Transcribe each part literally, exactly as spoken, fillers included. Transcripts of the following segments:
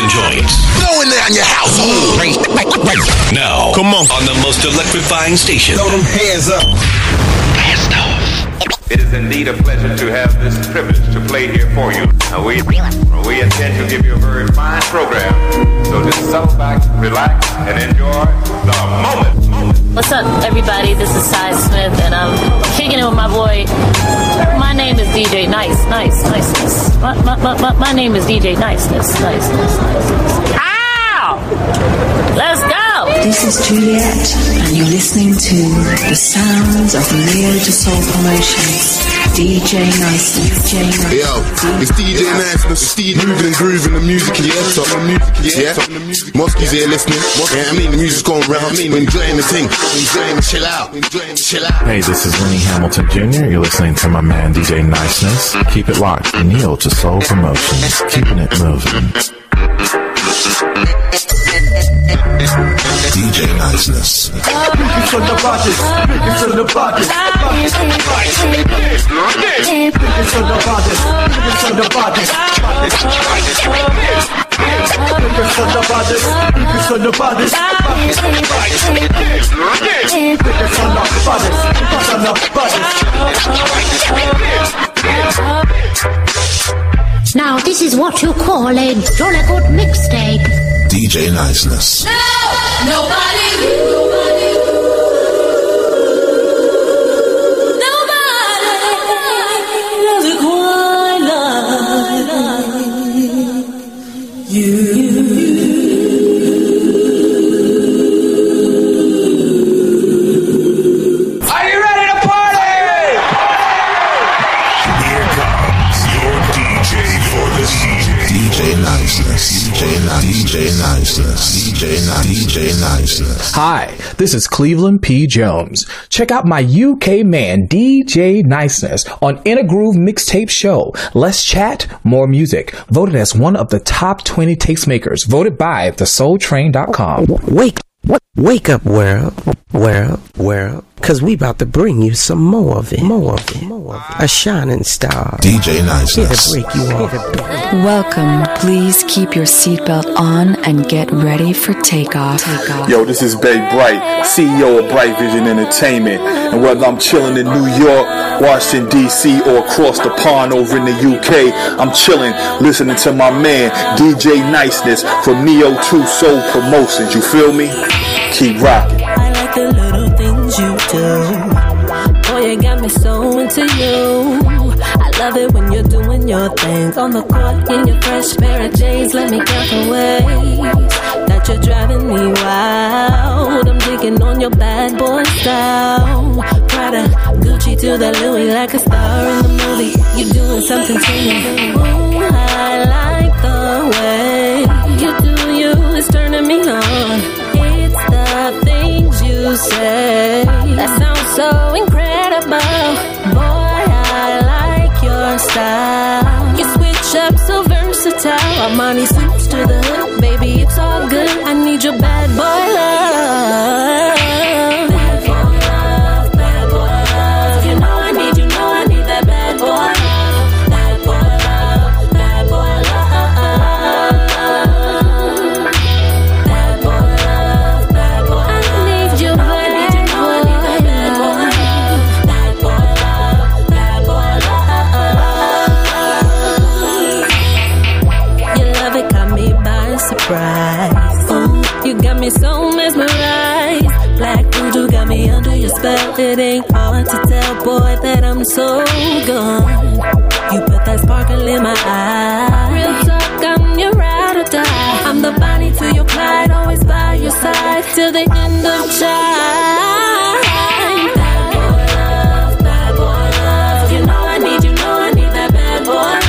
and joints. Go in there in your household. Now, come on. On the most electrifying station. Throw them hands up. Blast off. It is indeed a pleasure to have this privilege to play here for you. Now we, we intend to give you a very fine program. So just settle back, relax, and enjoy the moment. What's up, everybody? This is Sy Smith, and I'm kicking it with my boy. My name is D J Nice, Nice, Niceness. My, my, my, my name is D J Niceness, Niceness, Niceness. Ow! Let's go! This is Juliet, and you're listening to the sounds of Neo to Soul Promotions. D J Nice, D J Nice. Yo, it's D J Nice, it's D J moving and grooving the music, yeah, so the music, yeah, Mosky's here listening, yeah, I mean the music's going round, I mean we're enjoying the thing, we're enjoying the chill out, we're enjoying the chill out. Hey, this is Lenny Hamilton Junior, you're listening to my man D J Niceness. Keep it locked, Neil to Soul Promotions, keeping it moving. D J Niceness. Pick on the bodies, pick on the bodies, pick on the bodies, pick on the bodies, pick. Now this is what you call a jolly good mixtape. D J Niceness. Nobody, nobody, nobody loves it quite like you. Are you ready to party? Here comes your D J for the season. D J Niceness. D J Niceness. D J Niceness. D J Niceness. Hi, this is Cleveland P. Jones. Check out my U K man, D J Niceness, on Inner Groove Mixtape Show. Let's chat, more music. Voted as one of the top twenty takes makers. Voted by the soul train dot com. Wake, wake up, world, world, world. Cause we about to bring you some more of it, more of it, more of it. A shining star. D J Niceness. Here to break you off. Welcome. Please keep your seatbelt on and get ready for takeoff. Take Yo, this is Babe Bright, C E O of Bright Vision Entertainment. And whether I'm chilling in New York, Washington D C, or across the pond over in the U K, I'm chilling, listening to my man D J Niceness from Neo two Soul Promotions. You feel me? Keep rocking. I like the little things you do. Boy, you got me so into you. I love it when you're doing your thing on the court in your fresh pair of J's. Let me count the ways that you're driving me wild. I'm digging on your bad boy style. Prada, Gucci to the Louis, like a star in the movie. You're doing something to me. Ooh, I like the way you do you. It's turning me on. Things you say that sound so incredible. Boy, I like your style. You switch up so versatile. Armani suits to the hood, baby, it's all good. I need your bad boy love. Bad boy love, bad boy love. You know I need, you know I need that bad boy love. Bad boy love, bad boy love. Bad boy love. Surprise. Ooh, you got me so mesmerized. Black voodoo got me under your spell. It ain't hard to tell, boy, that I'm so gone. You put that sparkle in my eye. Real talk, I'm your ride or die. I'm the body to your pride, always by your side till the end of time. Bad boy love, bad boy love. You know I need, you know I need that bad boy. I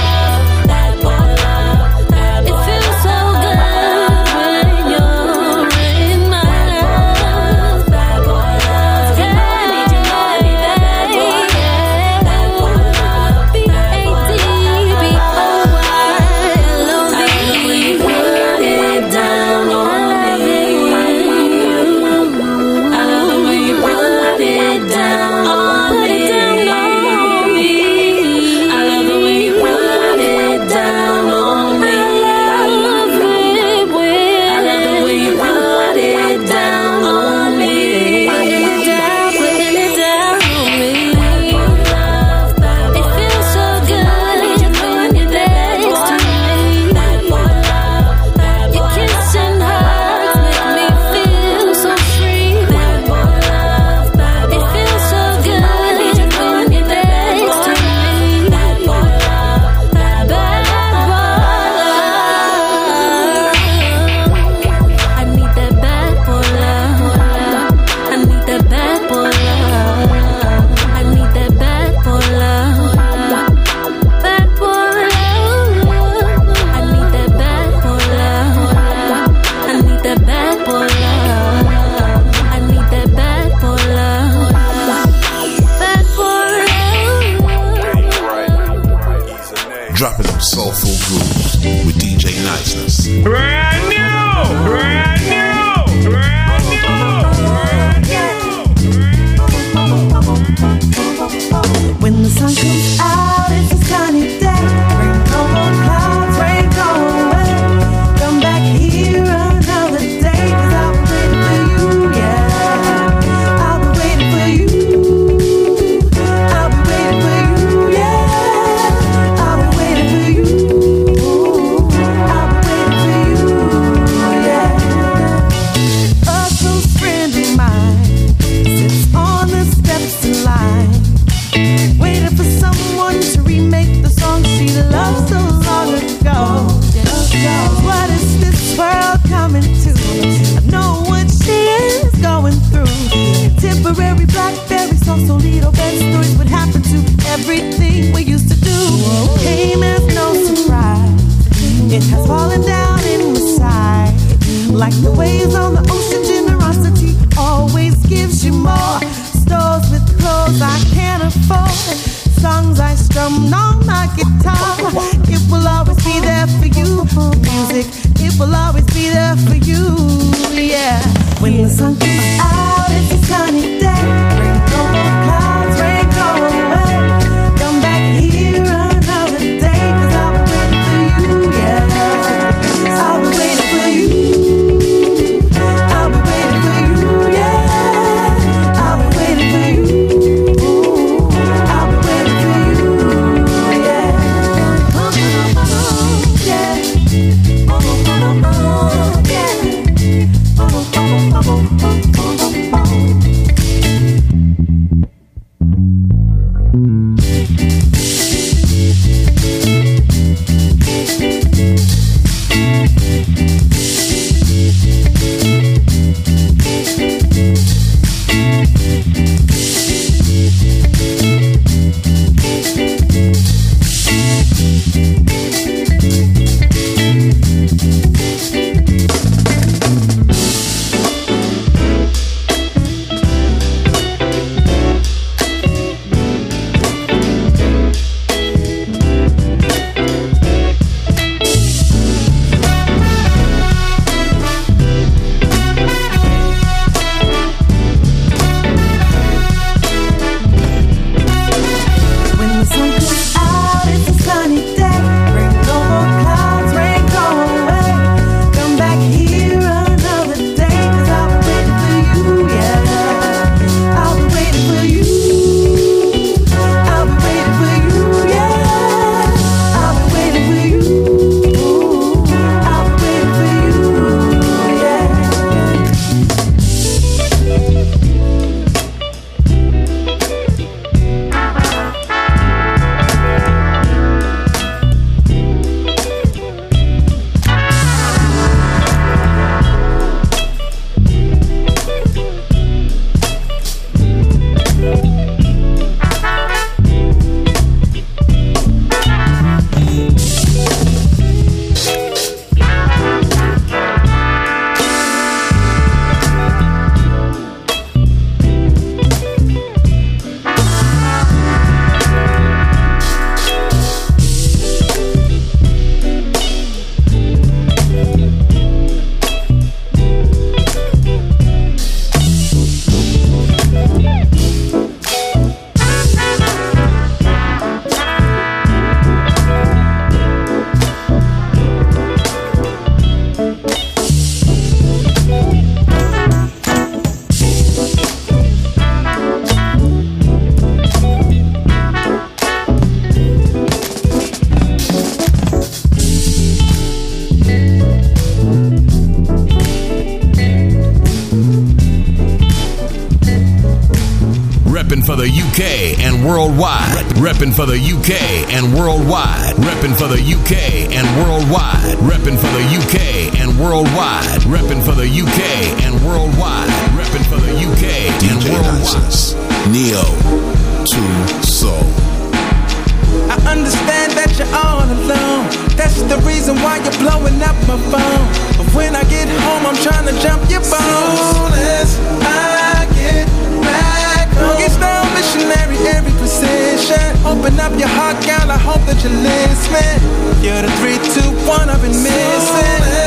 Brand new! Brand new! Brand new! When the sun comes out, it's a sunny day. Rain come on clouds, rain come away. Come back here another day, 'cause I'll be waiting for you, yeah. I'll be waiting for you. I'll be waiting for you, yeah. I'll be waiting for you. I'll be waiting for you, yeah. A close friend of mine sits on the steps in line, waiting for someone to remake the song she loved so long ago. What is this world coming to? I know what she is going through. Temporary blackberry song, Solito best stories. What happened to everything we used to do? Came as no surprise. It has fallen down in the side, like the waves on the ocean. Generosity always gives you more. Stores with clothes I can't afford, songs I strum on my guitar. It will always be there for you. Music, it will always be there for you, yeah. When the sun comes out, it's a sunny day. Rain go on clouds, rain go away. Come back here another day, 'cause I'll be waiting for you, yeah. I'll be waiting for you. Worldwide, reppin' for the U K and worldwide, reppin' for the U K and worldwide, reppin' for the U K and worldwide, reppin' for the U K and worldwide, reppin' for the U K and worldwide. Neo to Soul. I understand that you're all alone. That's the reason why you're blowing up my phone. But when I get home, I'm trying to jump your phone. As soon as I get back home, it's no missionary every position. Open up your heart, girl, I hope that you're listening. You're the three, two, one, I've been missing.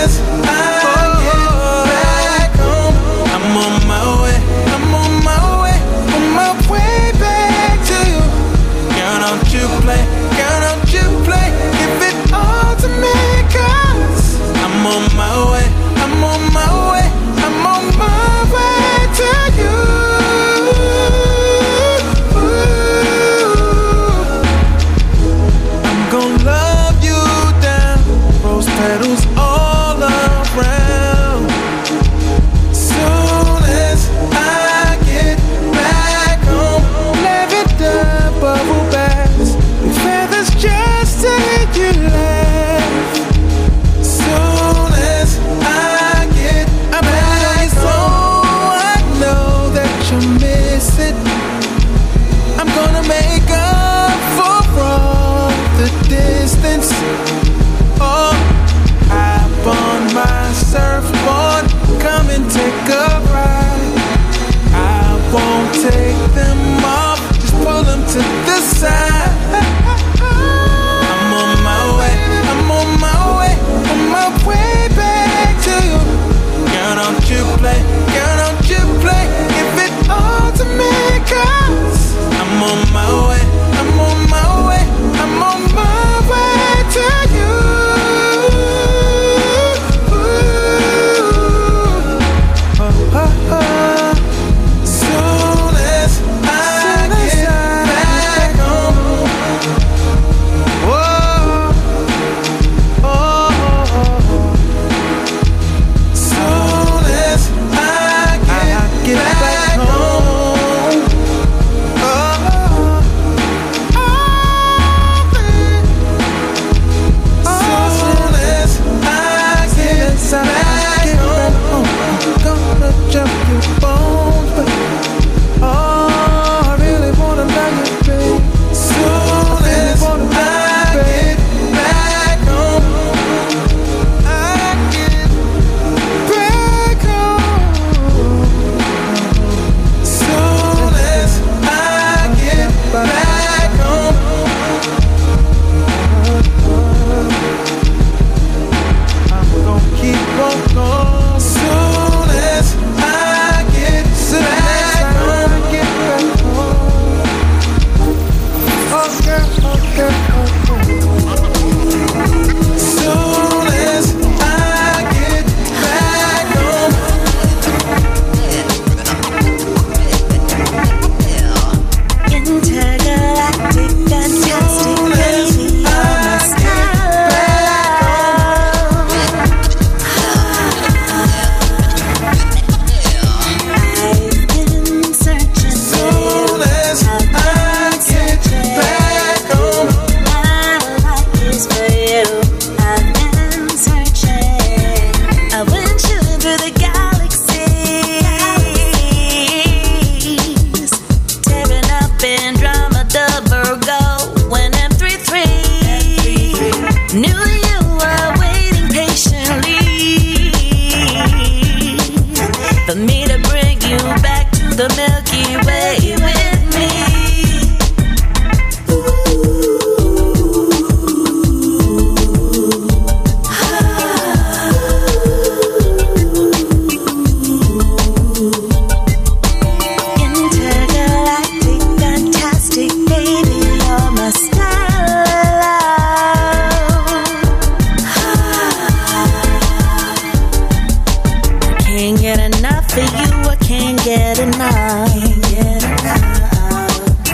tonight, yeah.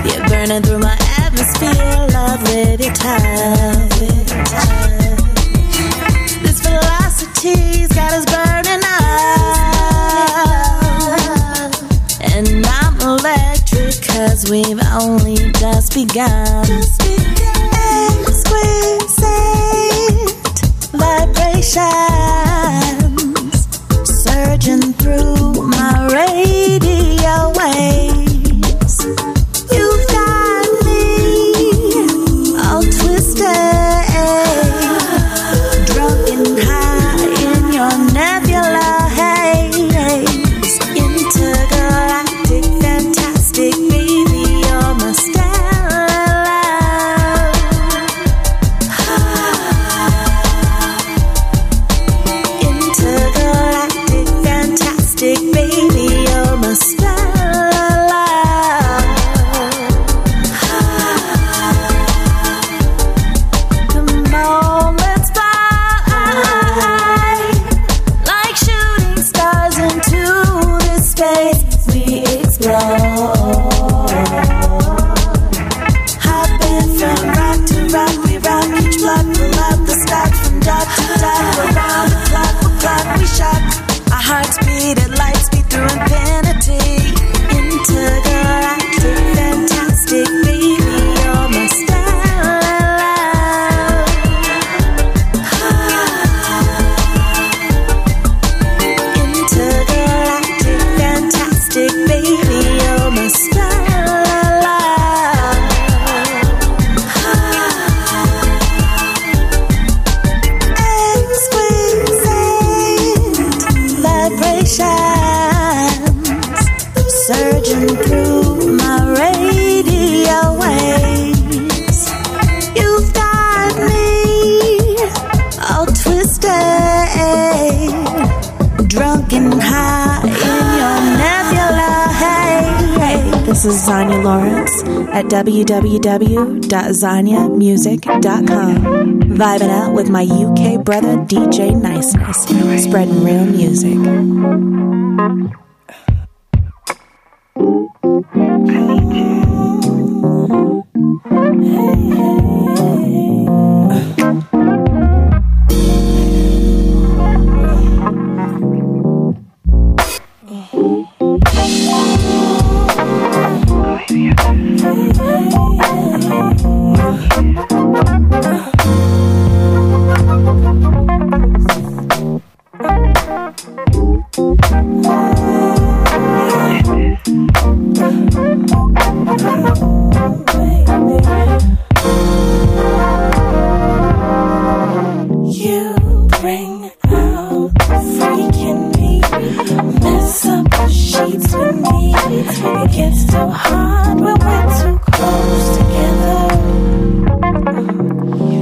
You're burning through my atmosphere, love with your time. This velocity's got us burning up, and I'm electric 'cause we've only just begun. Exquisite vibrations surging through my radio waves. You've got me all twisted, drunk and high in your nebula haze. Intergalactic, fantastic, baby, you're my stellar love. Intergalactic, fantastic, baby, you're my stellar love. The moments fly like shooting stars into the space we explore. Hopping from rock to rock, we rock each block, pull out the stops from dot to dot. Around the clock, the clock we shop. Our hearts beat at light speed through infinity. Intergalactic, fantastic, baby, you're my stellar love. Intergalactic, fantastic, baby, you're my stellar love. Exquisite vibrations surging through my radio waves. You've got me all twisted, drunk and high in your nebula haze. This is Zanya Lawrence at w w w dot zanya music dot com. Vibing out with my U K brother D J Niceness, spreading real music. You bring out freak in me, mess up the sheets with me. It gets so hard when we're too close together.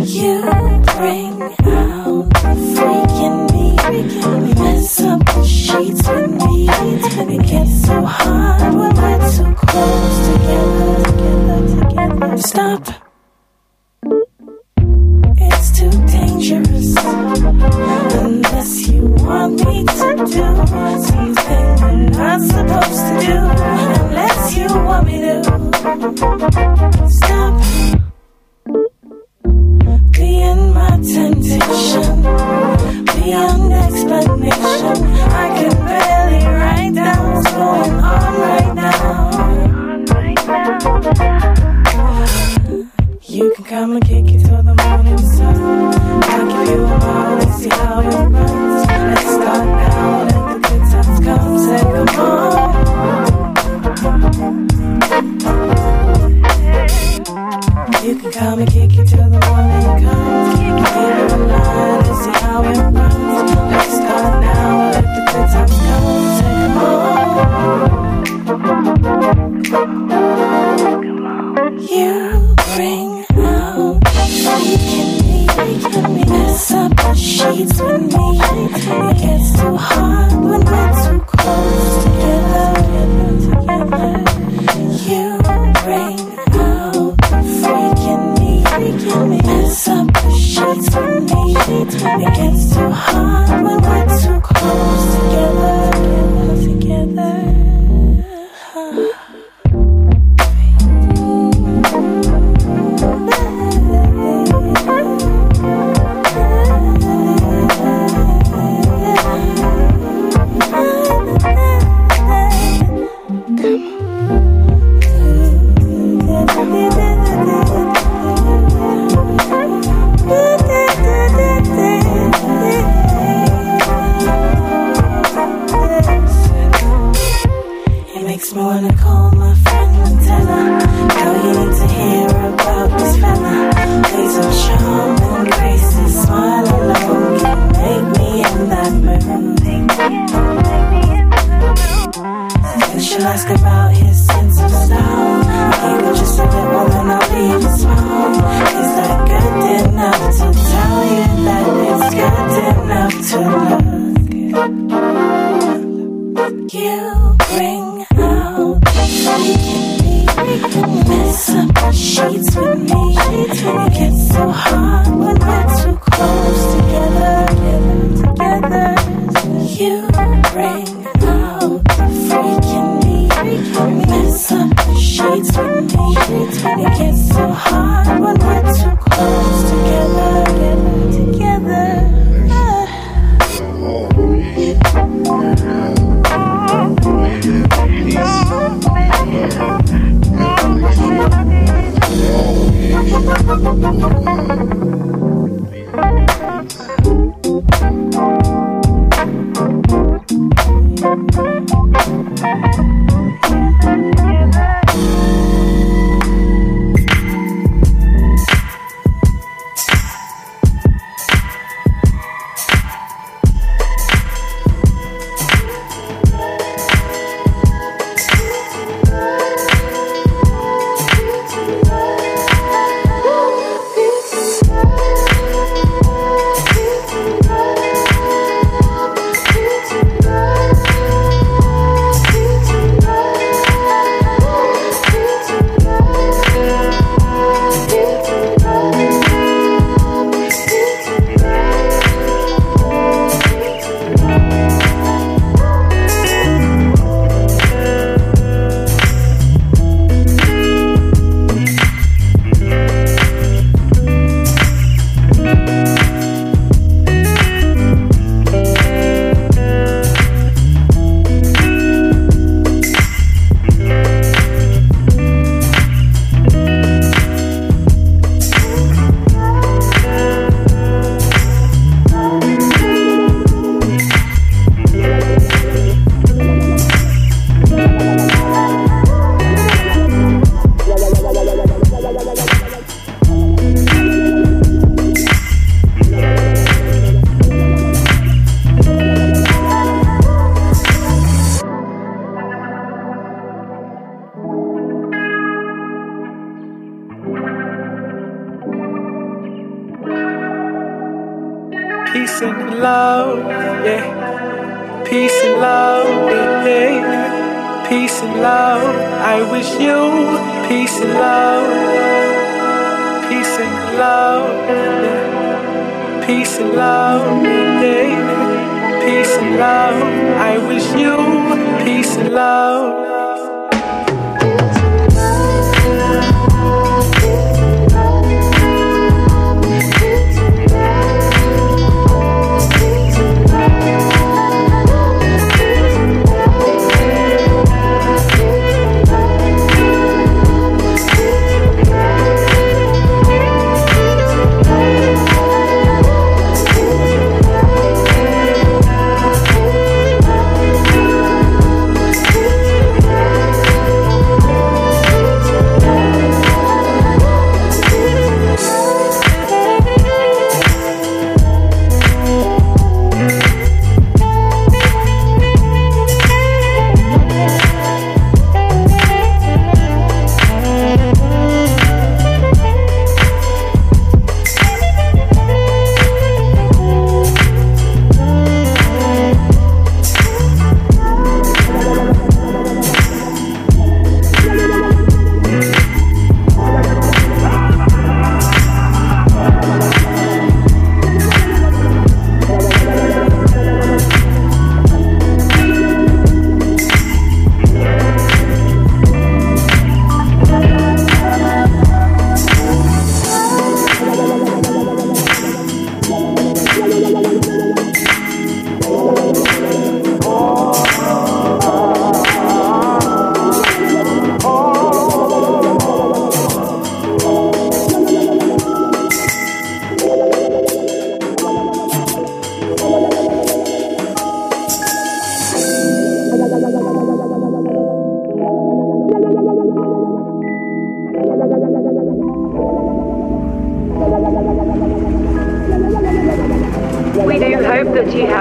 You bring out freak in me, mess up the sheets with me. It gets so hard when we're too close together. Together, together. Stop. It's too dangerous unless you want me to do something we're not supposed to do. Unless you want me to stop being my temptation, beyond explanation. I can barely write down what's going on right now. You can come and kick it till the morning sun. I'll give you a ball and see how it runs. Let's start now, let the good times come. Say come on. You can come and kick it till the morning comes. I'll give you a line and see how it runs. Let's start now, let the good times come. Say come on. You bring out. you ask about his sense of style? You could just say that, well, then I'll be his smile. Is that good enough to tell you that it's good enough to love? You bring out me. Mess up the sheets with me. It gets so hard when we're too close together. Together, you bring. Mess up the sheets with me. It gets so hard when we're too close together. Together.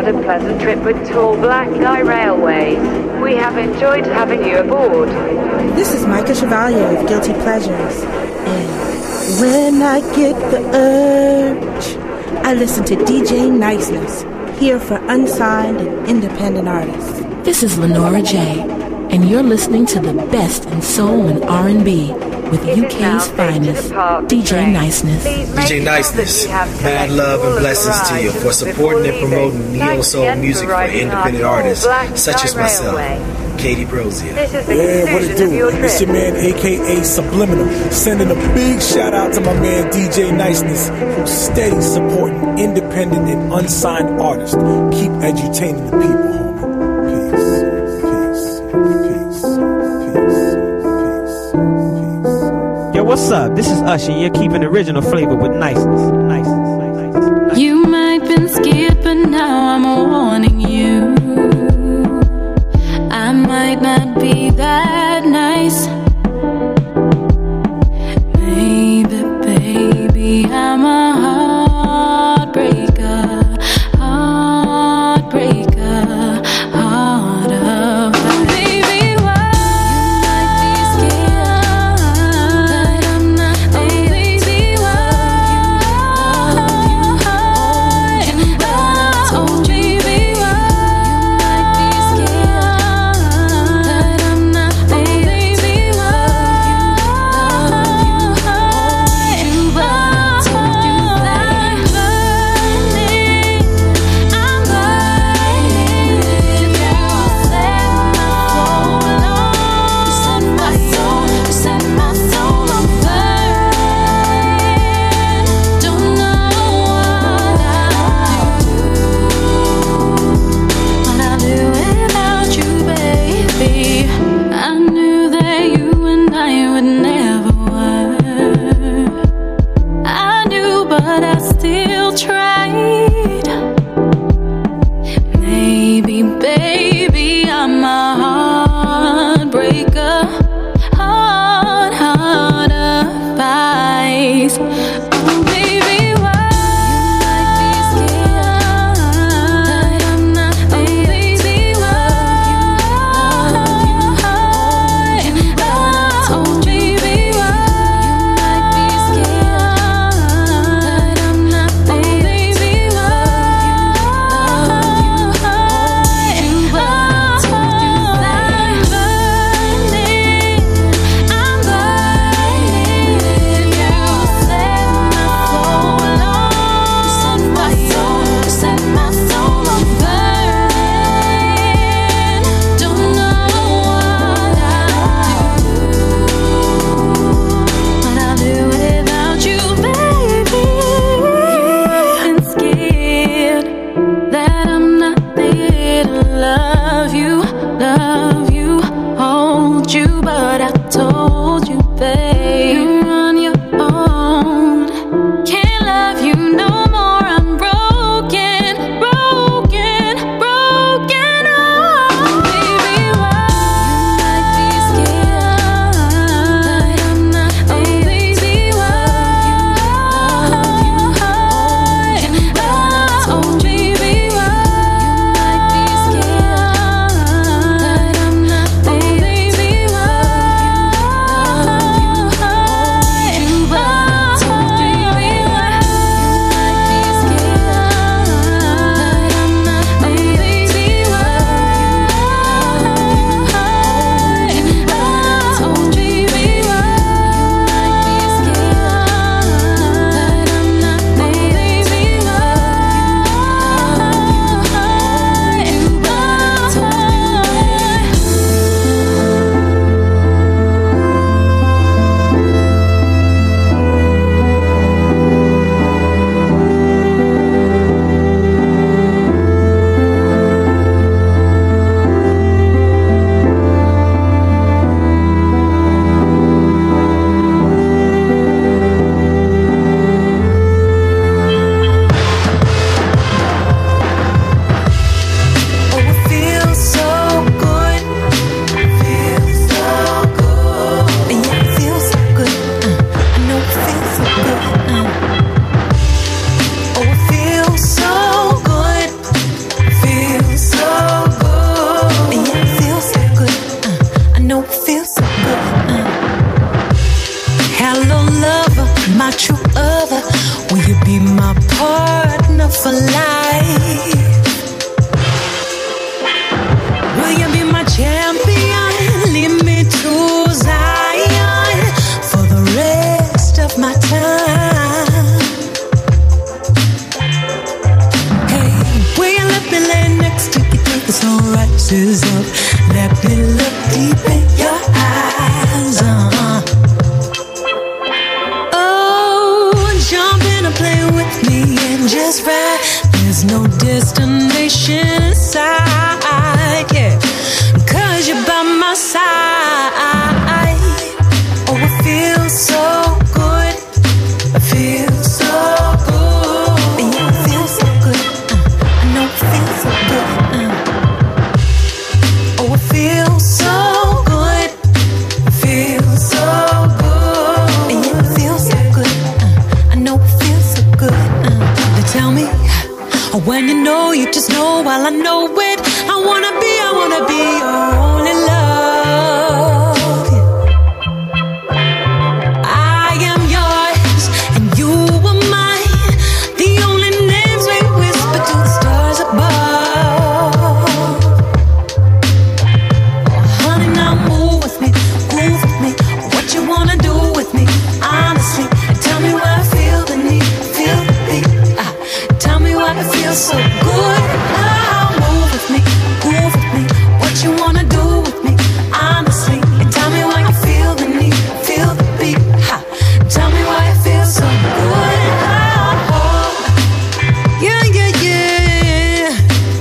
had a pleasant trip with Tall Black Guy Railways. We have enjoyed having you aboard. This is Micah Chevalier with Guilty Pleasures. And when I get the urge, I listen to D J Niceness, here for unsigned and independent artists. This is Lenora J, and you're listening to the best in soul and R and B with U K's finest, D J Niceness. D J Niceness, mad love and blessings to you for supporting and promoting neo soul music for independent artists such as myself, Katie Brosia. Yeah, what it do? It's your man, a k a. Subliminal, sending a big shout-out to my man, D J Niceness, for steady supporting independent and unsigned artists. Keep edutaining the people. What's up? This is Usher, and you're keeping original flavor with Niceness. Niceness, Niceness. You might have been scared, but now I'm warning you. I might not be that nice. Maybe, baby, I'm a heartbreaker, heartbreaker, heart of ice. faces up. Let me look deep in your eyes. Uh-huh. Oh, jump in and play with me and just ride. There's no destination in sight, yeah, 'cause you're by my side. Oh, it feels so good. It feels so good. And you feel so good. Uh, I know it feels so good. Uh. Oh, it feels so good. It feels so good. And you feel so good. Uh, I know it feels so good. Uh. They tell me, oh, when you know, you just know. While I know it, I wanna be, I wanna be your only love. So good, oh, move with me, move with me. What you wanna do with me, honestly? And tell me why you feel the need, feel the beat. Ha. Tell me why it feels so good. Oh, yeah, yeah, yeah,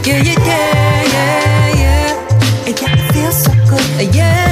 yeah, yeah, yeah, yeah, yeah. It yeah, feels so good, yeah.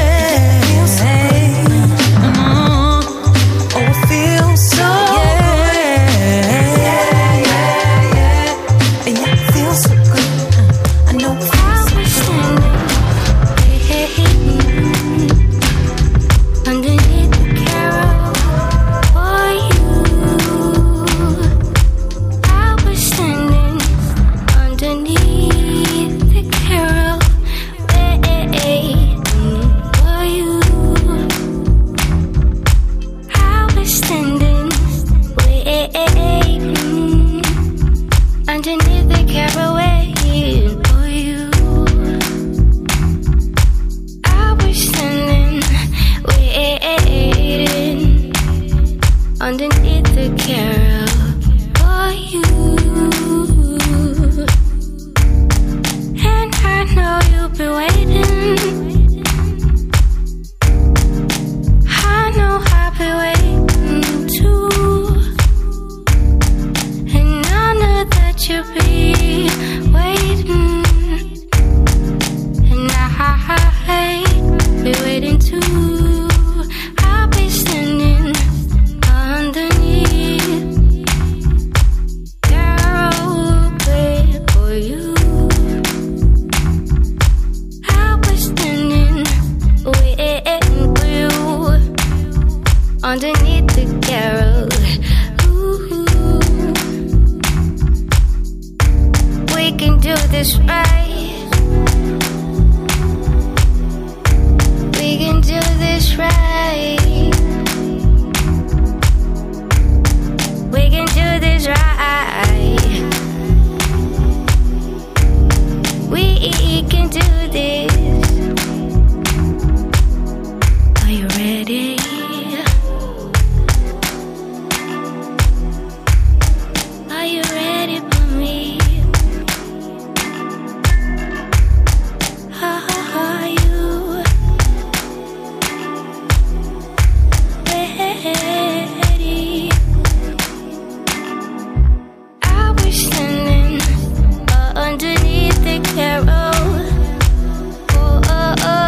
Underneath the carol, oh, oh, oh.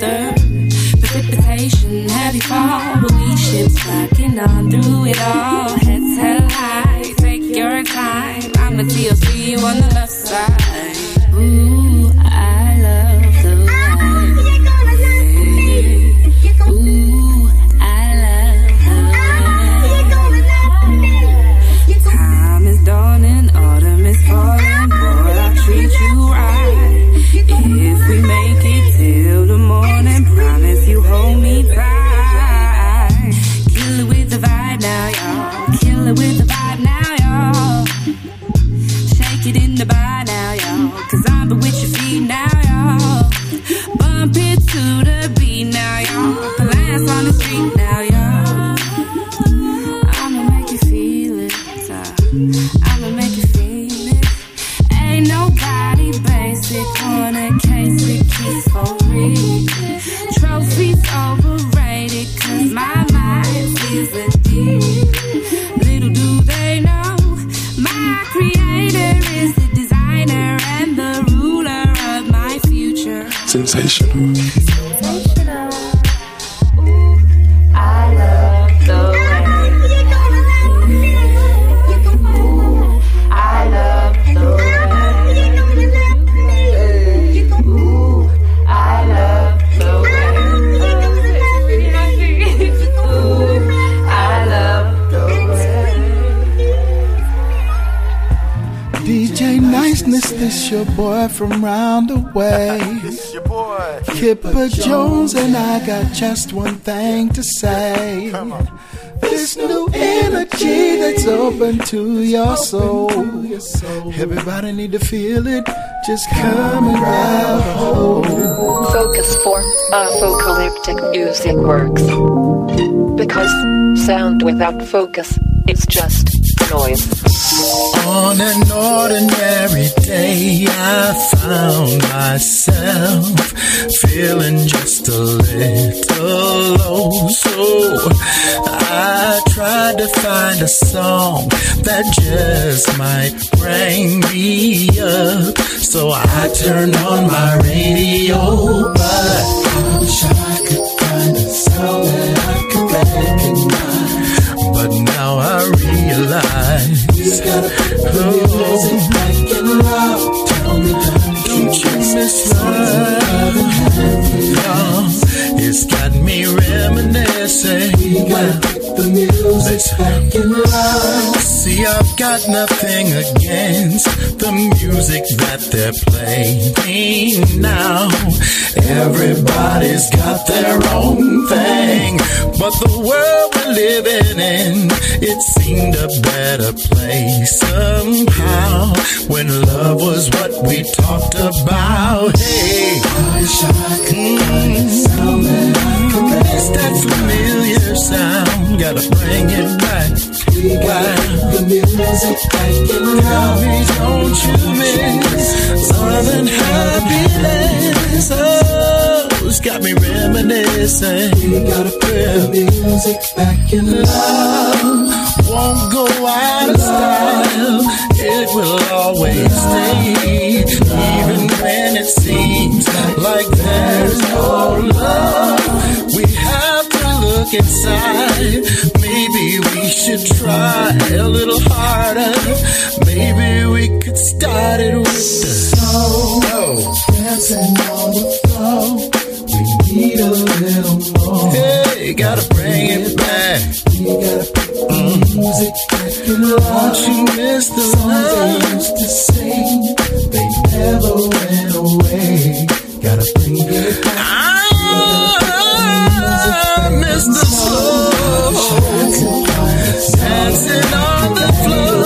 weather. Precipitation, heavy fall, but we ships rocking on through it all. Heads held high, take your time. I'ma T L C you on the left side. Ooh, I love the way. Ooh, I love the way. Time is dawning, autumn is falling. Boy, I'll treat you right if we make it till the morning. Promise you hold me tight. Kill it with the vibe now, y'all. Kill it with the vibe now, y'all. Shake it in the bar now, y'all. 'Cause I'm with your feet now, y'all. Bump it to the beat now, y'all. Blast on the street now, y'all. I'ma make you feel it. I'ma make you feel it. Ain't nobody basic on a case with keys for real. Trophies overrated 'cause my mind is a deal. Little do they know, my creator is the designer and the ruler of my future. Sensational. Sensational. Ooh, I love the way. Ooh, I love the way. Ooh, I love the way. Ooh, I love the way. D J Niceness, this your boy from round the way. This your boy, Kipper Jones, and I got just one thing to say. Come on. This new energy that's open to your soul. Everybody need to feel it. Just come and grab hold. Focus for apocalyptic music works because sound without focus, it's just noise. On an ordinary day, I found myself feeling just a little low. So I tried to find a song that just might bring me up. So I turned on my radio, but I wish I could find a song that I could recognize. But now I realize. You gotta put your music back in love. Tell me that you chase this love. It's got me reminiscing. You gotta put the music back in love. See, I've got nothing against the music that they're playing now. Everybody's got their own thing, but the world we're living in, it seemed a better place somehow, when love was what we talked about. Hey, I wish I could find a sound that I could make. It's that familiar sound, gotta bring it back. We got the music back in love. Don't you miss love and happiness? Oh, it's got me reminiscing. We gotta put the music back in love. Won't go out of style. It will always stay, even when it seems like there's no love. We have to look inside. Maybe we should try a little harder. Maybe we could start it with the soul, dancing on the floor. We need a little more. Hey, gotta bring it back. You gotta put the music back in love. Don't you miss the songs they used to sing? They never went away. Gotta bring it back. I miss the soul dancing on the floor.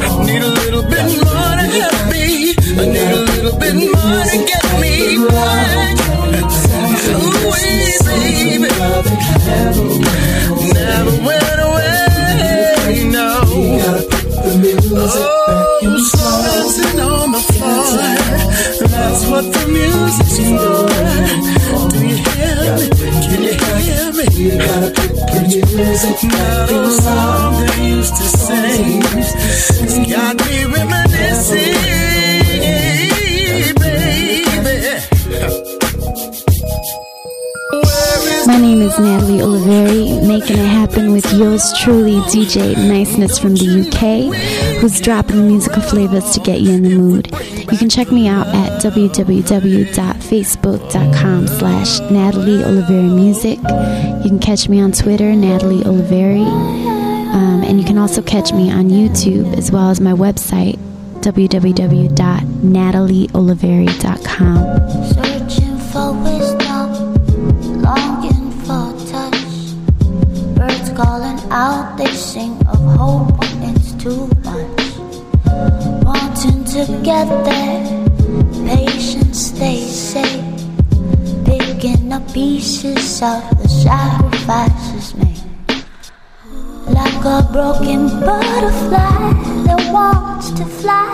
I need a little bit more to help me. I need a little bit more to get me back. Away, baby. Never went away, no. Oh, dancing on the floor. That's what the music's for. Do you hear me? Can you hear me? Now the song they used to sing, it's got me reminiscing, baby. is Natalie Oliveri, making it happen with yours truly, D J Niceness from the U K, who's dropping musical flavors to get you in the mood. You can check me out at www.facebook.com slash Natalie Oliveri Music. You can catch me on Twitter, Natalie Oliveri. Um, and you can also catch me on YouTube, as well as my website, www dot natalie oliveri dot com. Searching for wisdom, longing for touch. Birds calling out, they sing of hope when it's too much. Wanting to get there, patience stay safe. Picking up pieces of the sacrifices made. Like a broken butterfly that wants to fly.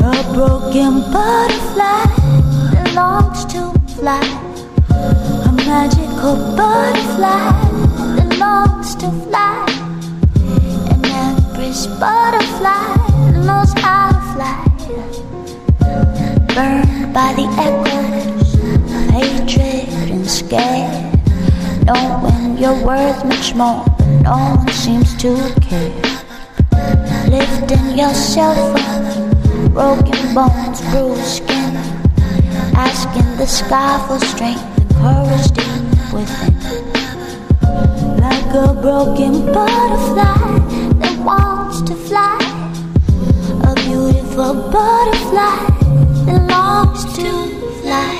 A broken butterfly that longs to fly. A magical butterfly that longs to fly. And every butterfly knows how to fly. Burned by the echoes of hatred and scare. Knowing you're worth much more, no one seems to care. Lifting yourself up, broken bones, bruised skin. Asking the sky for strength and courage deep within. Like a broken butterfly that wants to fly. A beautiful butterfly that longs to fly.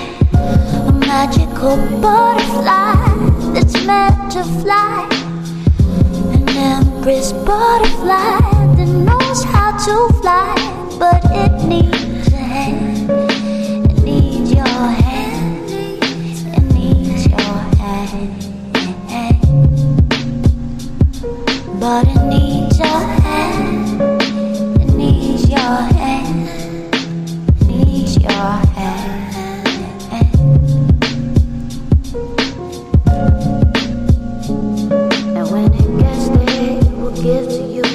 A magical butterfly that's meant to fly. Embrace butterfly that knows how to fly, but it needs a hand. It needs your hand. It needs your hand. But it needs your hand. It needs your hand. It needs your hand. Give to you, and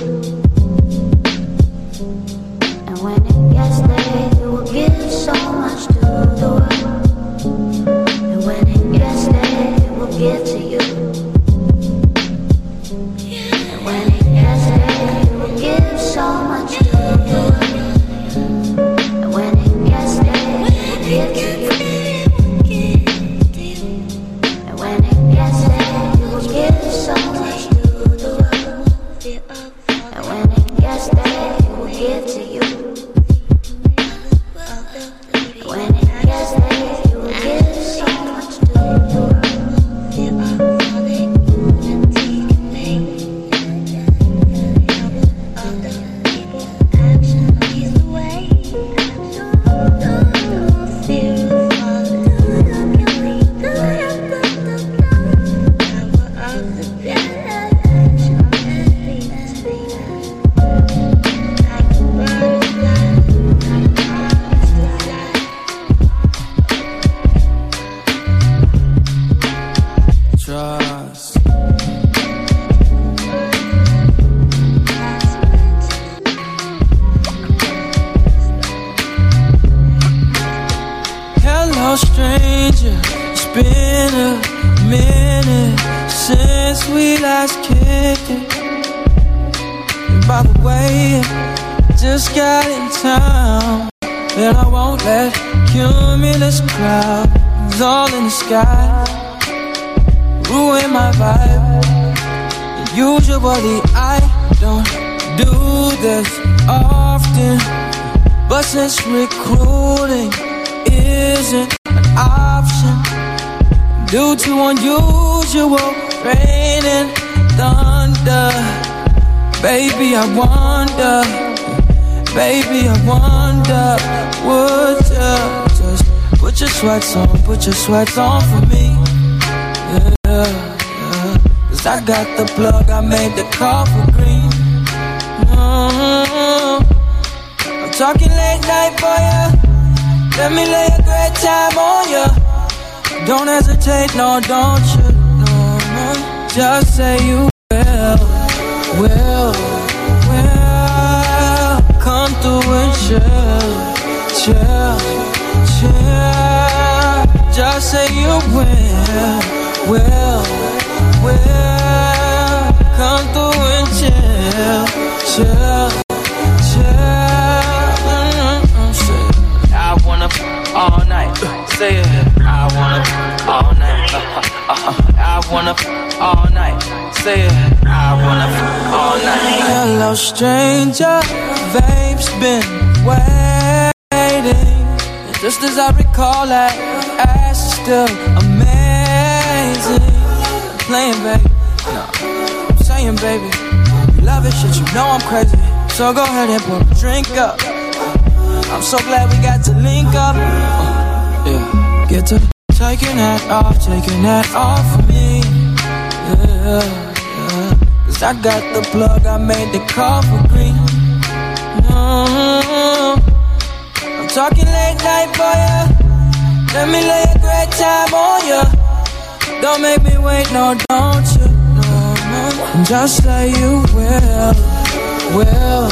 when it gets there, it will give so much to the world. And when it gets there, it will give to you. And when it gets there, it will give so much to the world. And when it gets there, it will give to you. And when it gets there, it will give so much to you. And when it gets there, it will give to you. And when it gets there, it will give so much to the recruiting isn't an option due to unusual rain and thunder. Baby, I wonder, baby, I wonder, would you just put your sweats on, put your sweats on for me? Yeah, yeah. Cause I got the plug, I made the call for green. Mm-hmm. Talking late night for ya. Let me lay a great time on ya. Don't hesitate, no, don't you? No, no. Just say you will, will, will. Come through and chill, chill, chill. Just say you will, Well, well, come through and chill, chill, chill. I wanna f- all night, say it. I wanna f- all night. Uh, uh, uh, I wanna f- all night, say it. I wanna f- all night. Hello, stranger, babe's been waiting. And just as I recall, I asked still amazing. Playing, baby. No. I'm saying, baby, you love it, shit. You know I'm crazy. So go ahead and pour a drink up. I'm so glad we got to link up. Uh, yeah, get to taking that off, taking that off for me. Yeah, yeah. Cause I got the plug, I made the call for green. No, I'm talking late night for ya. Let me lay a great time on ya. Don't make me wait, no, don't you, no, no. Just say you will, will,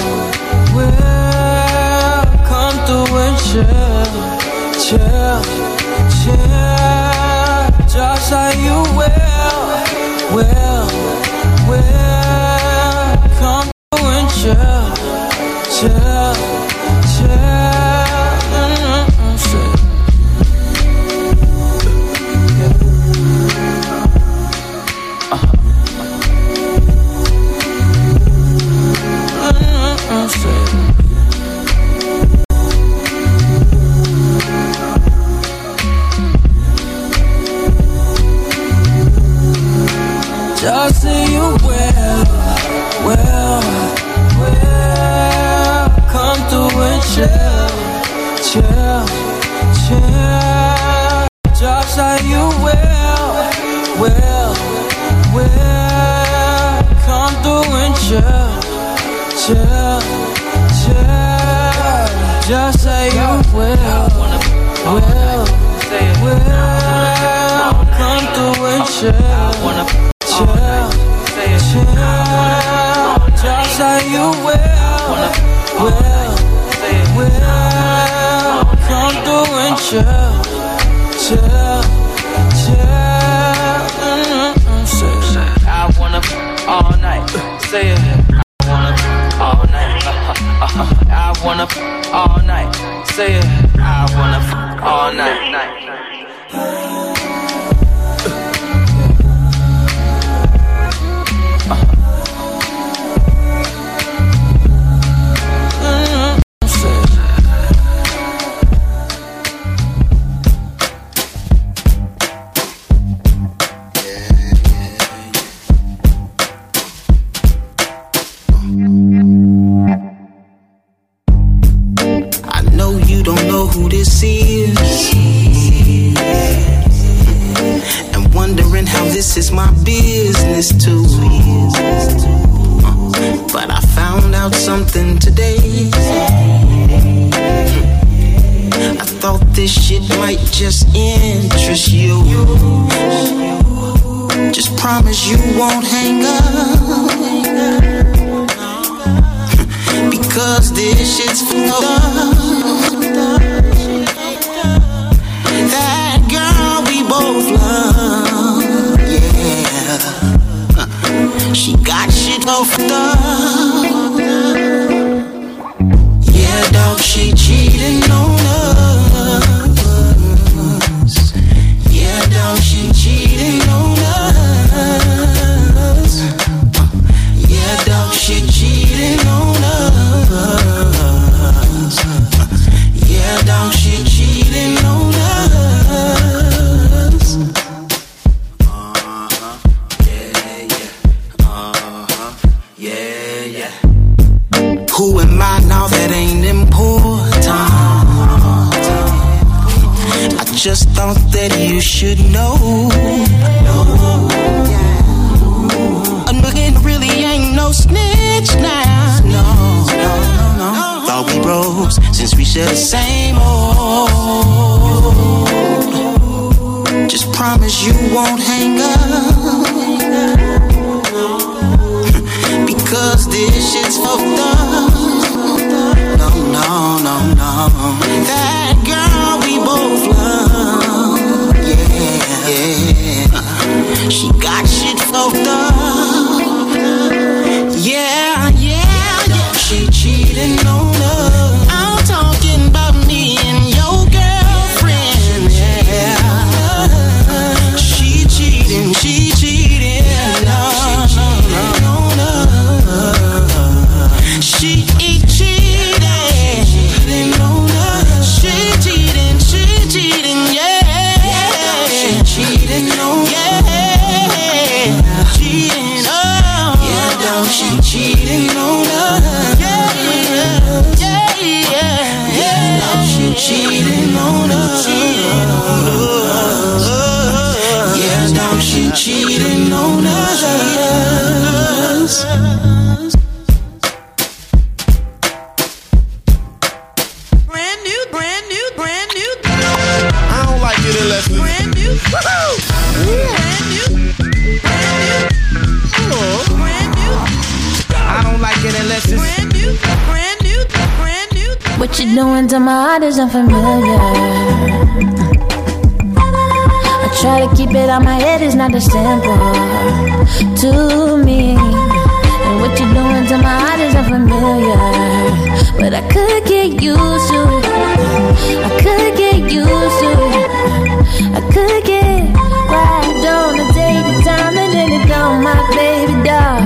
will. Come through and chill, chill, chill. Just say you will, will, will. Come through and chill, chill, chill. Mm-hmm. Just say you will, will, will. Come through and chill, chill, chill. Just say you will, will, will. Come through and chill, chill, chill. Just say you will, will, will. Come through and chill. Chill, chill, just say you will, will, will. Come through and chill, chill, chill. I wanna f- all night, say it. I wanna f- all night, uh, uh, uh, I wanna f- all night, say it. I wanna f- all night. Just interest you. Just promise you won't hang up, because this shit's fucked up. That girl we both love, yeah, she got shit all fucked up. Yeah, dog, she cheating on us. She cheating on us. Yeah, dog, she cheating on us. Yeah, dog, she cheating on us. Uh-huh, yeah, yeah. Uh-huh, yeah, yeah. Who am I now? That ain't important. Just thought that you should know. No. I'm looking, really ain't no snitch now. No, no, no, no. Thought we bros since we share the same old. Just promise you won't hang up, because this shit's fucked up. No, no, no, no. That girl we both love, yeah, yeah. I don't like it unless it's brand new, brand new, brand new. What you doing to my heart is unfamiliar. I try to keep it out my head, it's not a simple to me. And what you doing to my heart is unfamiliar, but I could get used to it. I could get used to it. I could get right on the day, the time, and then it don't, my baby doll.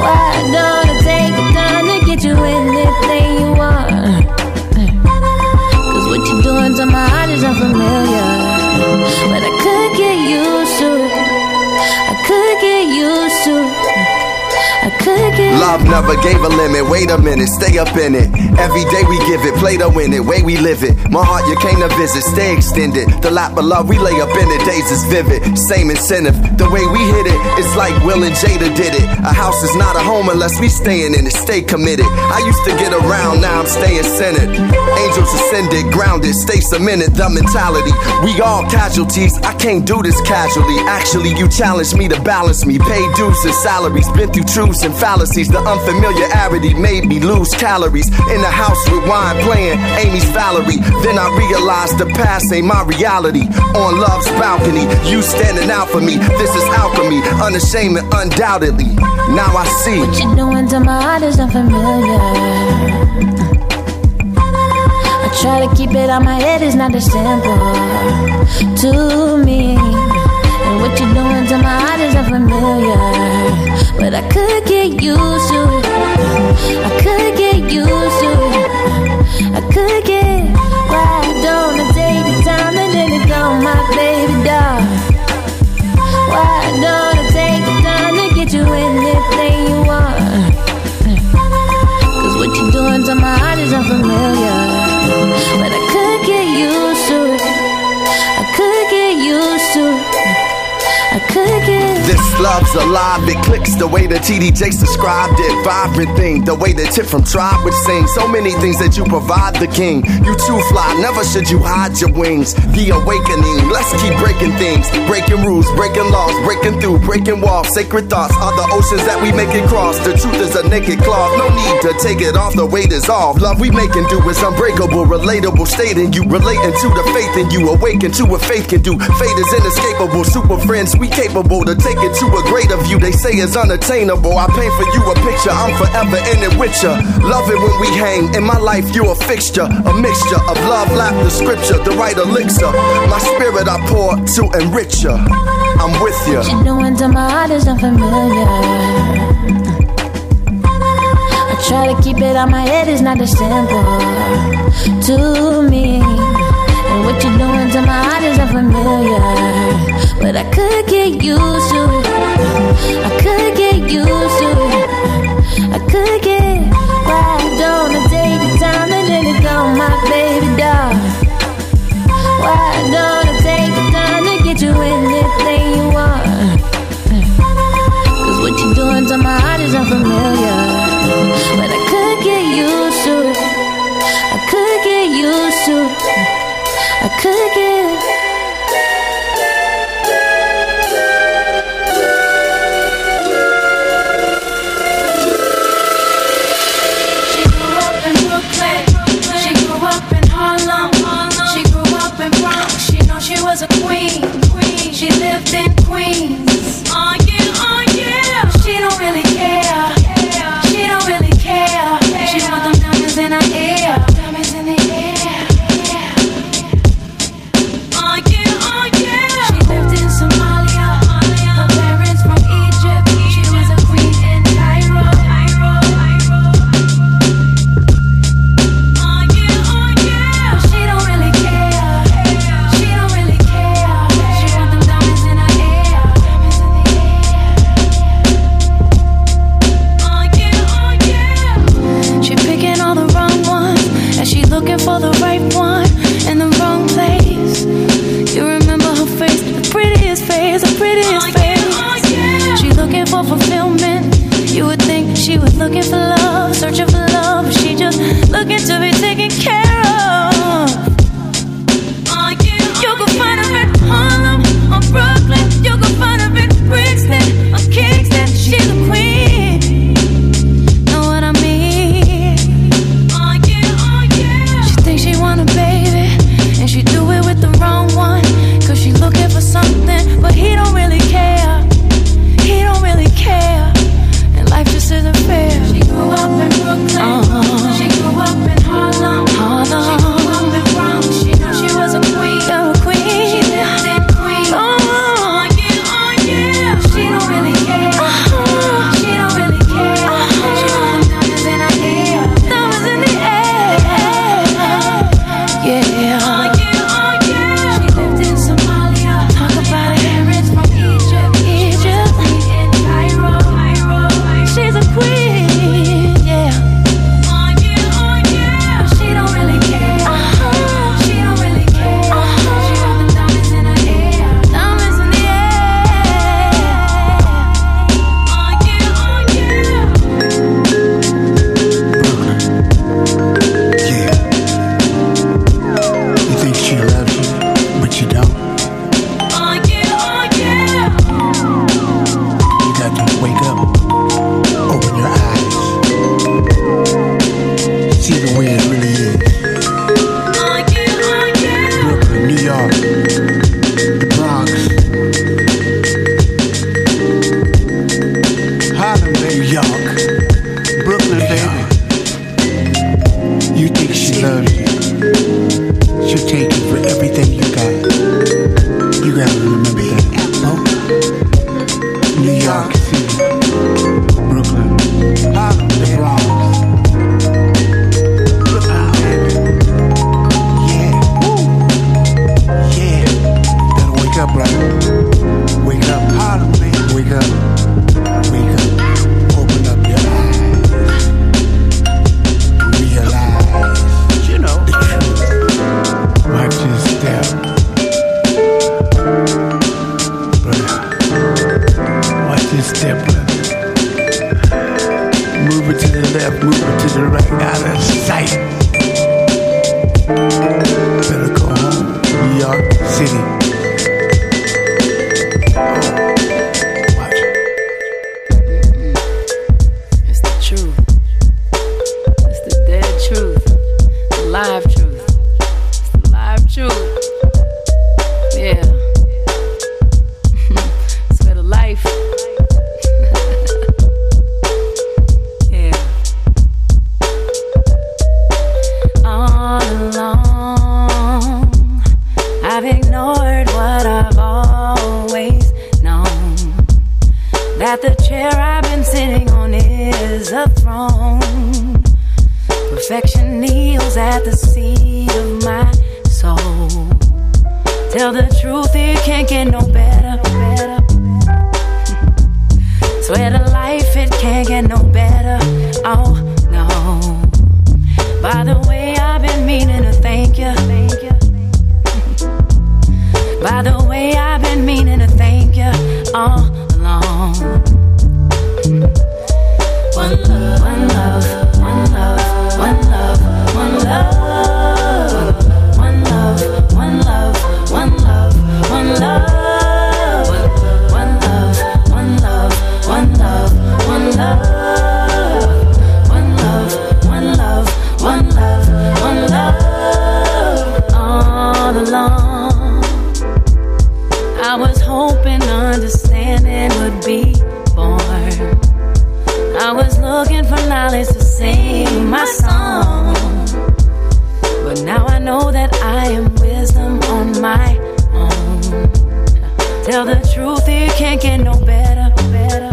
Why don't I take the time to get you anything you want? Cause what you doing to my heart is unfamiliar, but I could get used to it. I could get used to it. Love never gave a limit, wait a minute, stay up in it. Every day we give it, play to win it, way we live it. My heart, you came to visit, stay extended. The lap of love we lay up in it, days is vivid. Same incentive, the way we hit it, it's like Will and Jada did it. A house is not a home unless we stayin' in it, stay committed. I used to get around, now I'm staying centered. Angels ascended, grounded, stay cemented, the mentality. We all casualties, I can't do this casually. Actually, you challenged me to balance me. Pay dues and salaries, been through truth and fallacies, the unfamiliarity made me lose calories. In the house with wine playing Amy's Valerie. Then I realized the past ain't my reality. On love's balcony, you standing out for me. This is alchemy, unashamed and undoubtedly. Now I see what you doing to my heart is unfamiliar. I try to keep it out my head, it's not a simple to me. And what you doing to my heart is unfamiliar, but I could get used to it. I could get used to it. I could get right on the day, the time, and then it go, my baby doll. Why don't I take the time to get you anything you want? Cause what you doing to my heart is unfamiliar, but I could get used to it. I could get used to it. I could get. This love's alive, it clicks the way the T D J described it. Vibrant thing, the way the tip from Tribe would sing. So many things that you provide the king. You too fly, never should you hide your wings. The awakening, let's keep breaking things. Breaking rules, breaking laws, breaking through, breaking walls. Sacred thoughts are the oceans that we make it cross. The truth is a naked cloth, no need to take it off, the weight is off. Love we make and do is unbreakable, relatable, stating you. Relating to the faith in you, awaken to what faith can do. Fate is inescapable, super friends. We capable to take it to a greater view. They say it's unattainable. I paint for you a picture. I'm forever in it with ya. Love it when we hang. In my life, you a fixture, a mixture of love, laughter, scripture, the right elixir. My spirit I pour to enrich ya. I'm with ya. What you doing to my heart is unfamiliar. I try to keep it out my head, it's not a simple to me. And what you doing to my heart is unfamiliar, but I could get used to it. I could get used to it. I could get right on the day, the time, and then it go, my baby doll. Why don't I take the time to get you anything you want? Cause what you doing to my heart is unfamiliar, but I could get used to it. I could get used to it. I could get. but you don't. Oh yeah, oh yeah. You got to wake up, open your eyes, see the way it really is. Oh yeah, oh yeah. Brooklyn, New York, the Bronx, Harlem, New York, Brooklyn, baby. You think she loves you? She'll take you for everything you got. You gotta remember that. Apple. New York City, Brooklyn, Harlem, the Bronx. Look out, yeah, yeah. Gotta wake up, brother. Wake up, Harlem, man. Wake up, wake up. Open up your eyes. Realize, you know, the truth. Watch your step, brother. Watch your step, brother. Move it to the left, move it to the right, out of sight. Better go home, New York City. Oh, watch it. It's the truth. It's the dead truth. The live truth. True. Yeah. It's better life. Yeah. All along, I've ignored what I've always known. That the chair I've been sitting on is a throne. Perfection kneels at the seat of my soul. Tell the truth, it can't get no better, better. Swear to life, it can't get no better. Oh no. By the way, I've been meaning to thank you. By the way, I've been meaning to thank you all along. One love, one love, one love, one love, one love. One love, one love, one love. One love, one love, one love, one love. One love, one love, one love, one love. All along, I was hoping understanding would be born. I was looking for knowledge to sing my song. But now I know that I am wisdom on my own. Tell the truth, it can't get no better, better.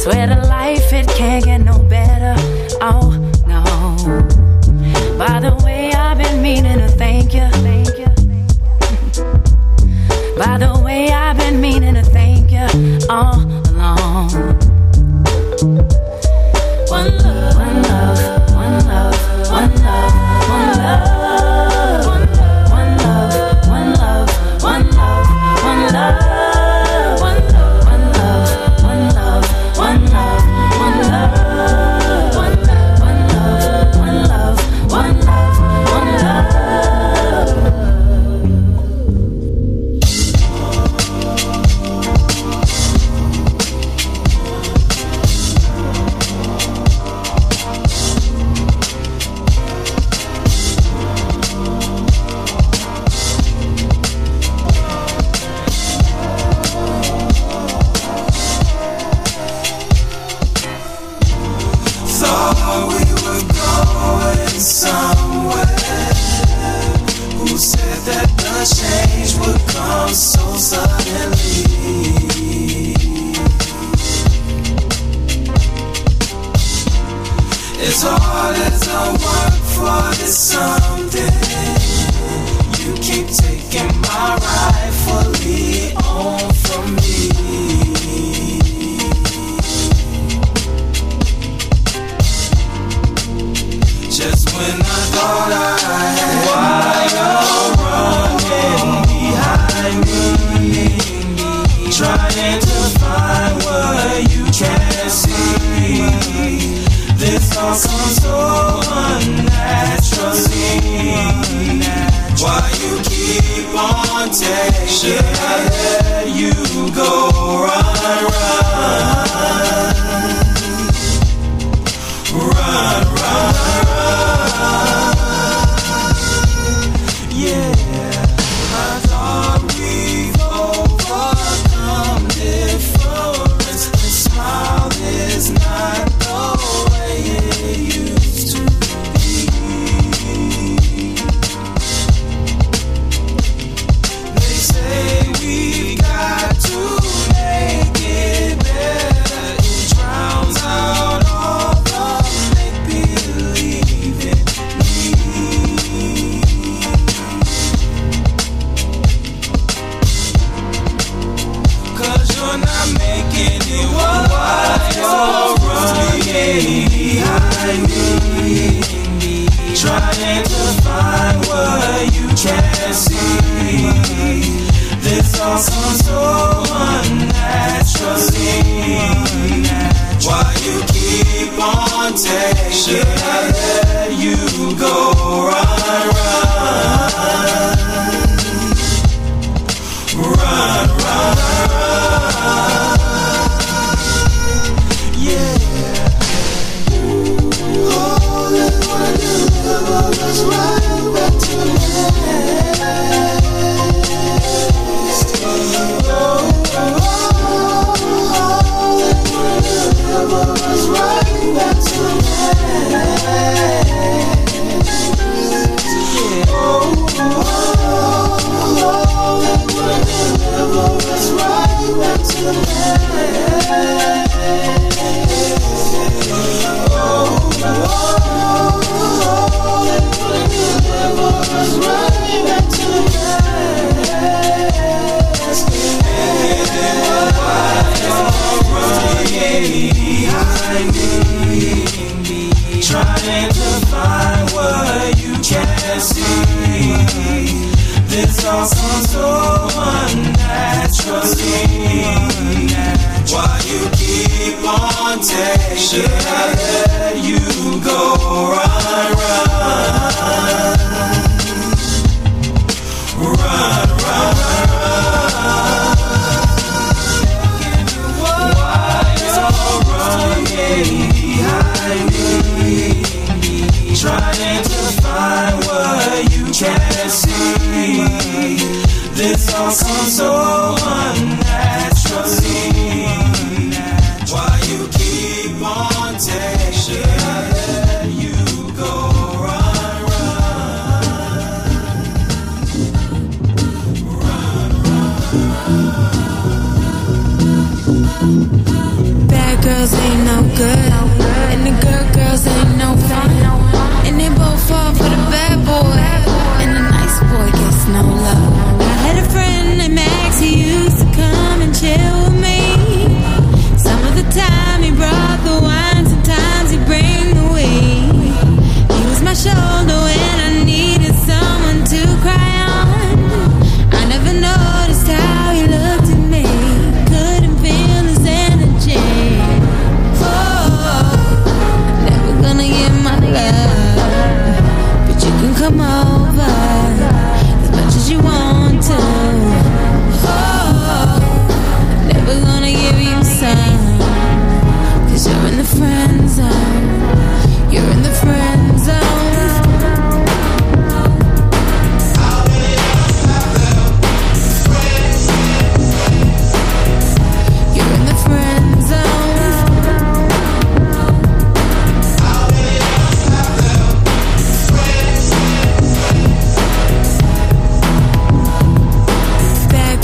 Swear to life, it can't get no better. Oh no. By the way, I've been meaning to thank you. By the way, I've been meaning to thank you all along. One love, one love, one love. One love, one love, one love, one love, one love, one love, one love, one love, one love, one love, one love, one love, one love, one love, one love, one love. Somewhere, who said that the change would come so suddenly? As hard as I work for this something, you keep taking my rightfully on from me. Just when I thought I had why you're running behind me, trying to find what you can't see. This all comes so unnaturally. you keep on taking. Should I let you go? Run, run, run, run, run. Yeah, I thought we've overcome difference. The smile is not the way it used to be. Trying to find what you can't see. This all sounds so unnaturally. Why you keep on taking? Should I let you go? Run, run, run, run, run. Yeah. All that I do. The world is right back to me. Still the world is right back to me. Oh, the world is right back to me. Oh, was running back to the past. And then the light all running behind me, trying to find what you can't see. This all sounds so unnaturally. Why you keep on taking? Should I let you go? Run, run, run, run, run. Why you're running behind me, trying to find what you can't see. This all comes so unnaturally. Why you keep on taking? Girls ain't no good, and the good girls ain't no fun, and they both fall for the bad boy, and the nice boy gets no love. I had a friend named Max, he used to come and chill with me. Some of the time he brought the wine, sometimes he'd bring the weed. He was my shoulder when I needed someone to cry on. I never noticed how he looked at me, couldn't feel his energy. Love, but you can come over as much as you want to. Oh, I'm never gonna give you some, 'cause you're in the friend zone. You're in the friend zone.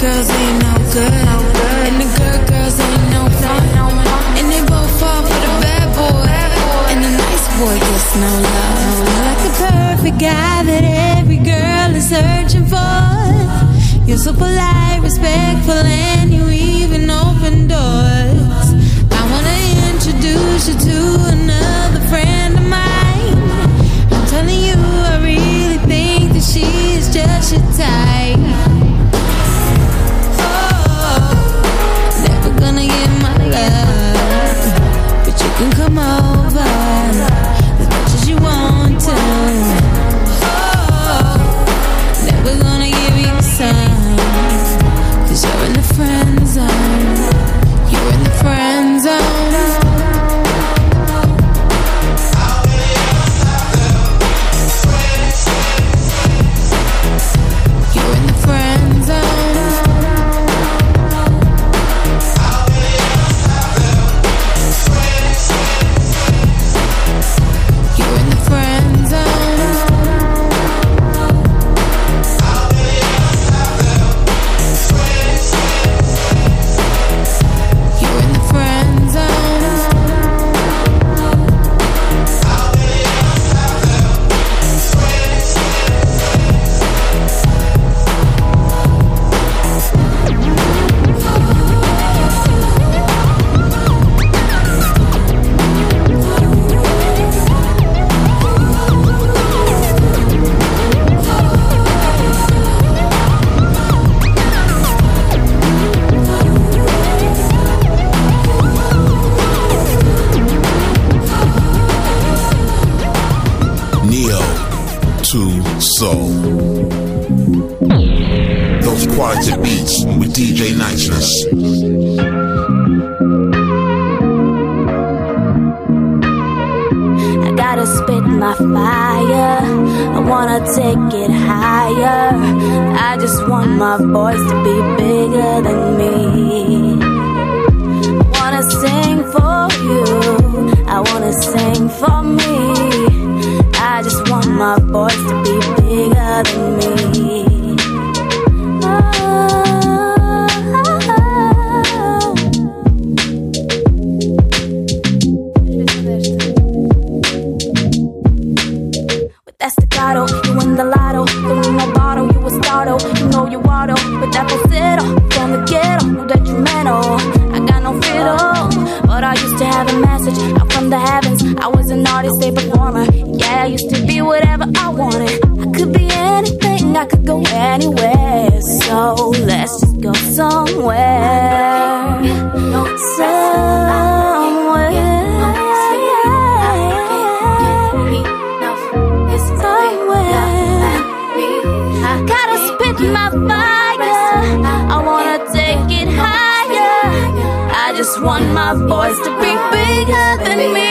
Girls ain't no good, and the good girls ain't no fun, and they both fall for the bad boy, and the nice boy gets no love. Like the perfect guy that every girl is searching for. You're so polite, respectful, and you even open doors. I wanna introduce you to another friend of mine. I'm telling you, I really think that she's just your type. Gonna get my love, but you can come over as much as you want to. Oh, never soul. Those quality beats with D J Niceness. I gotta spit my fire. I wanna take it higher. I just want my voice to be bigger than me. I wanna sing for you. I wanna sing for me. I just want my voice to be bigger than me. Oh. With that staccato, you in the lotto. Don't need no bottle, you a startle. You know you auto. With that falsetto, from the ghetto, no detrimental. I got no fiddle, but I used to have a message out from the heavens. I was an artist, a performer. I used to be whatever I wanted. I could be anything, I could go anywhere. So let's just go somewhere. Somewhere. Somewhere. Gotta spit my fire. I wanna take it higher. I just want my voice to be bigger than me.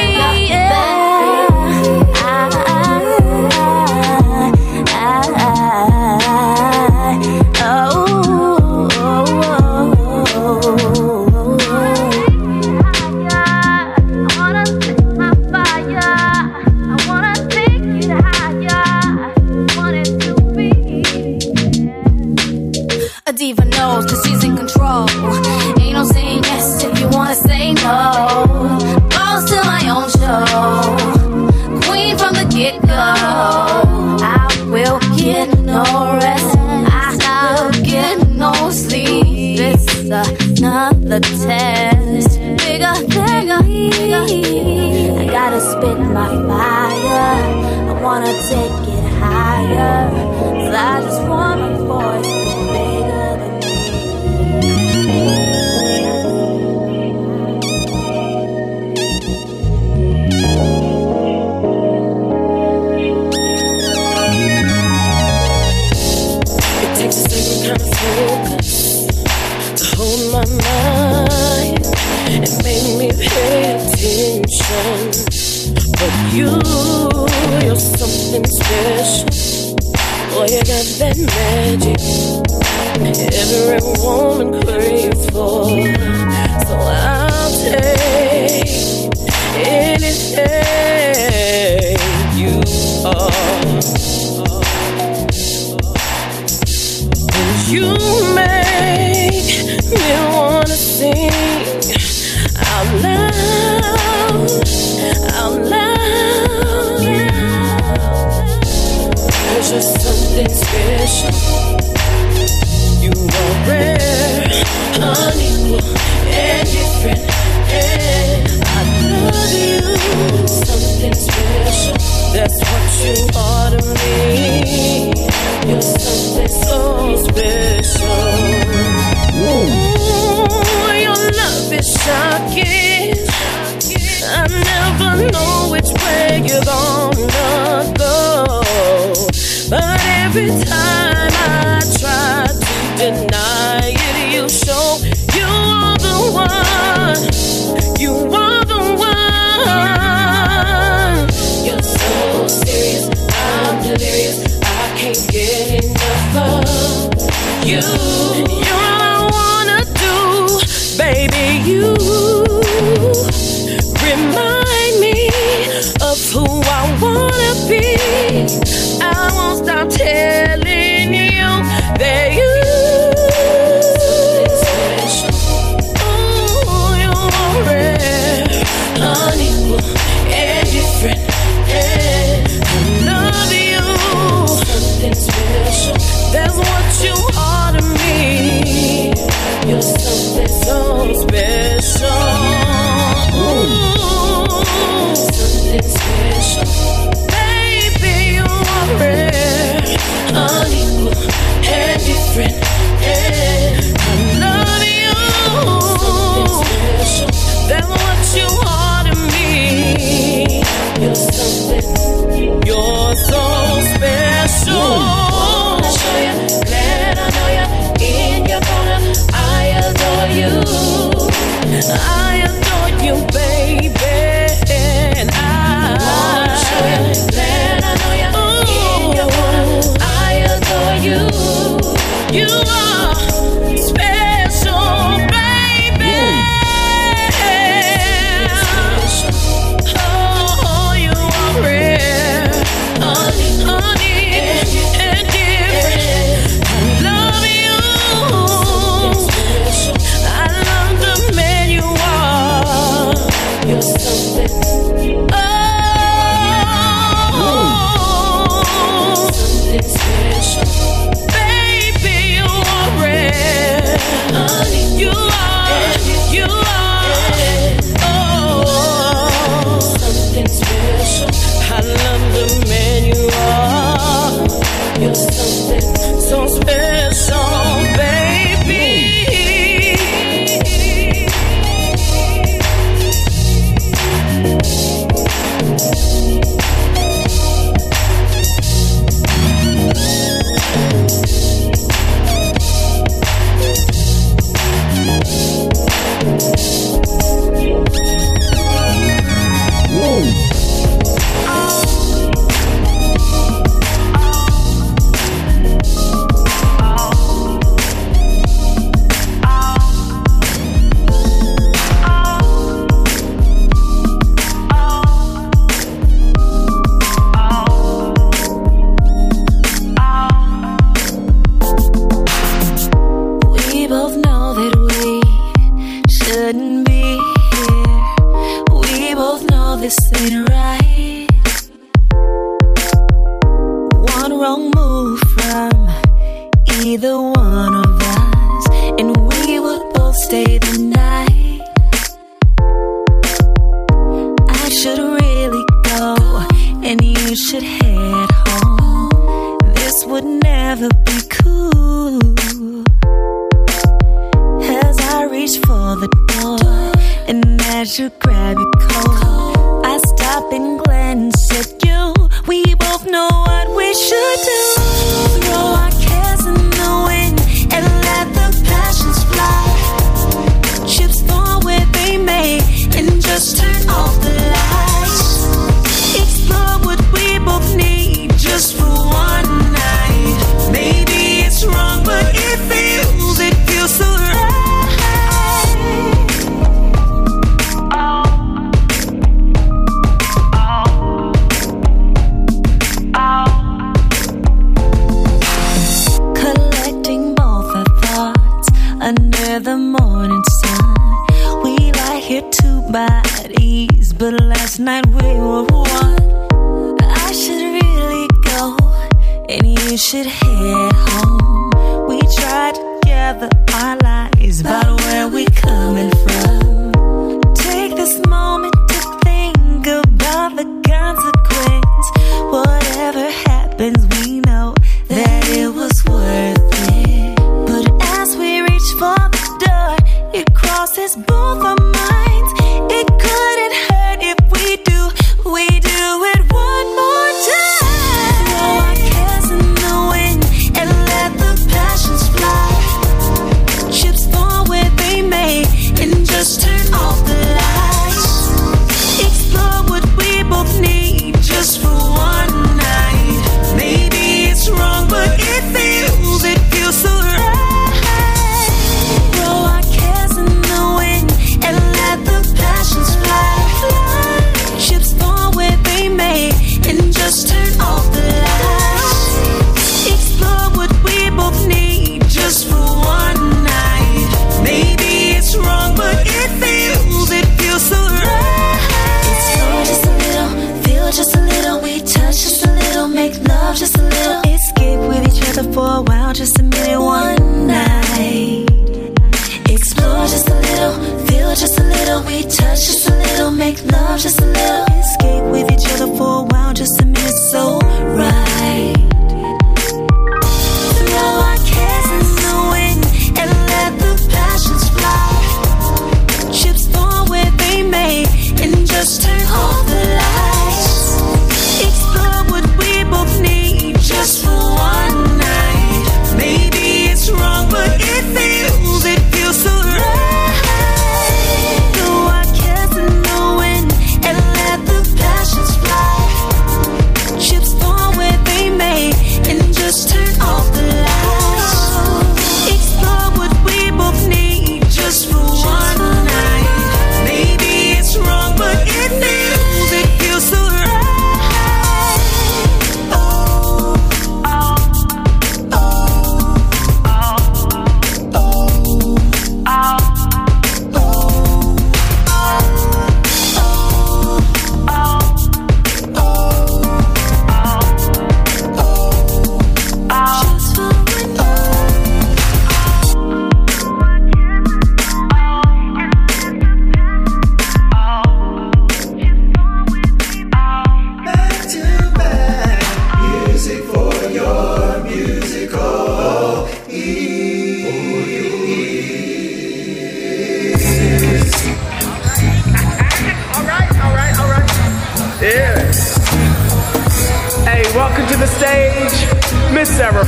Yeah. The test, bigger, bigger, bigger. I gotta spit my fire. I wanna take it higher. 'Cause I just want my voice to be bigger than me. It takes a certain kind of focus to hold my mind. It made me pay attention. But you, you're something special. Boy, you got that magic every woman craves for. So I'll take anything you are. And you make me wanna sing out loud, out loud. There's just something special. You are rare, unequal, and different. And I love you. Something special. That's what you are to me. You're something so special. Ooh. Love is shocking. I never know which way you're gonna go. But every time I try to deny it, you show you are the one. You are the one. You're so serious, I'm delirious. I can't get enough of you. You're baby, you remind me of who I wanna be. I won't stop telling you that you, oh, you're rare, unequal, and different. And I love you. Something special. That's what you are to me. You're something so special. Let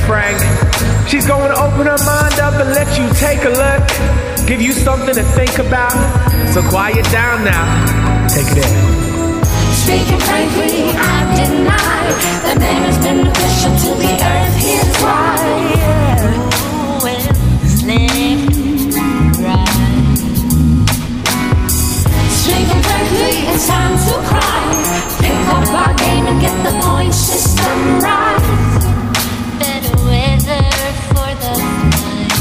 Frank. She's going to open her mind up and let you take a look, give you something to think about. So quiet down now, take it in. Speaking frankly, I deny the name is beneficial to the earth. Here's why. Ooh, it's named right. Speaking frankly, it's time to cry. Pick up our game and get the point system right. Better weather for the night.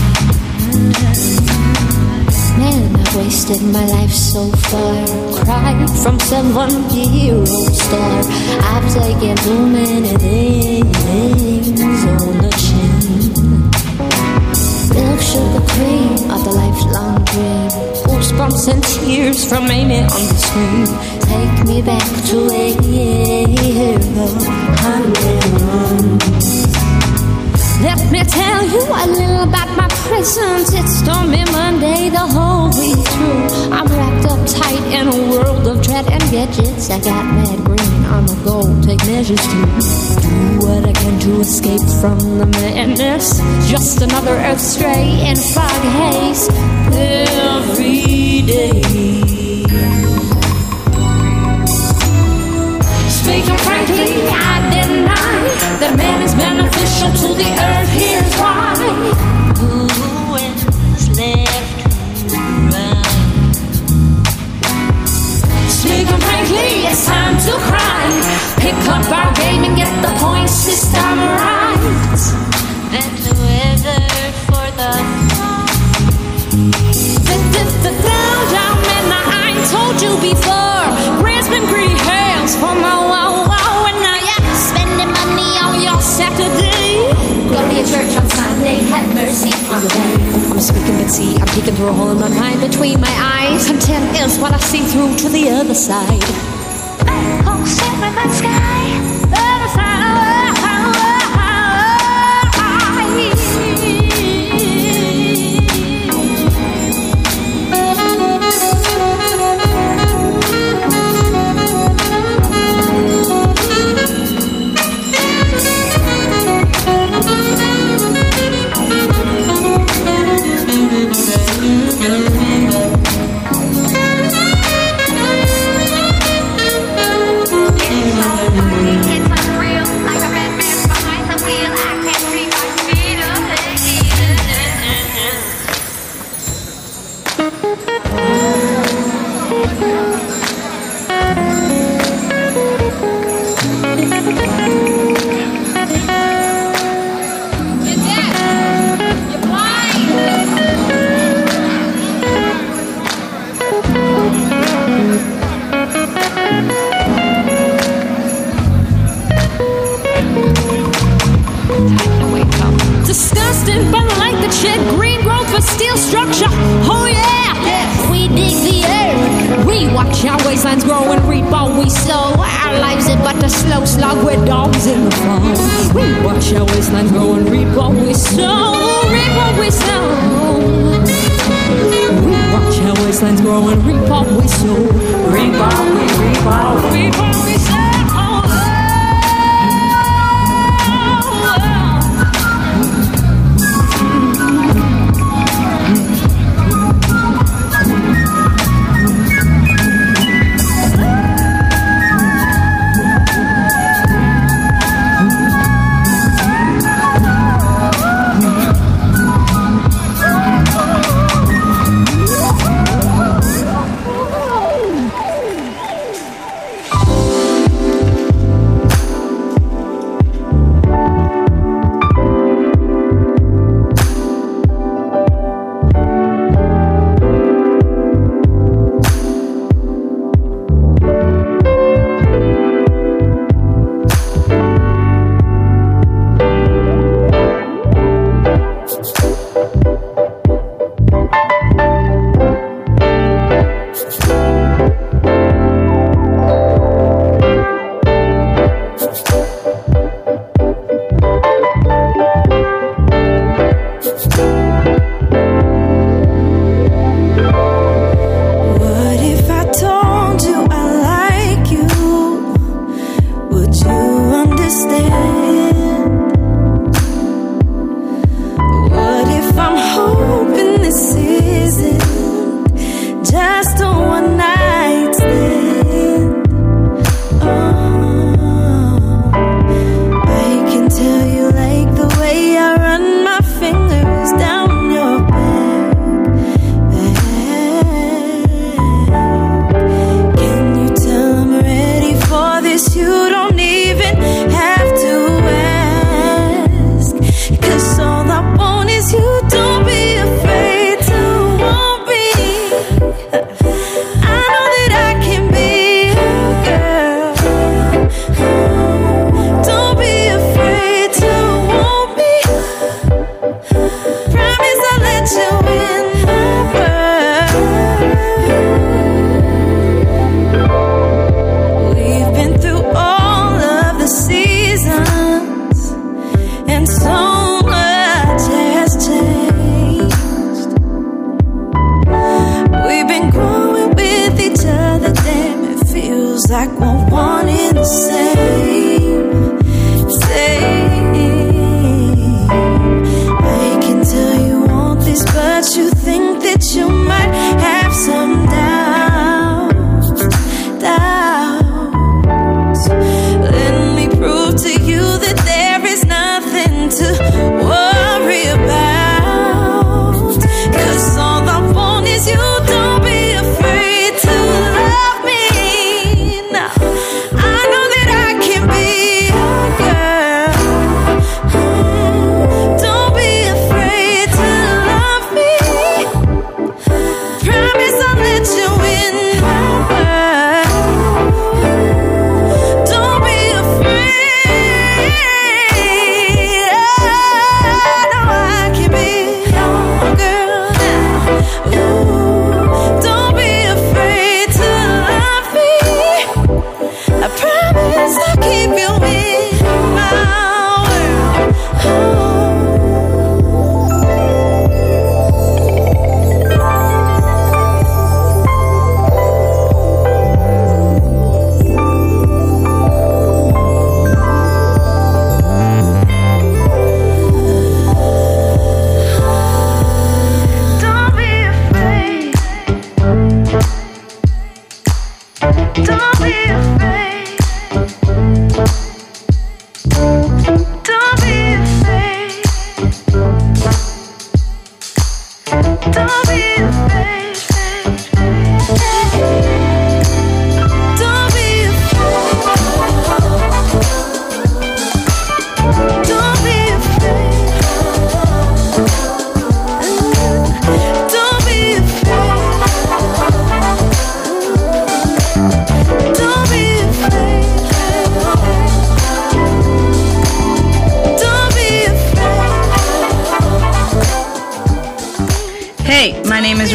Man, I wasted my life so far. Cry from someone hero star. I've taken too many things on the chin. Milk, sugar, cream of the lifelong dream. Goosebumps and tears from Amy on the screen. Take me back to a hero honeymoon. Let me tell you a little about my prisons. It's stormy Monday the whole week through. I'm wrapped up tight in a world of dread and gadgets. I got mad green on the go. Take measures to do what I can to escape from the madness. Just another earth stray in fog haze every day. Speaking frankly, I deny that man is beneficial to the earth. Here's why. Who is left to run? Speaking frankly, it's time to cry. Pick up our game and get the point system right. Better weather for the fall. Down, down, man, I ain't told you before. Grants been greedy hands for my wow wow. And now you're spending money on your Saturday. Go to your church on Sunday, have mercy on the day. I'm speaking but see, I'm peeking through a hole in my mind between my eyes. Content is what I see through to the other side. Oh, sit with the sky, other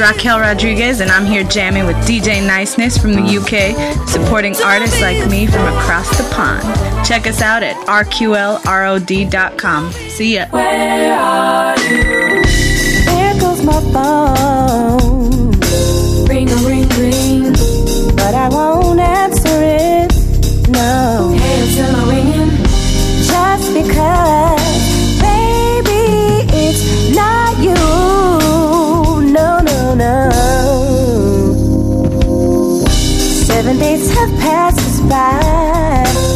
Raquel Rodriguez, and I'm here jamming with D J Niceness from the U K, supporting artists like me from across the pond. Check us out at r q l r o d dot com. See ya. Where are you? There goes my phone. Ring, ring, ring. But I won't answer it. No. Hey, it's still ringing. Just because, baby, it's not you. No. Seven days have passed us by.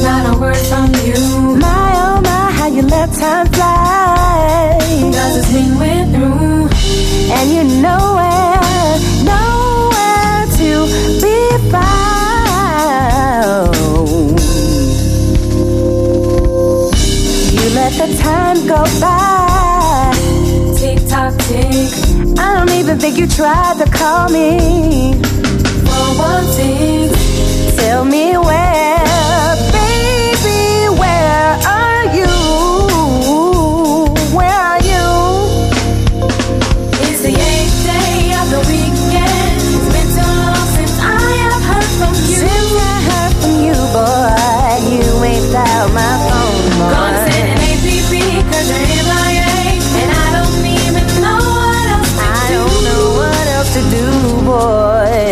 Not a word from you. My oh my, how you let time fly. Does this mean we're through? And you're nowhere, nowhere to be found. You let the time go by. Tick tock tick. I don't even think you tried to call me. For one thing, tell me where, baby, where are you? Where are you? It's the eighth day of the weekend. It's been so long since I have heard from you. Since I heard from you, boy, you ain't dialed my phone, boy. Gonna send an A P B, cause you're in my to do, boy.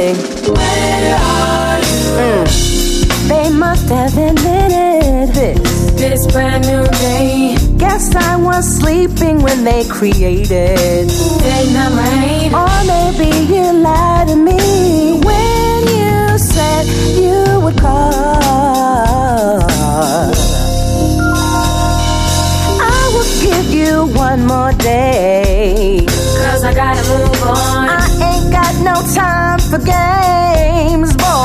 Where are you? Mm. They must have invented this This brand new day. Guess I was sleeping when they created day number eight. Or maybe you lied to me when you said you would call. I will give you one more day, cause I gotta move on. I got no time for games, boy. I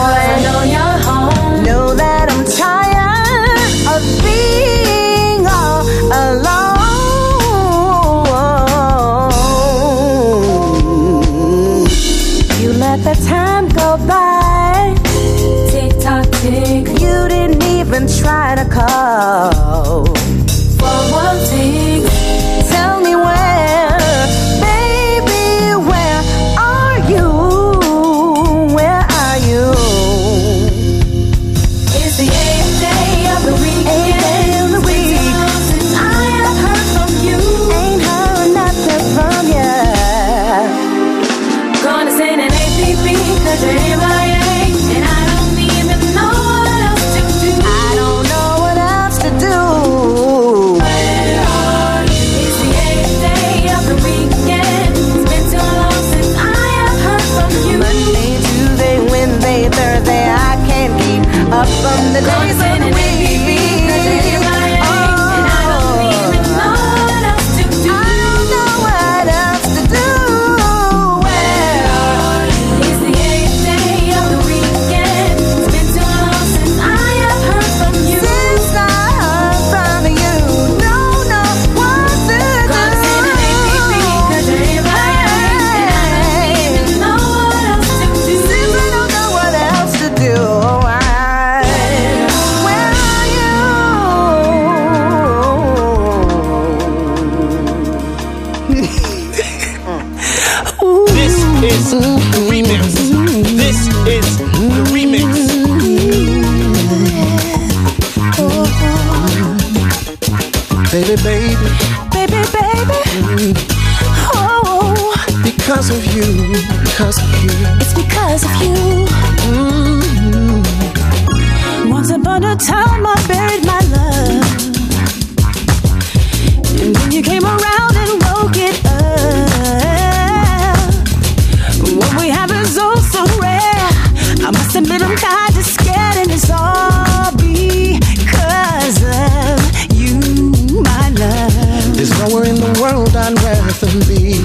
know you're home. Know that I'm tired of being all alone. You let the time go by. Tick tock tick. You didn't even try to call. For one thing, tell me where. Nowhere in the world I'd rather be.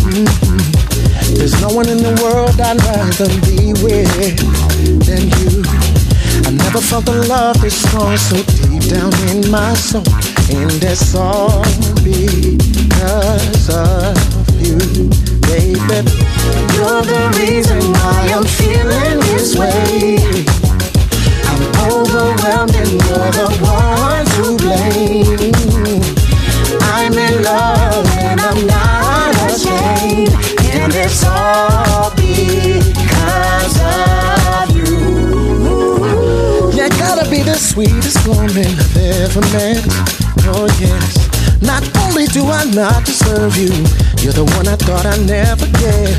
Mm. one in the world I'd rather be with than you. I never felt the love this strong so deep down in my soul, and that's all because of you, baby. You're the reason why I'm feeling this way. I'm overwhelmed and you're the one to blame. I'm in love and I'm not ashamed, and it's all because of you. You gotta be the sweetest woman I've ever met, oh yes. Not only do I not deserve you, you're the one I thought I'd never get.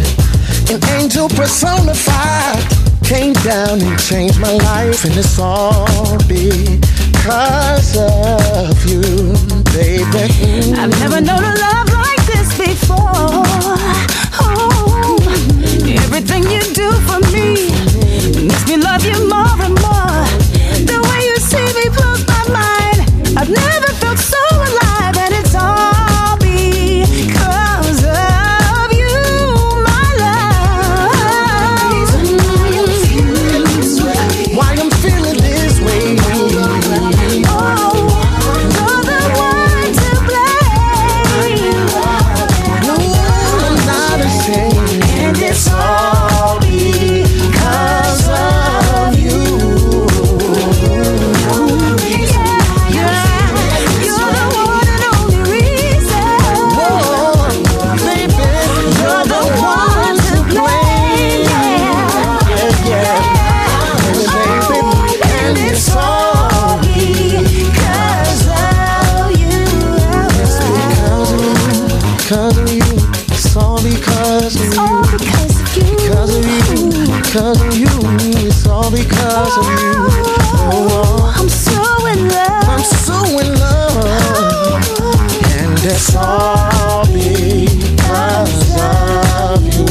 An angel personified came down and changed my life, and it's all because of you, baby. I've never known a love like this before. Oh, everything you do for me makes me love you more and more. The way you see me blows my mind. I've never felt so alive. All because of you, my love. Why I'm feeling this way. Why I'm feeling this way. Oh, you're the one to blame. No, I'm not ashamed, and it's all because of you. Yeah, you're the one. Because of you, it's all because of you. Oh, I'm so in love. I'm so in love. And it's all because of you.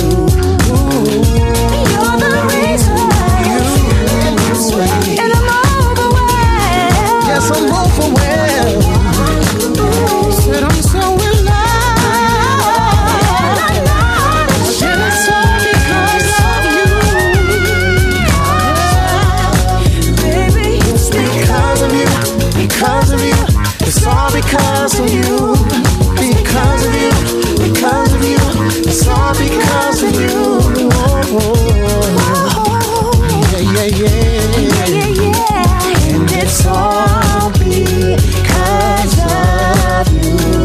You're the reason I'm feeling this way. And I'm overwhelmed. Yes, I'm overwhelmed. Said I'm so in love. Because of you, it's all because of you. Because of you, because of you, it's all because of you. Oh, yeah, yeah, yeah, yeah, yeah. And it's all because of you. Yeah.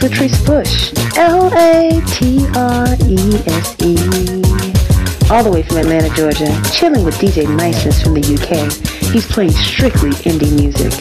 Latrice Bush, L A T R E S E, all the way from Atlanta, Georgia, chilling with D J Niceness from the U K. He's playing strictly indie music.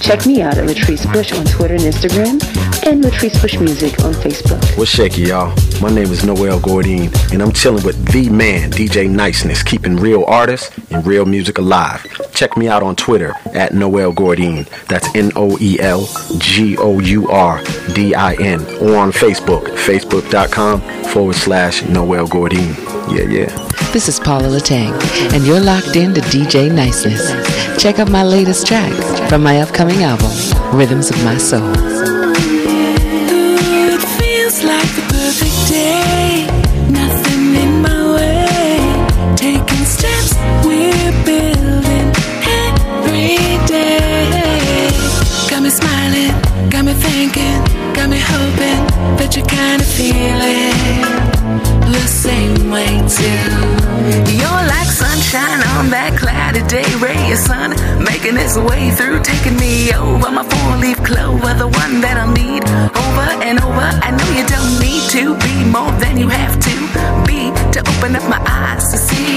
Check me out at Latrice Bush on Twitter and Instagram, and Latrice Bush Music on Facebook. What's shaky, y'all? My name is Noel Gourdine, and I'm chilling with the man, D J Niceness, keeping real artists and real music alive. Check me out on Twitter at Noel Gourdine. That's N O E L G O U R D I N. Or on Facebook, facebook.com forward slash Noel Gourdine. Yeah, yeah. This is Paula LaTang, and you're locked in to D J Niceness. Check out my latest track from my upcoming album, Rhythms of My Soul. It feels like the perfect day. Nothing in my way. Taking steps, we're building every day. Got me smiling, got me thinking, got me hoping that you kind of feel it the same way too. You're like sunshine on that cloudy day. Ray of sun making its way through, taking me over. My four-leaf clover, the one that I need over and over. I know you don't need to be more than you have to be to open up my eyes to see.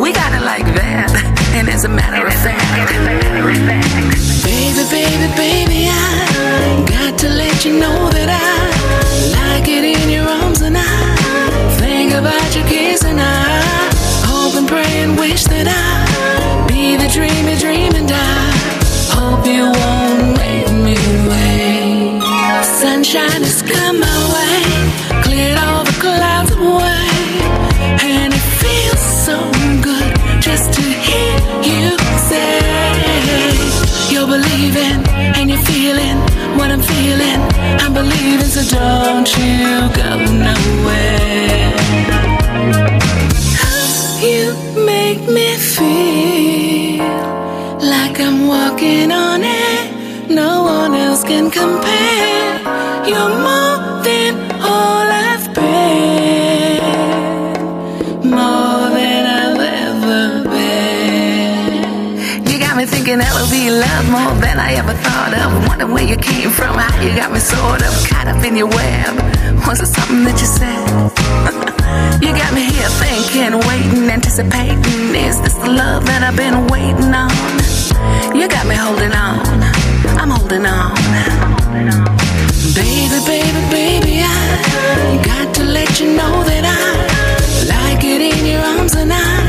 We got it like that, and as a matter of wish that I'd be the dreamer, dream, and I hope you won't make me wait. Sunshine has come my way, cleared all the clouds away, and it feels so good just to hear you say you're believing and you're feeling what I'm feeling. I'm believing, so don't you go nowhere. You make me feel like I'm walking on air. No one else can compare. You're more than all I've been, more than I've ever been. You got me thinking that would be love more than I ever thought of. Wonder where you came from, how you got me sort of caught up in your web. Was it something that you said? You got me here thinking, waiting, anticipating. Is this the love that I've been waiting on? You got me holding on, I'm holding on. Baby, baby, baby, I got to let you know that I like it in your arms, and I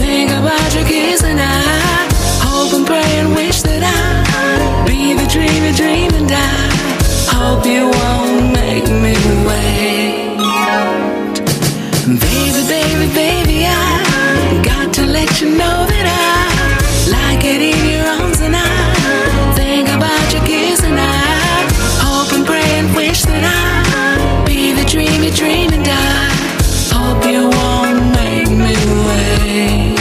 think about your kiss, and I hope and pray and wish that I be the dreamer, dream, and I hope you won't make me wait. Baby, baby, baby, I got to let you know that I like it in your arms, and I think about your kiss, and I hope and pray and wish that I be the dream you dream, and I hope you won't make me wait.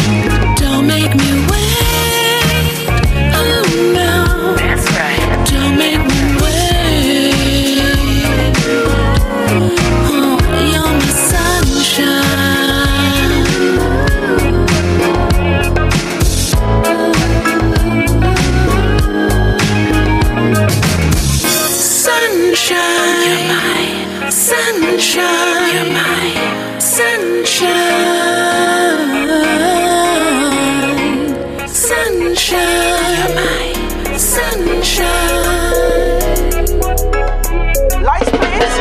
Don't make me wait, oh no. That's right. Don't make me wait, oh, you're my son. Sunshine, you're my sunshine. Sunshine, you're my sunshine. Lights, please.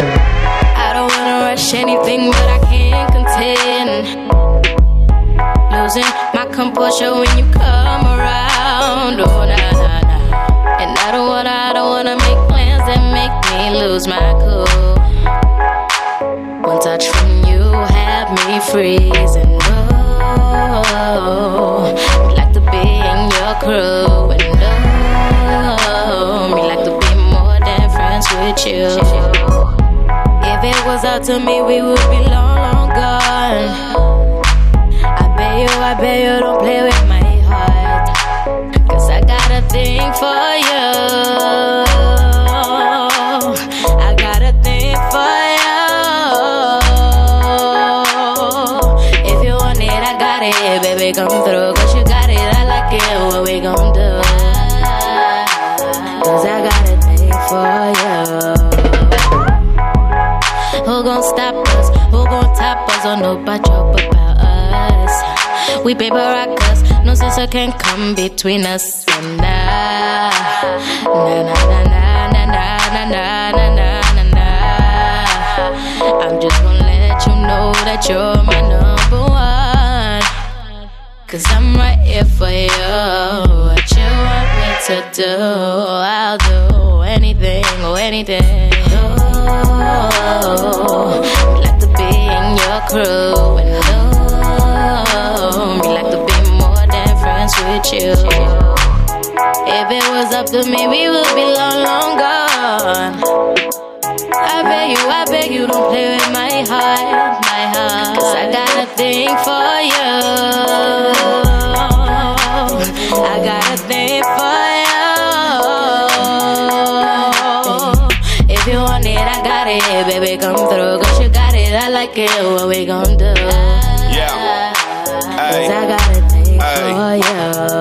I don't wanna rush anything, but I can't contend. Losing my composure when you come around. Oh, nah, nah, nah. And I don't wanna, I don't wanna make plans that make me lose my cool. One touch from you have me freezing. Oh, I'd like to be in your crew. And oh, I'd like to be more than friends with you. If it was up to me, we would be long, long gone. I bet you, I bet you don't play with my heart, 'cause I got a thing for you. Come through, 'cause you got it, I like it, what we gon' do? 'Cause I got a thing for you. Who gon' stop us? Who gon' top us? Oh, nobody joke about us. We paper rockers, no sister can come between us. And nah, nah, nah, nah, nah, nah, nah, nah, nah, nah, nah. I'm just gon' let you know that you're my number one, 'cause I'm right here for you. What you want me to do, I'll do anything, or anything. Oh, I'd like to be in your crew. And oh, I'd like to be more than friends with you. If it was up to me, we would be long, long gone. I beg you, I beg you, don't play with my heart, my heart, 'cause I got a thing for you. I got a thing for you. If you want it, I got it, baby, come through, 'cause you got it, I like it, what we gon' do? Yeah, 'cause I got a thing for you.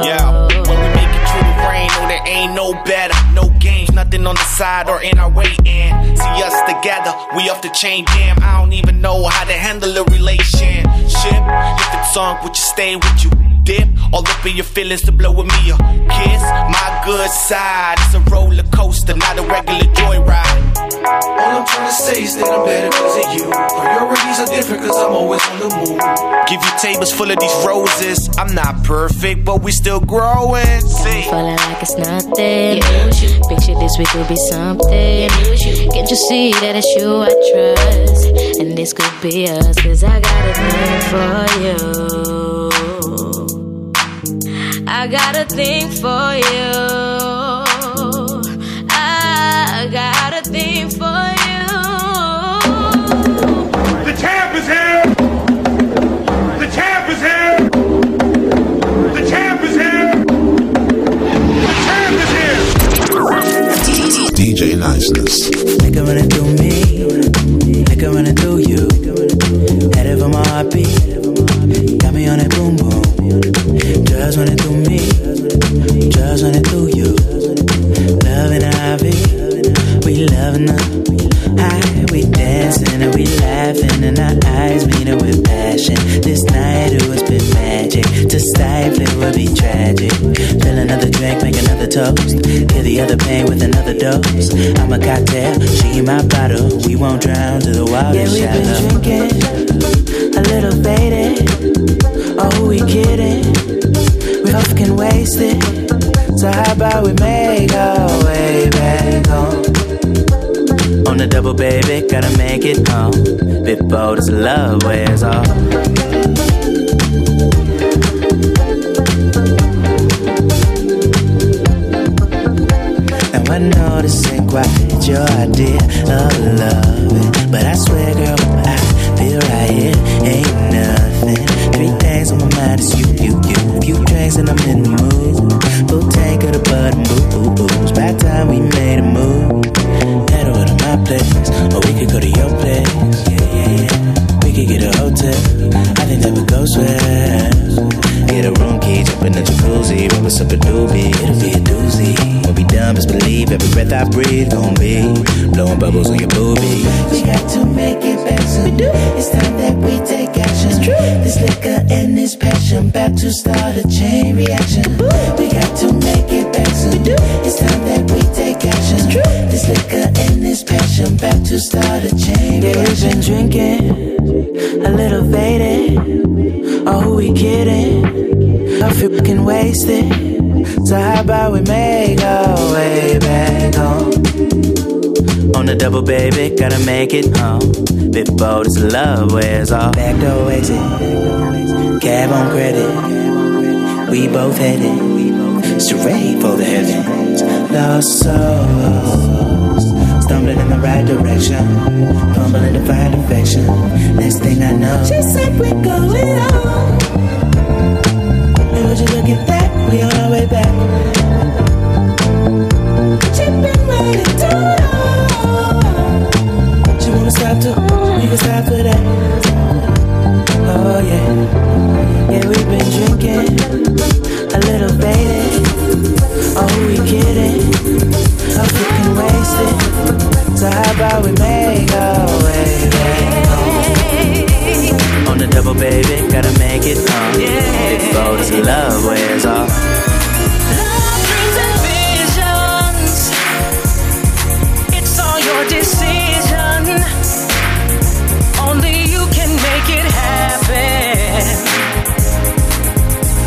Yeah, when we make it through the rain, no, there ain't no better, no games, nothing on the side or in our way in. See us together, we off the chain, damn. I don't even know how to handle a relationship. If it's on, would you stay with you? Dip, all up in your feelings to blow with me a kiss. My good side, it's a roller coaster, not a regular joyride. All I'm trying to say is that I'm better because of you. Priorities are different because I'm always on the move. Give you tables full of these roses. I'm not perfect, but we still growing. See, falling like it's nothing. Yeah. Picture this, we could be something. Yeah. Can't you see that it's you I trust? And this could be us, cause I got a thing for you. I got a thing for you. I got a thing for you. The champ is here. The champ is here. The champ is here. The champ is here. D J Niceness. Like I'm running through me. Like I'm running through you. Head over my heartbeat. Got me on that boom boom. Just running through me. Just running through you. Love and Ivy. We loving up, high, we dancing and we laughing, and our eyes meet up with passion. This night it was been magic, to stifle it would be tragic. Fill another drink, make another toast, kill the other pain with another dose. I'm a cocktail, she my bottle, we won't drown to the wildest shallow. Yeah, we've been drinking, a little faded, oh we kidding, we fucking wasted. So how about we make our way back home? On the double, baby, gotta make it home before this love wears off. Now I know this ain't quite your idea of love, but I swear, girl, I feel right here ain't nothing. Three things on my mind is you, you, you. A few drinks and I'm in the mood. Full tank of the bud and boo, boo, boo. It's about time we made a move. Place, or we could go to your place. Yeah, yeah, yeah. We could get a hotel. I think that would go swell. Get a room key, jump in the jacuzzi, roll us up a doobie. It'll be a doozy. When we done, best believe every breath I breathe gon' be blowing bubbles on your boobie. We got to make it back soon. It's time that we take action. This liquor and this passion about to start a chain reaction. We got to make it back soon. It's time that we take action. This liquor and this passion about to start a chain reaction. Yeah, we've been drinking, a little faded. Oh, we kidding? I feel fucking wasted. So how about we make our way back home? On the double, baby, gotta make it home before this love wears off. Back door exit, cab on credit. We both headed straight for the heavens. Lost souls stumbling in the right direction, fumbling to find affection. Next thing I know, she said we're going on. And would you look at that? We on our way back. She been running down. She wanna stop too. We can stop for that. Oh yeah, yeah, we've been drinking, a little faded, oh we kidding, I'm fucking wasted, so how about we make our way back home? On the double, baby, gotta make it home, before this love wears off.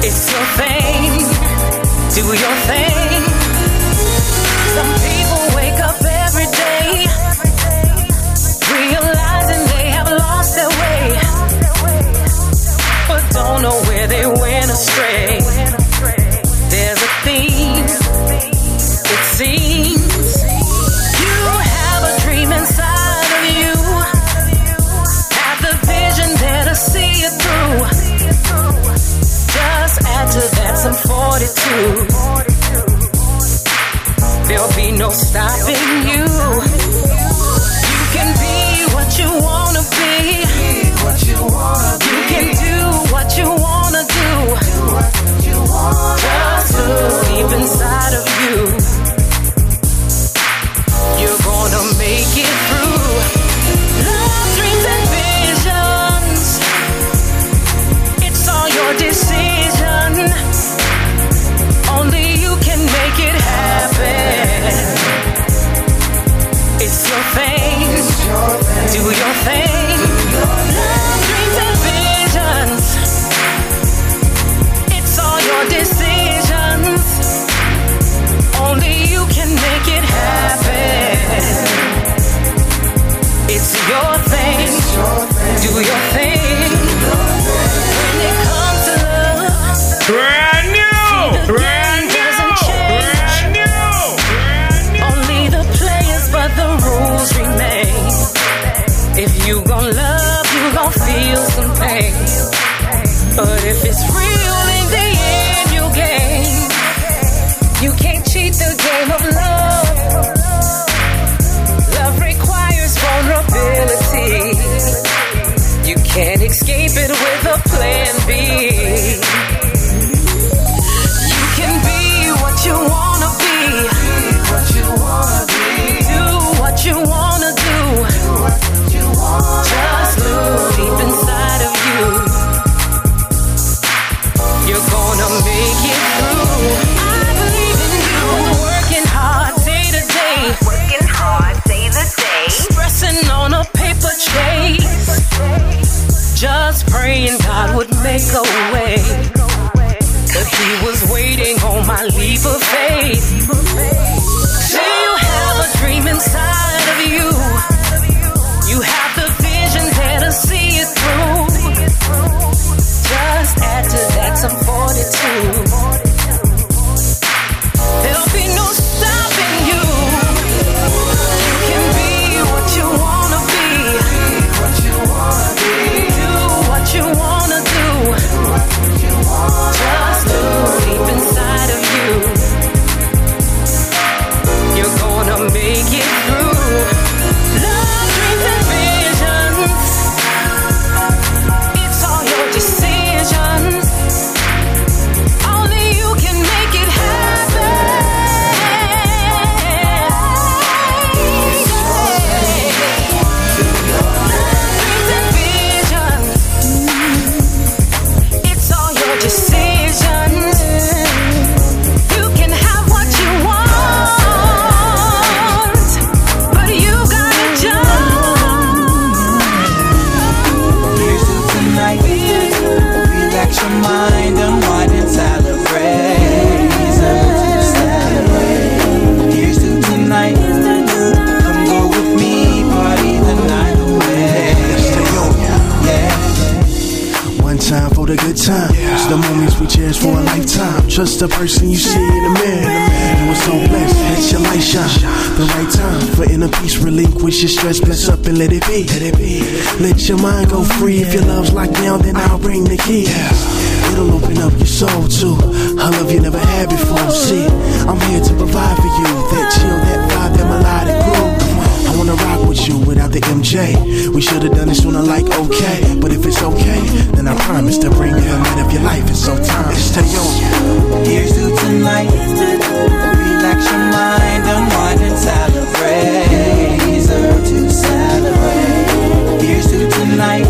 It's your thing, do your thing. Some people wake up every day, realizing they have lost their way, but don't know where they went astray. There's a theme, it seems. You have a dream inside of you, have the vision there to see it through. Add to that some fortitude. There'll be no stopping you. You can be what you wanna be. You can do what you wanna do. Brand new! Brand new! Brand new! Only the players, but the rules remain. If you gon' love, you gon' feel some pain. But if it's real, in the end you gain. You can't cheat the game of love. Love requires vulnerability. You can't escape it with a plan B. You wanna be, be what you wanna be. Do what you wanna do. Do what you wanna just do. Deep inside of you, you're gonna make it through. I believe in you. Working hard day to day. Working hard day to day. Stressing on a paper chase. Just praying God would make a way. But he was waiting on my leap of faith. Do you have a dream inside of you? You have the vision there to see it through. Just add to that some fortitude. There'll be no stopping you. You can be what you wanna be. Do what you wanna do. Just deep inside of you, you're gonna make it through. Love, dreams, and visions, it's all your decisions. Only you can make it happen. Love, dreams, and visions, it's all your decisions. Time. Yeah. It's the moments we cherish for a lifetime. Trust the person you see in the mirror. You were so blessed, let your light shine. The right time for inner peace. Relinquish your stress, bless up and let it be. Let it be. Let your mind go free. If your love's locked down, then I'll bring the keys. It'll open up your soul to a love you never had before. See, I'm here to provide for you. That chill, that vibe, that melodic groove. I wanna rock with you without the M J. We should've done it sooner, like okay. But if it's okay, then I promise to bring you the light of your life. It's so time to stay on. Here's to tonight. Relax your mind, unwind and celebrate. Here's to celebrate. Here's to tonight.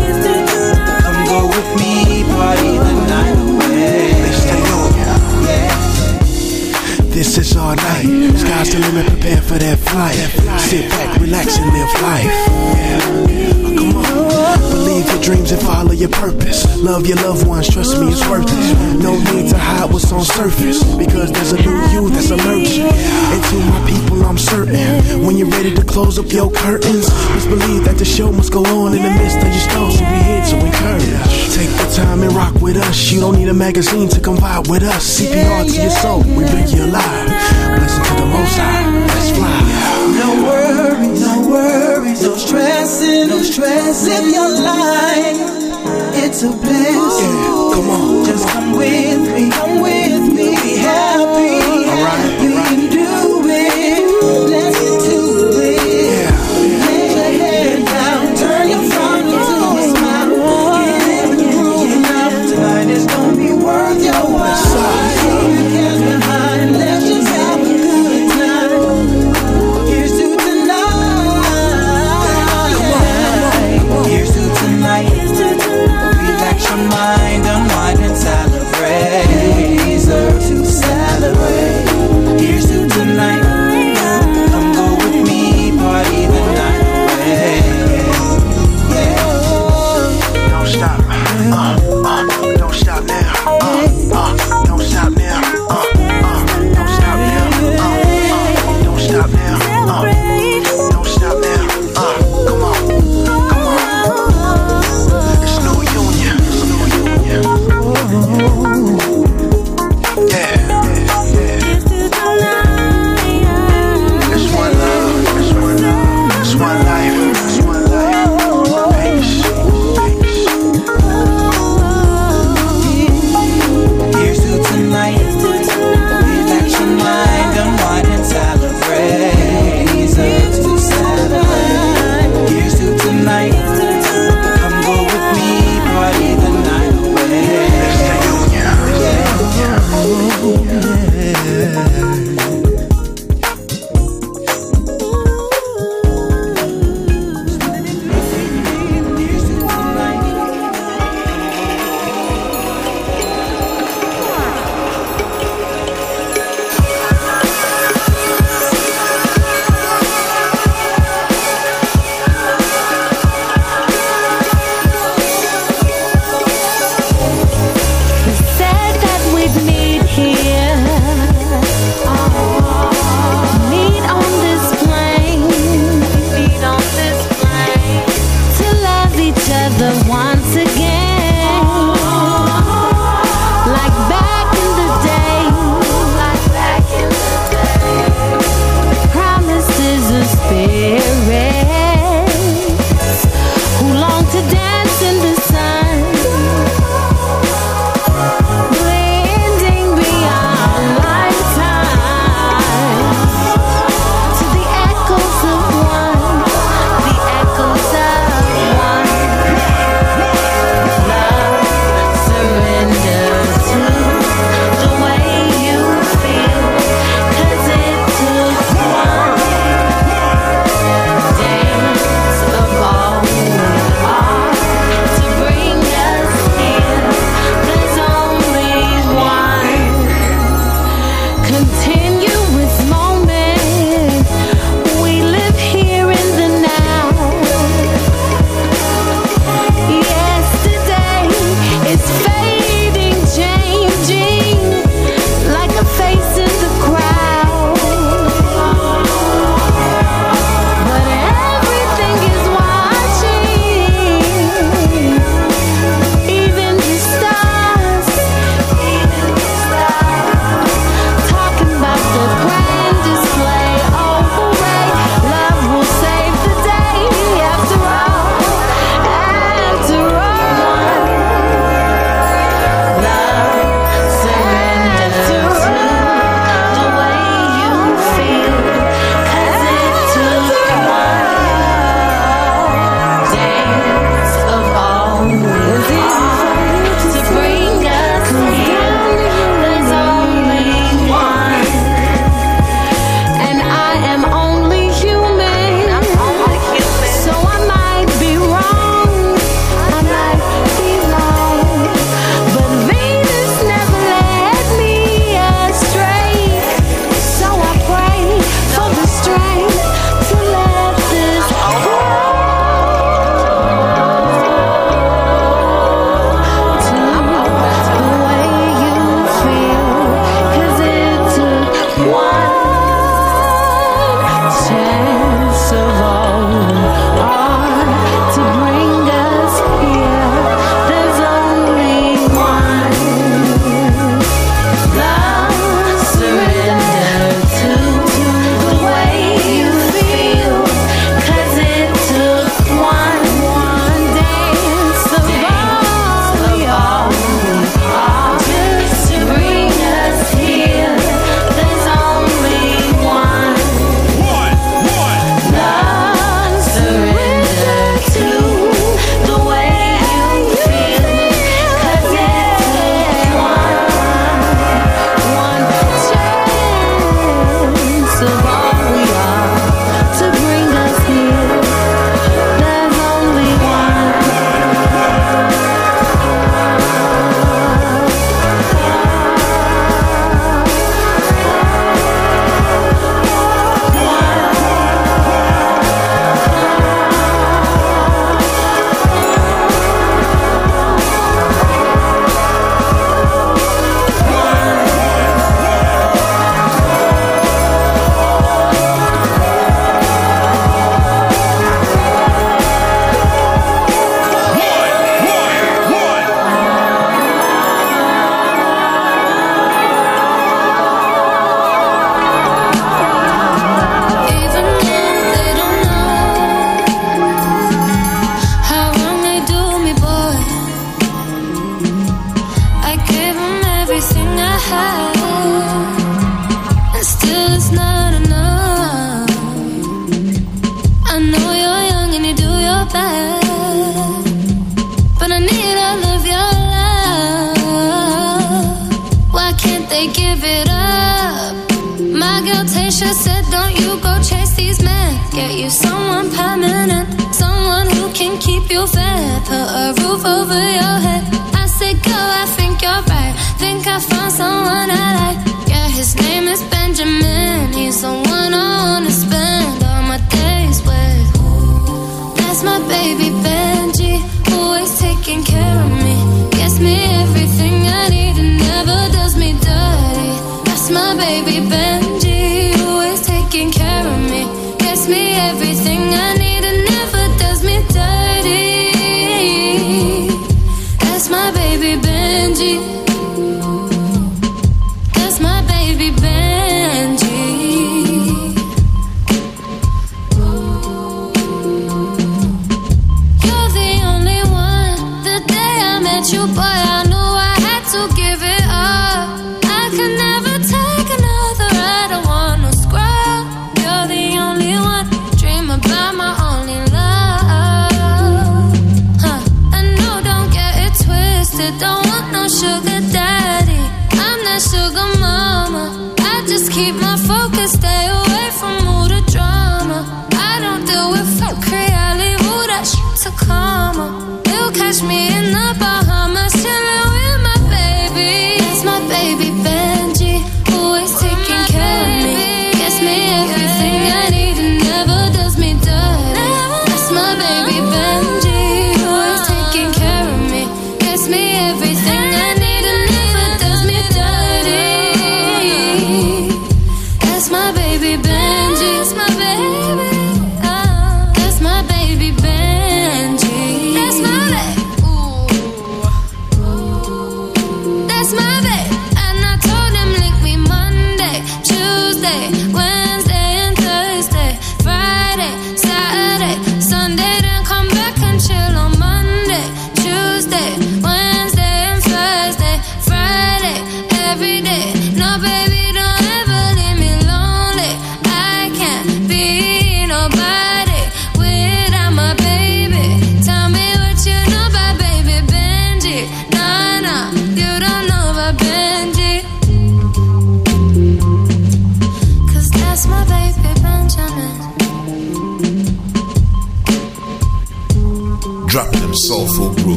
Come go with me, party the night away. Let's stay on. Yeah. This is all night. Sky's the limit, prepare for that flight. Sit back, relax, and live life. Yeah. Oh, come on. Believe your dreams and follow your purpose. Love your loved ones, trust me, it's worth it. No need to hide what's on surface, because there's a new you that's emerging. And to my people, I'm certain, when you're ready to close up your curtains, just believe that the show must go on in the midst of your storms. So we here to encourage. Take the time and rock with us. You don't need a magazine to come vibe with us. C P R to your soul, we bring you alive. Listen to the most high, let's fly. No worries, no worries, no stressing, no stress. Live your life, it's a bliss. Yeah, come on, just come with me, come with me. Be happy, all right, happy, all right. Do it, let's get to it. Yeah. Lay your head down, turn your front into a smile. Get in, get in, get out. Tonight is gonna be worth your while. Mind, unwind, and celebrate.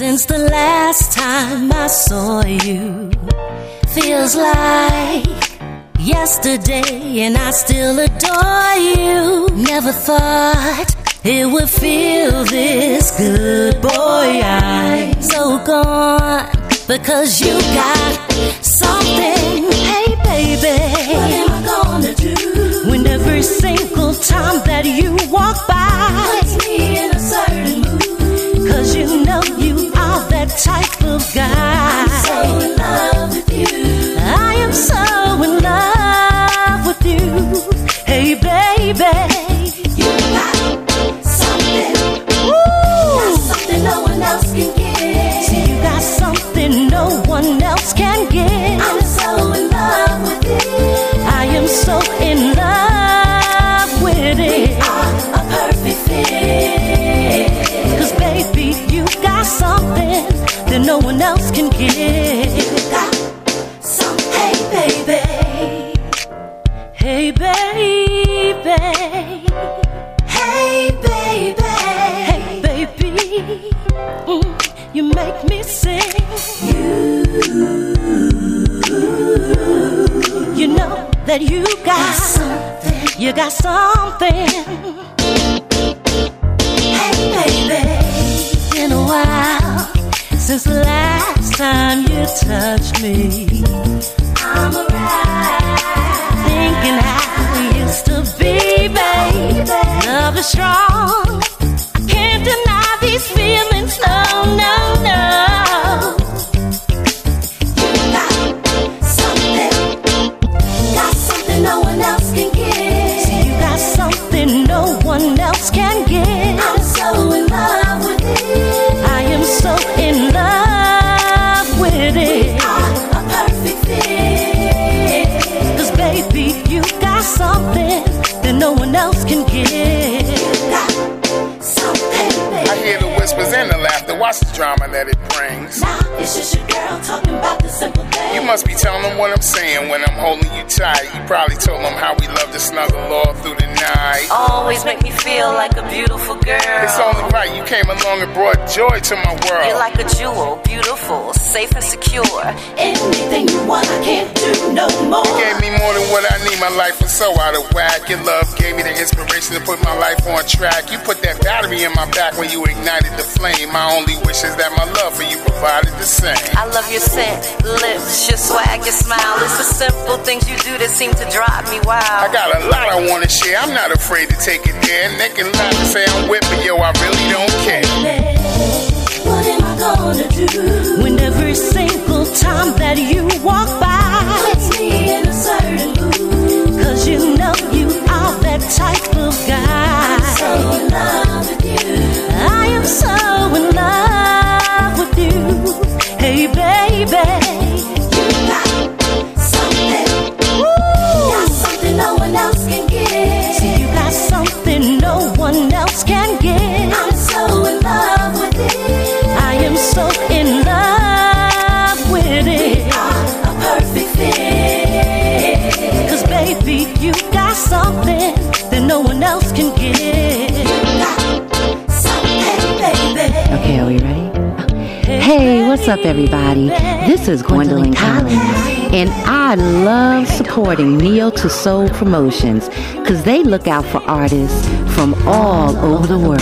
Since the last time you touched me, I'm around. thinking how we used to be, babe. Love is strong. I can't deny these feelings. No, no, no. You got something. Got something no one else can give. See, you got something no one else can give. I'm so in love with it. I am so in love with it. We are a perfect fit. 'Cause baby, you got something that no one else can give. I hear the whispers and the laughter, watch the drama that it brings. Now it's just your girl talking about the simple things. You must be telling them what I'm saying when I'm holding you tight. You probably told them how we love to snuggle all through the night. Always make me feel like a beautiful girl. It's only right you came along and brought joy to my world. You're like a jewel, beautiful, safe and secure. Anything you want, I can't do no more. You gave me more than what I need, my life was so out of whack. Your love gave me the inspiration to put my life on track. You put that battery in my back when you ignited the flame. My only wish is that my love for you provided the same. I love your scent, lips, your swag, your smile. It's the simple things you do that seem to drive me wild. I got a lot I want to share, I'm not afraid to take it there. They can lie to say I'm with, but yo, I really don't care. What am I gonna do when every single time that you walk by puts me in a certain mood? 'Cause you know you are that type of guy. I'm so in love with you. I am so in love with you. Hey baby, you got something. Woo. Got something no one else can give. See, you got something no one else can give. I'm so in love with it. I am so in love with it. We are a perfect fit. 'Cause baby, you got something that no one else can give. Okay, are we ready? Hey, what's up, everybody? This is Gwendolyn Collins, and I love supporting Neo to Soul Promotions because they look out for artists from all over the world,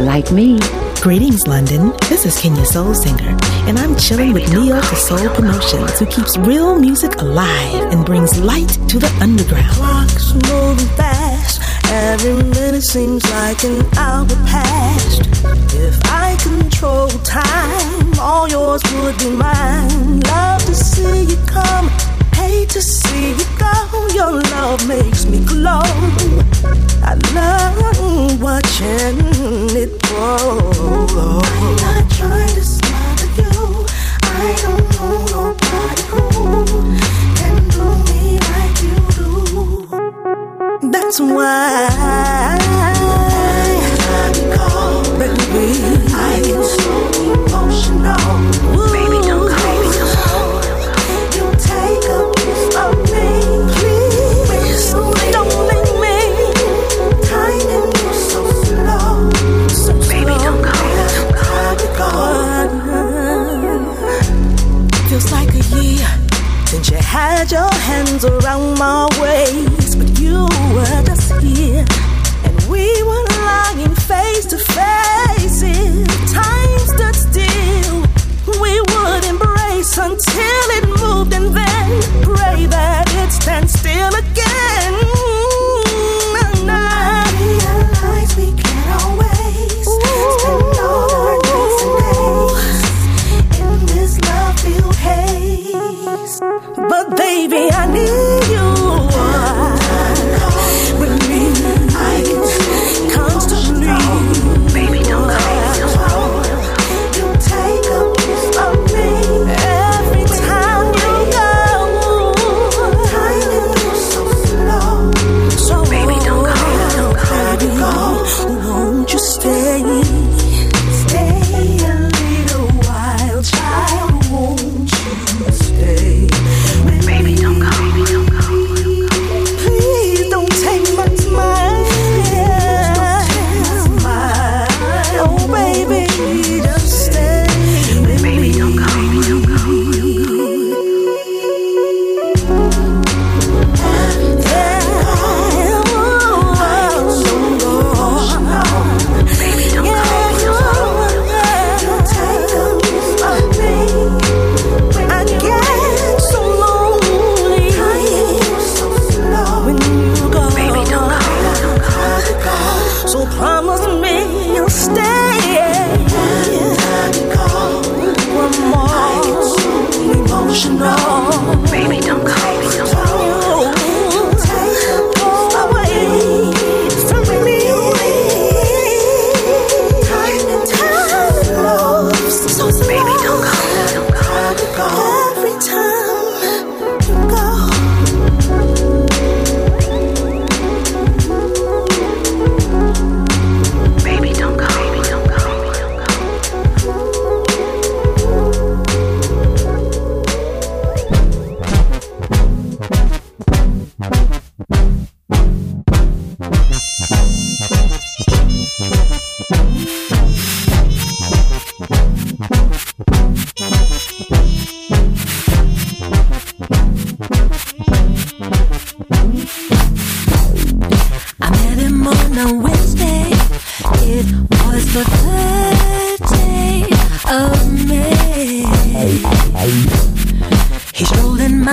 like me. Greetings, London. This is Kenya Soul Singer, and I'm chilling with Neo to Soul Promotions, who keeps real music alive and brings light to the underground. Clocks moving fast. Every minute seems like an hour past. If I control time, all yours would be mine. Love to see you come, hate to see you go. Your love makes me glow. I love watching it grow. I'm not trying to smile at you. I don't know nobody who can do me like you do. That's why baby, I get so emotional. Ooh, baby, don't call me no more. Can you take a piece of me? Please, don't make me kind and you're so slow. So baby, slow. Don't call me no more. Feels like a year since you had your hands around my waist, but you were just here. We were lying face to face. If time stood still, we would embrace until it moved, and then pray that it stands still again. And I realize we can't always spend all our nights and days in this love-filled haze. But baby, I need you. Baby, don't call me.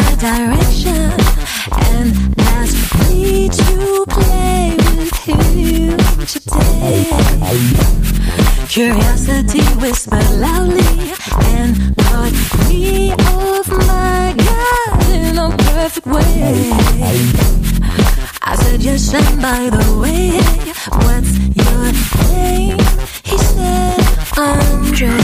my direction and ask me to play with him today. Curiosity whispered loudly and brought me off my guard in a perfect way. I said, "Yes, and by the way, what's your name?" He said, "Andre."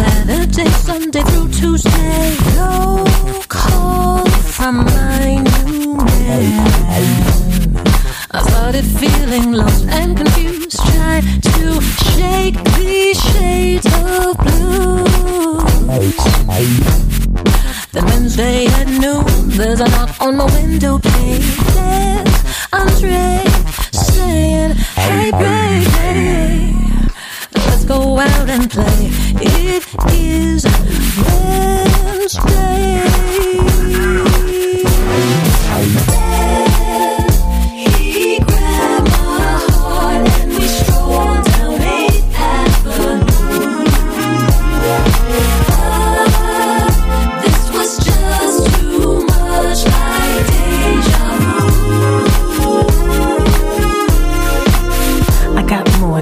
Saturday, Sunday through Tuesday, no call from my new man. I started feeling lost and confused, tried to shake the shades of blue. Then Wednesday at noon, there's a knock on my window pane. There's Andre saying, "Hey baby, let's go out and play." It is Wednesday.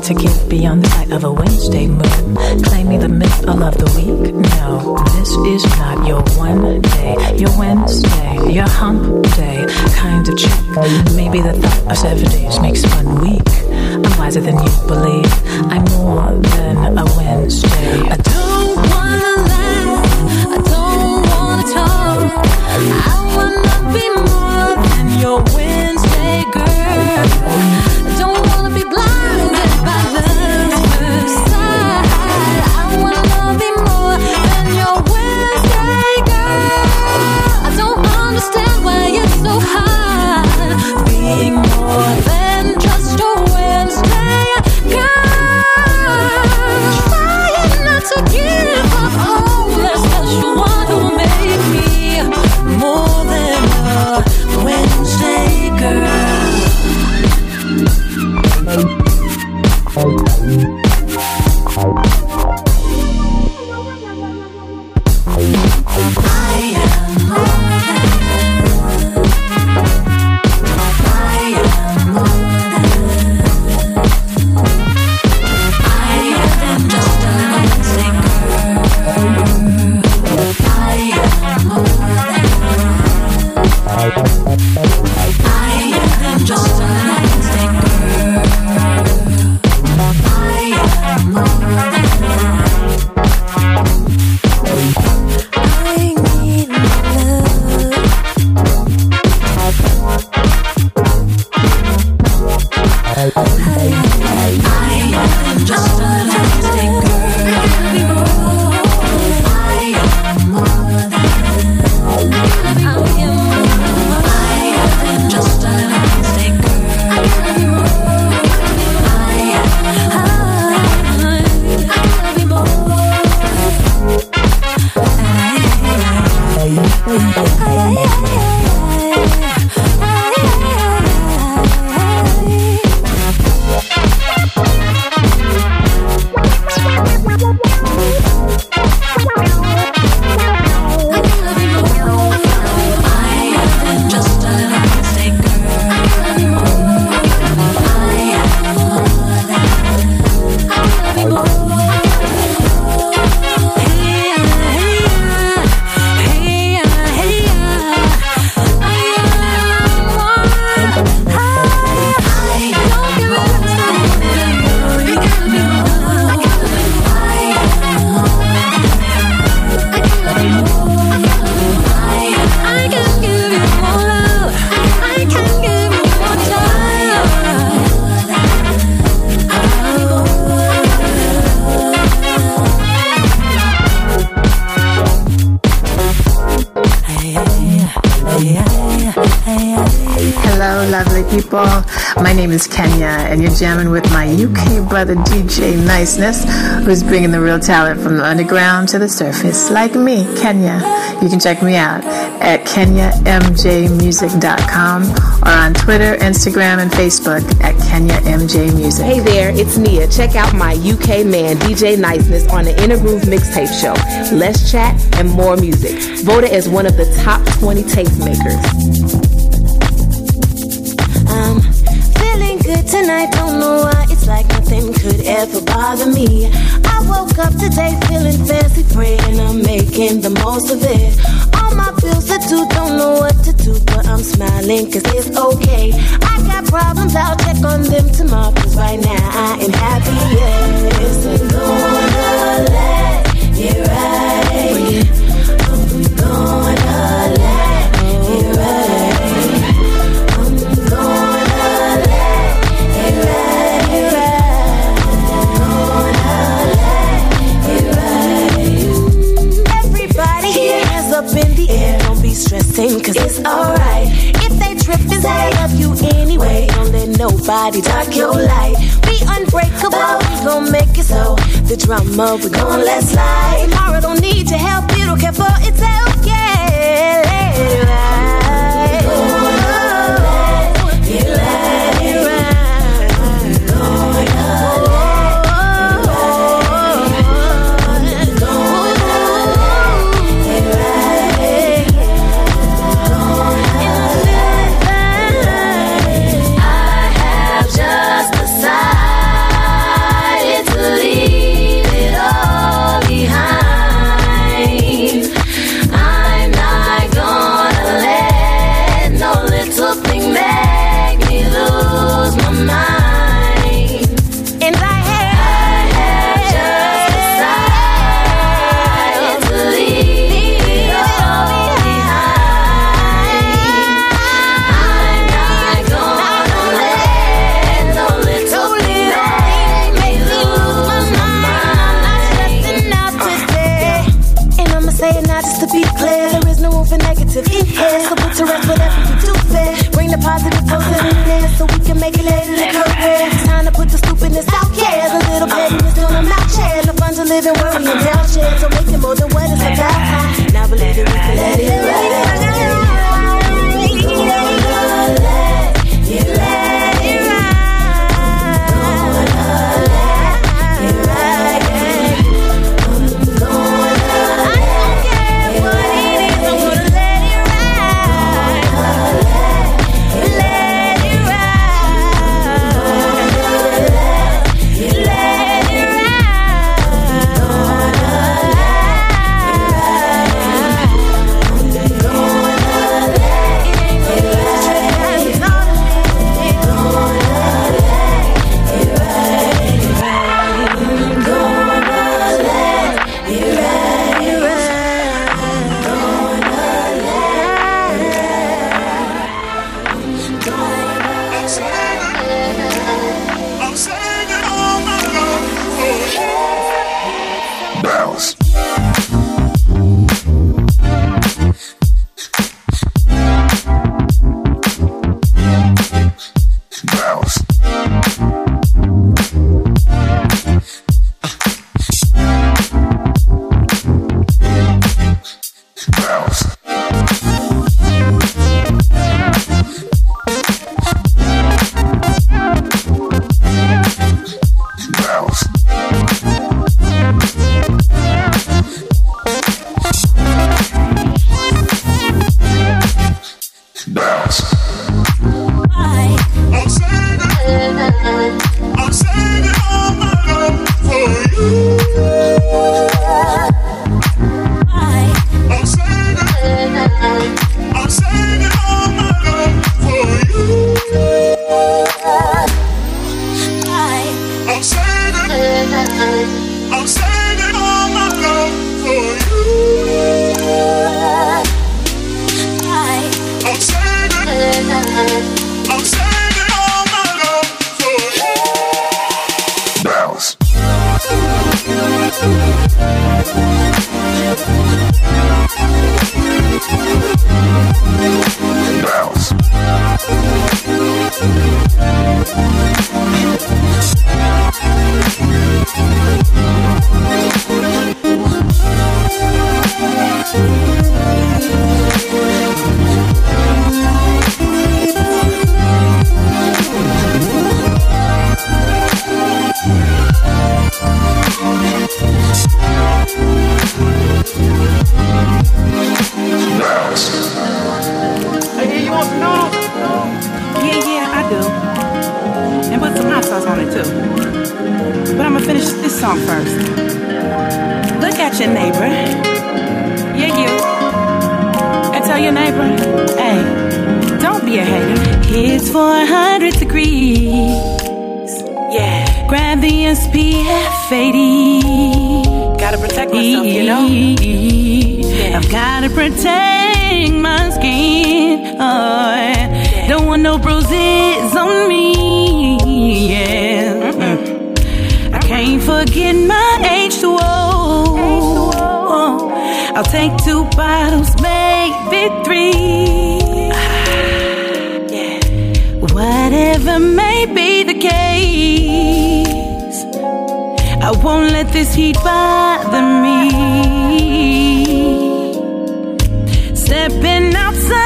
To give beyond the light of a Wednesday moon, claiming the middle of the week. No, this is not your one day, your Wednesday, your hump day kind of check. Maybe the thought of seven days makes one week. I'm wiser than you believe. I'm more than a Wednesday. I don't wanna laugh, I don't wanna talk. I wanna be more than your Wednesday girl. I don't wanna be blind. Wednesday girl. people. My name is Kenya, and you're jamming with my U K brother, D J Niceness, who's bringing the real talent from the underground to the surface, like me, Kenya. You can check me out at Kenya M J Music dot com or on Twitter, Instagram, and Facebook at Kenya M J Music. Hey there, it's Nia. Check out my U K man, D J Niceness, on the Inner Groove Mixtape Show. Less chat and more music. Voted as one of the top twenty tastemakers. I'm feeling good tonight, don't know why. It's like nothing could ever bother me. I woke up today feeling fancy, praying I'm making the most of it. All my bills are due, don't know what to do, but I'm smiling cause it's okay. I got problems, I'll check on them tomorrow, cause right now I am happy, yeah. It's a gonna let you ride. Gonna let it rain. I'm gonna let it rain. Gonna let it rain. Everybody here, hands up in the air. Don't be stressing, cause it's alright. If they trip, it's I love you anyway. Don't let nobody dark your light. Be unbreakable, we gon' make it so. The drama, we gon' let slide. Tomorrow don't need your help, it'll care for itself, yeah. Let it ride. I'm gonna let it ride. I'm gonna let it ride. I have just decided to leave. Living where we in down shit, so make it more than what it's about. Now believe it, we can let it ride. wanted to. But I'm gonna finish this song first. Look at your neighbor. Yeah, you. And tell your neighbor, hey, don't be a hater. It's four hundred degrees. Yeah. Grab the S P F eighty. Gotta protect myself, you know. Yeah. I've gotta protect my skin. Oh, yeah. Don't want no bruises on me. Yeah. Mm-hmm. I can't forget my H two O. H two O. I'll take two bottles, make it three. Ah. Yeah. Whatever may be the case. I won't let this heat bother me. Stepping outside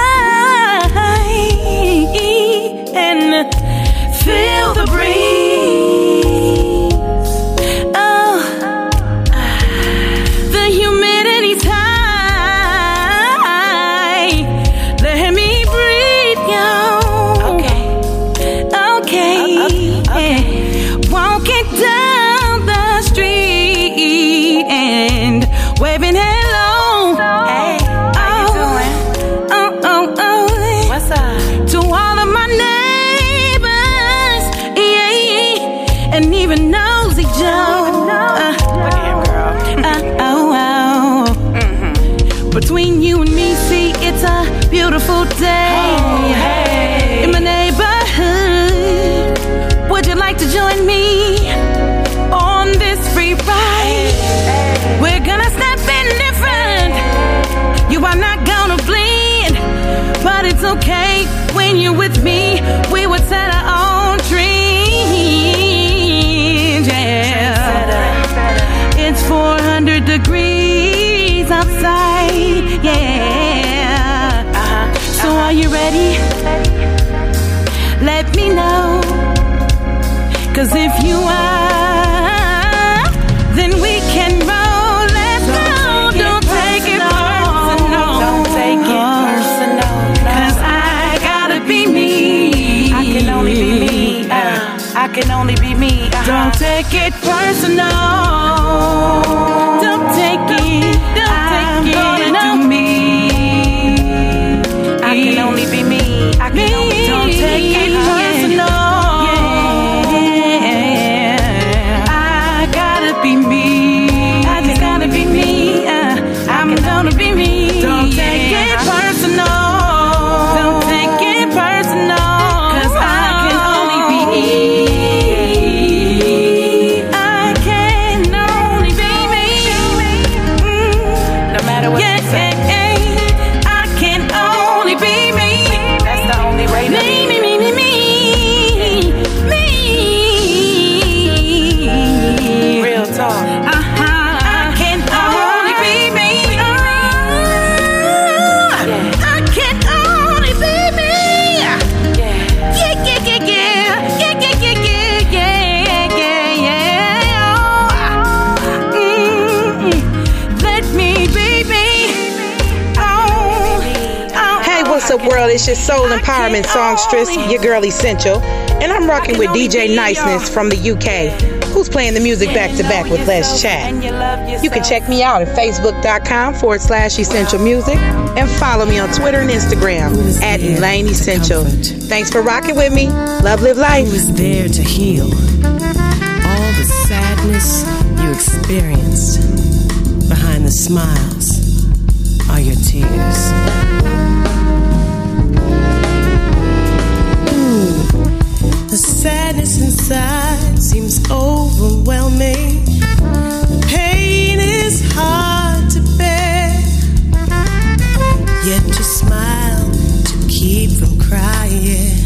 and feel the breeze. Oh, the humidity's high. Let me breathe, yo. Okay, okay, uh, okay, okay. Yeah. Walk it down and waving hello. Hey, how you doing? Oh, oh, oh. What's up? To all of my neighbors, yeah, and even nosy Joe. Uh, Look at him, girl. uh, oh, oh. Mm-hmm. Between you and me, see, it's a beautiful day. Oh, hey. In my neighborhood, would you like to join me on this free ride? We're gonna step in different. You are not gonna bleed, but it's okay when you're with me. We would set our own dreams. Yeah, it's four hundred degrees outside. Yeah. So are you ready? Let me know. 'Cause if you are, then we can roll. Let's go. Don't take it personal. Don't take it personal. 'Cause I gotta be me. I can only be me. Uh, I can only be me. Uh-huh. Don't take it personal. Don't take it. Don't take it. I'm gonna do me. I can only be me. I can only. Don't take it personal. World, it's your soul empowerment songstress, your girl Essential, and I'm rocking with D J Niceness from the U K, who's playing the music back to back with Let's Chat. You can check me out at facebook dot com forward slash essential music and follow me on Twitter and Instagram at Elaine Essential. Thanks for rocking with me. Love, live life. Who is there to heal all the sadness you experienced? Behind the smiles are your tears. The sadness inside seems overwhelming. The pain is hard to bear. Yet you smile to keep from crying.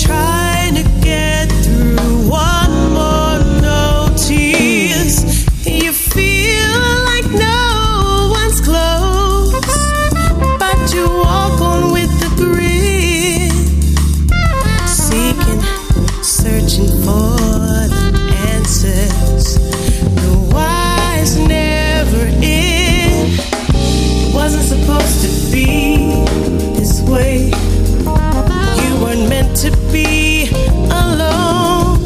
Trying to get through one more notice. You feel like no one's close, but you walk on with the grin. Searching for the answers. The why's never in. It wasn't supposed to be this way. You weren't meant to be alone.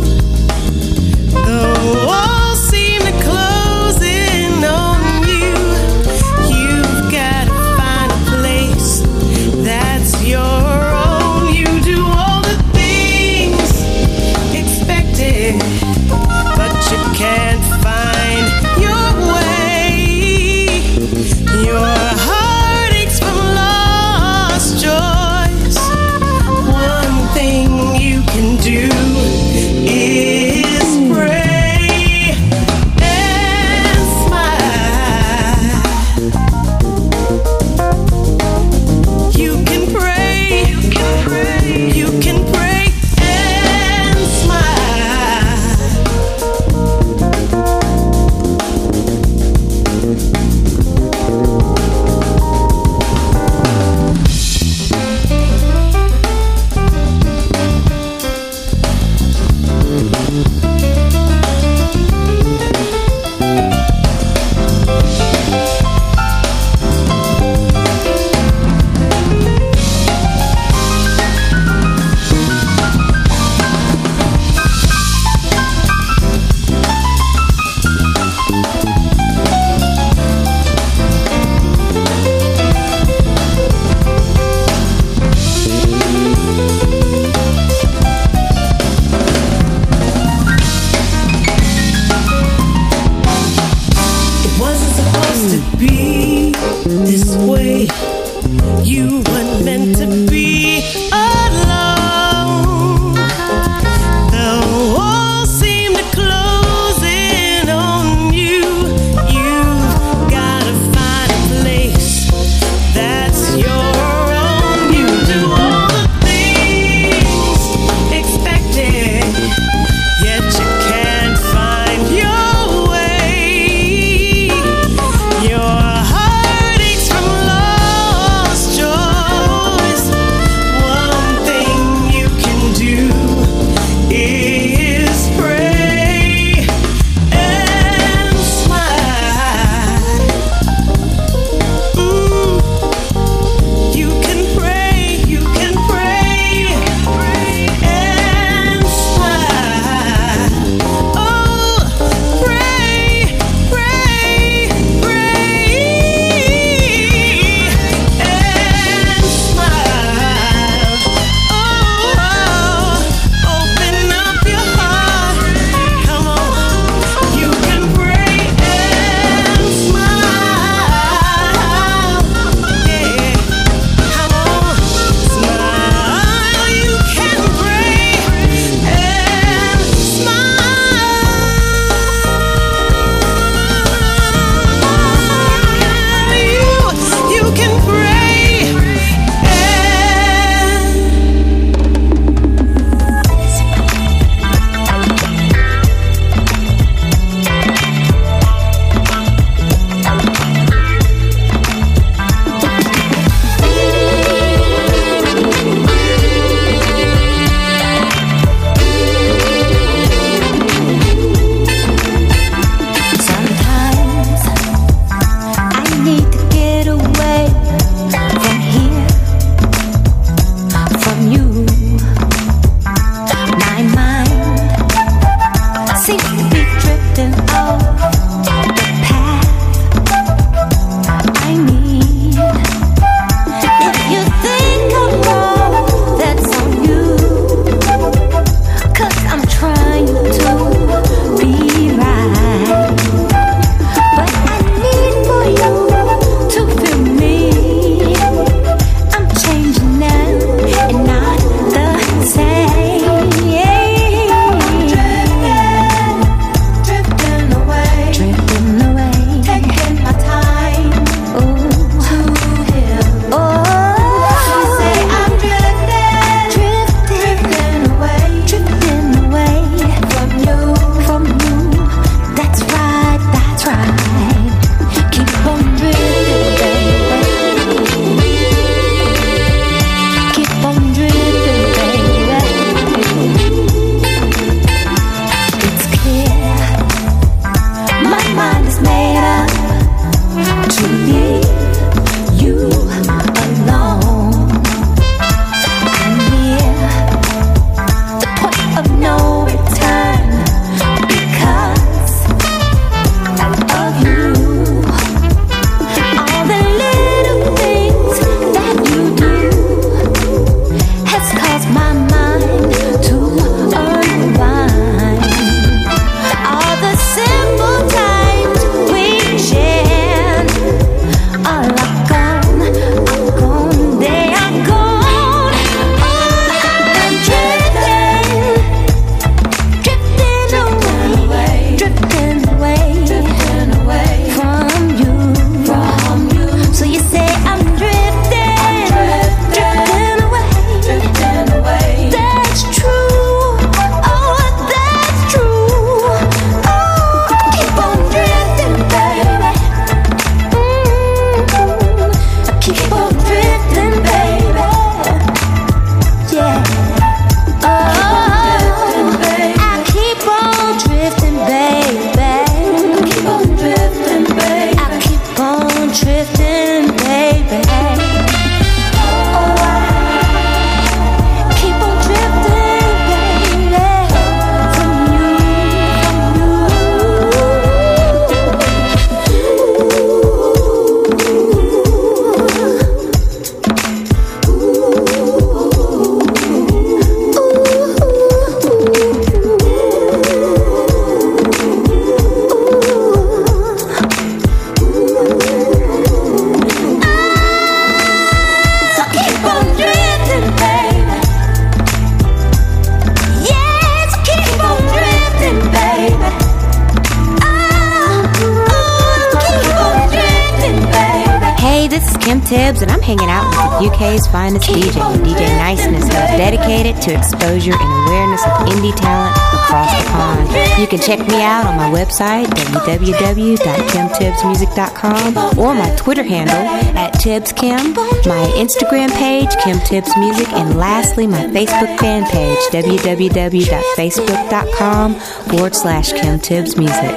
Tibbs, and I'm hanging out with the U K's finest D J, D J Niceness, who is dedicated to exposure and awareness of indie talent across the pond. You can check me out on my website, w w w dot kim tibbs music dot com, or my Twitter handle, at tibbskim, my Instagram page, Kim Tibbs Music, and lastly, my Facebook fan page, w w w dot facebook dot com forward slash Kim Tibbs Music.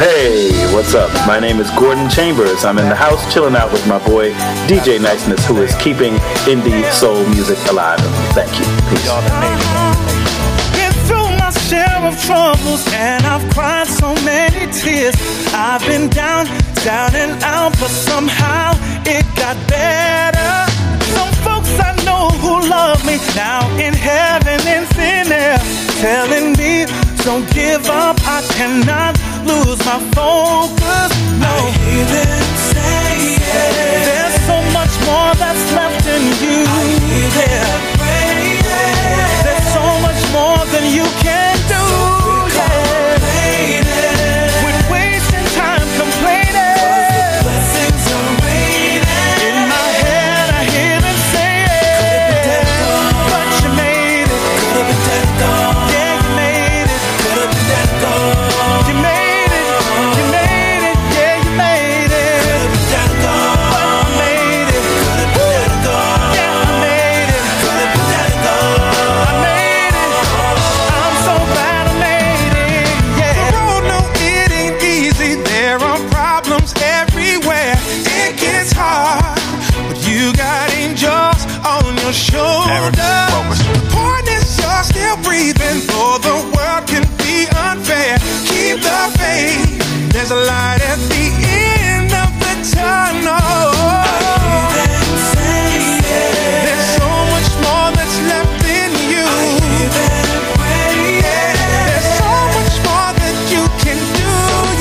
Hey, what's up? My name is Gordon Chambers. I'm in the house chilling out with my boy D J Niceness, who is keeping indie soul music alive. Thank you. Peace. Been through my share of troubles, and I've cried so many tears. I've been down, down and out, but somehow it got better. Some folks I know who love me now in heaven and thin air, telling me don't give up, I cannot lose my focus, no. I hear them say it. There's so much more that's left in you. I hear them pray it. There's so much more than you can do. So yeah. We're wasting time complaining. Blessings are waiting. In my head I hear them say it. But you made it. Could have been death gone. Yeah, you made it. Could have been death gone. You made it. There's a light at the end of the tunnel. I hear them say it. There's so much more that's left in you. I hear them pray it. There's so much more that you can do.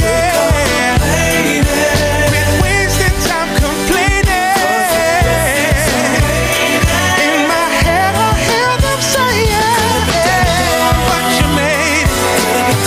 Yeah. Been wasting time complaining. In my head I hear them say it. But you made it.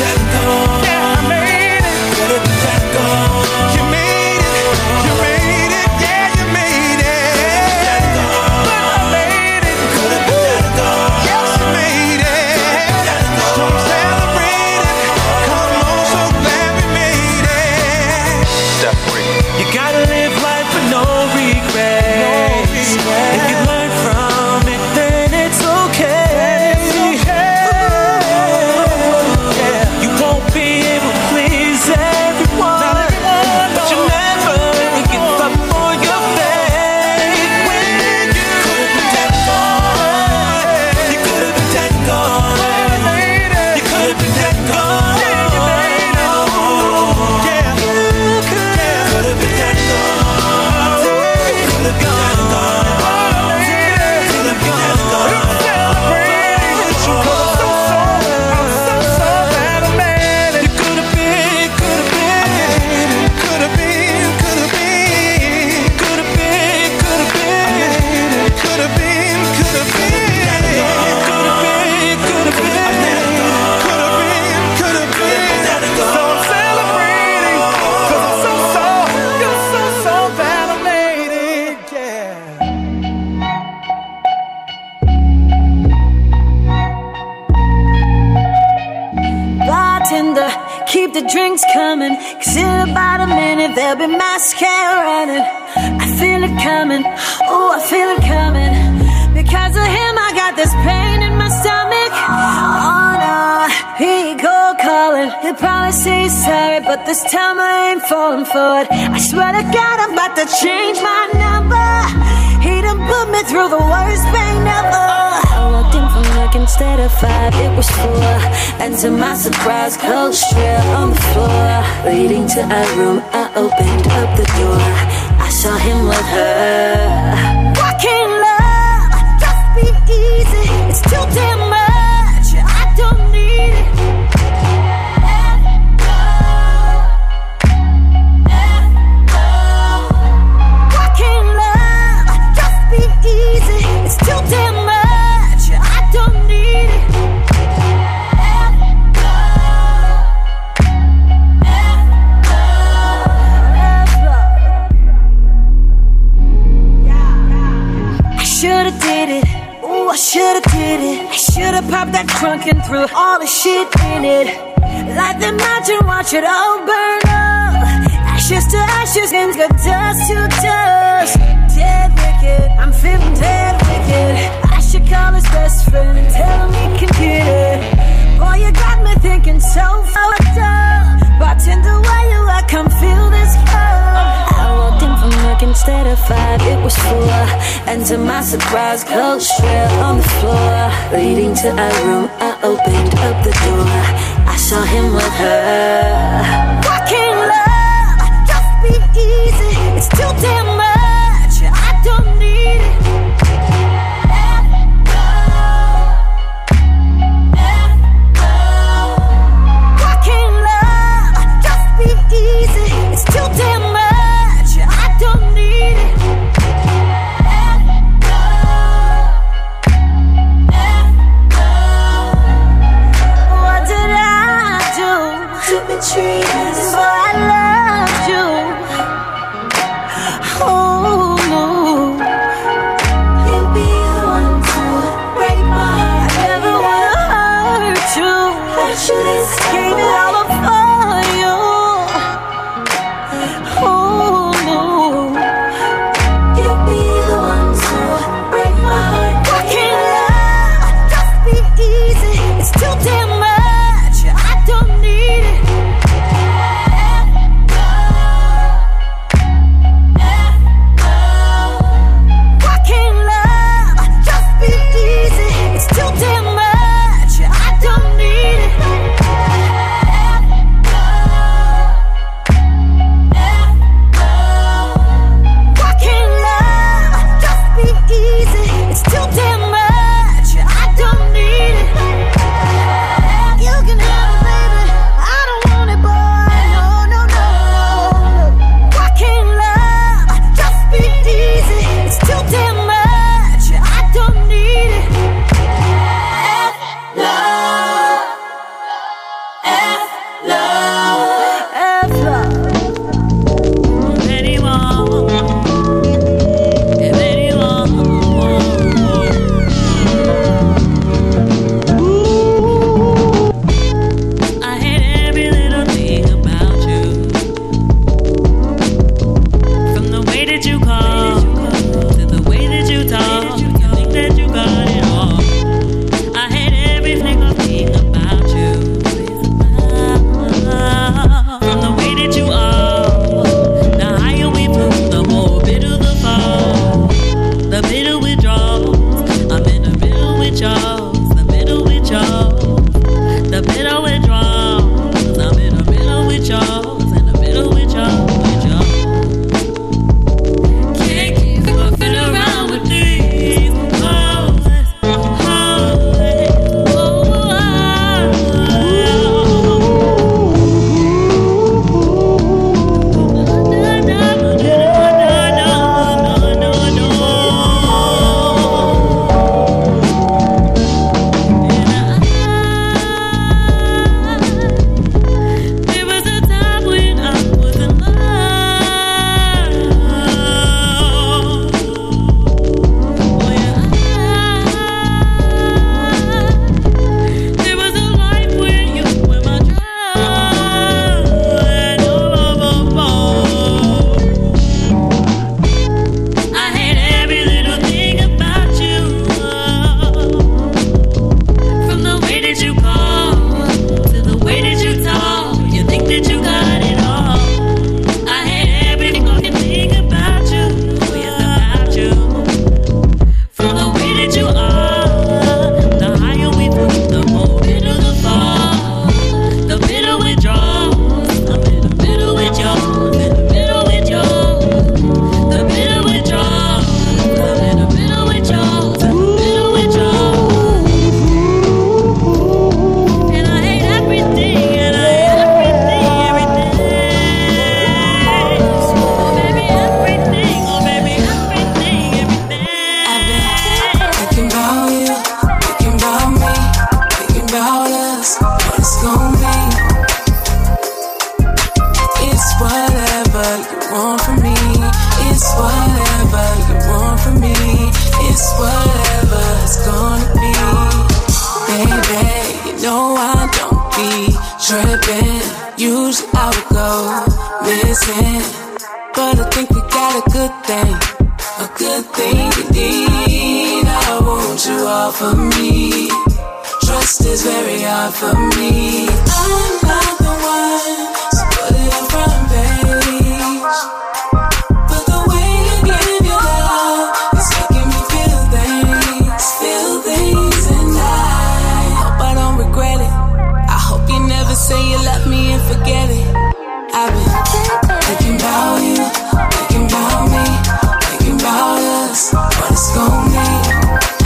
This time I ain't falling for it. I swear to God I'm about to change my number. He done put me through the worst pain ever. I walked in from like instead of five, it was four. And to my surprise, cold shell on the floor, leading to our room. I opened up the door, I saw him with her. Why can't love just be easy? It's too damn much, I don't need it. it. I should've popped that trunk and threw all the shit in it. Light the match and watch it all burn up. Ashes to ashes and got dust to dust. Dead wicked, I'm feeling dead wicked. I should call his best friend and tell him he can get it. Boy, you got me thinking so fucked up. Bartender, why you I come feel this love? I walked in from work instead of five, it was four. And to my surprise, cold shell on the floor. Leading to a room, I opened up the door. I saw him with her. Why can't love just be easy? It's too damn much, I don't need it. It's too damn much, I don't need it. tripping, usually I would go missing, but I think we got a good thing, a good thing indeed. I want you all for me, trust is very hard for me. I'm not the one, so put it on front page, but the way you give your love is making me feel things, feel things, and I hope I don't regret it. I hope you never say you love me and forget it. I've been thinking about you, thinking about me, thinking about us, what it's gonna be.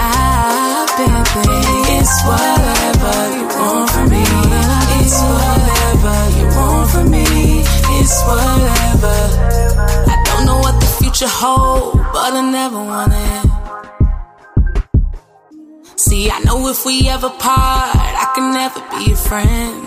I've been thinking it's what it's whatever. I don't know what the future holds, but I never want it. See, I know if we ever part, I can never be a friend.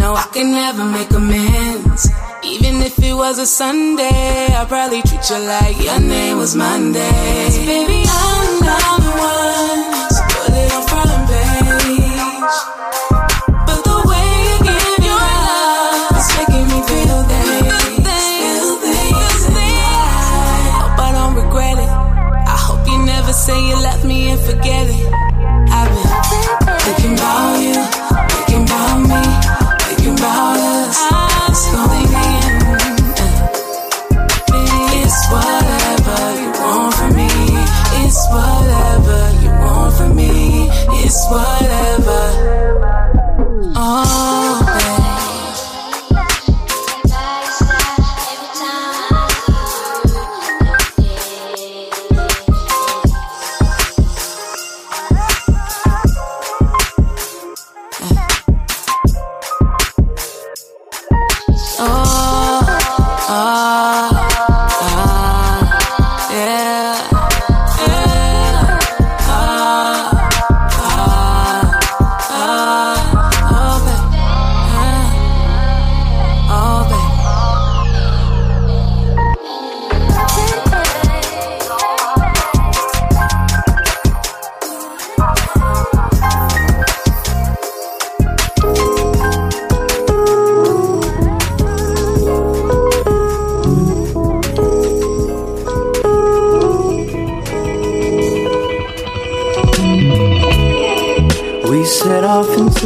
No, I can never make amends. Even if it was a Sunday, I'd probably treat you like your name was Monday. Baby, I'm not the one, so put it on front page. Say you left me and forget it. I've been thinking about you, thinking about me, thinking about us. It's gonna be. It's whatever you want from me. It's whatever you want from me. It's whatever. Oh.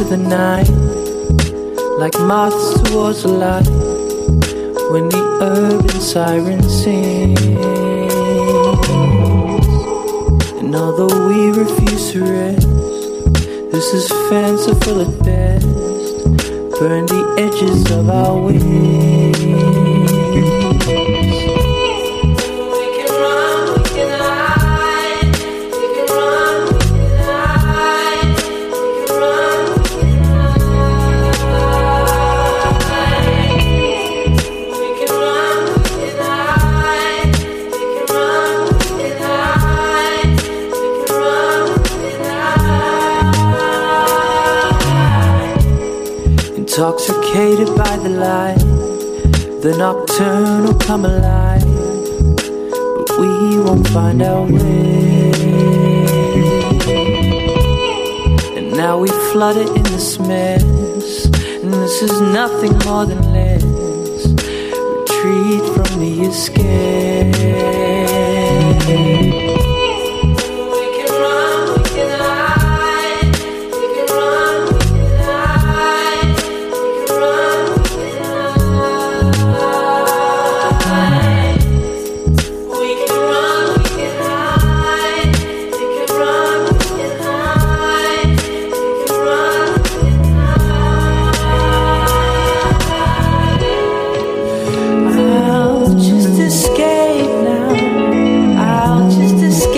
The night, like moths towards the light, when the urban siren sings. And although we refuse to rest, this is fanciful at best. Burn the edges of our wings. We can run, we can hide, we can run, we can hide, we can run. Intoxicated by the light, the nocturne will come alive, but we won't find our way. And now we flutter in this mess, and this is nothing more than less. Retreat from the escape. I'll just escape now, I'll just escape.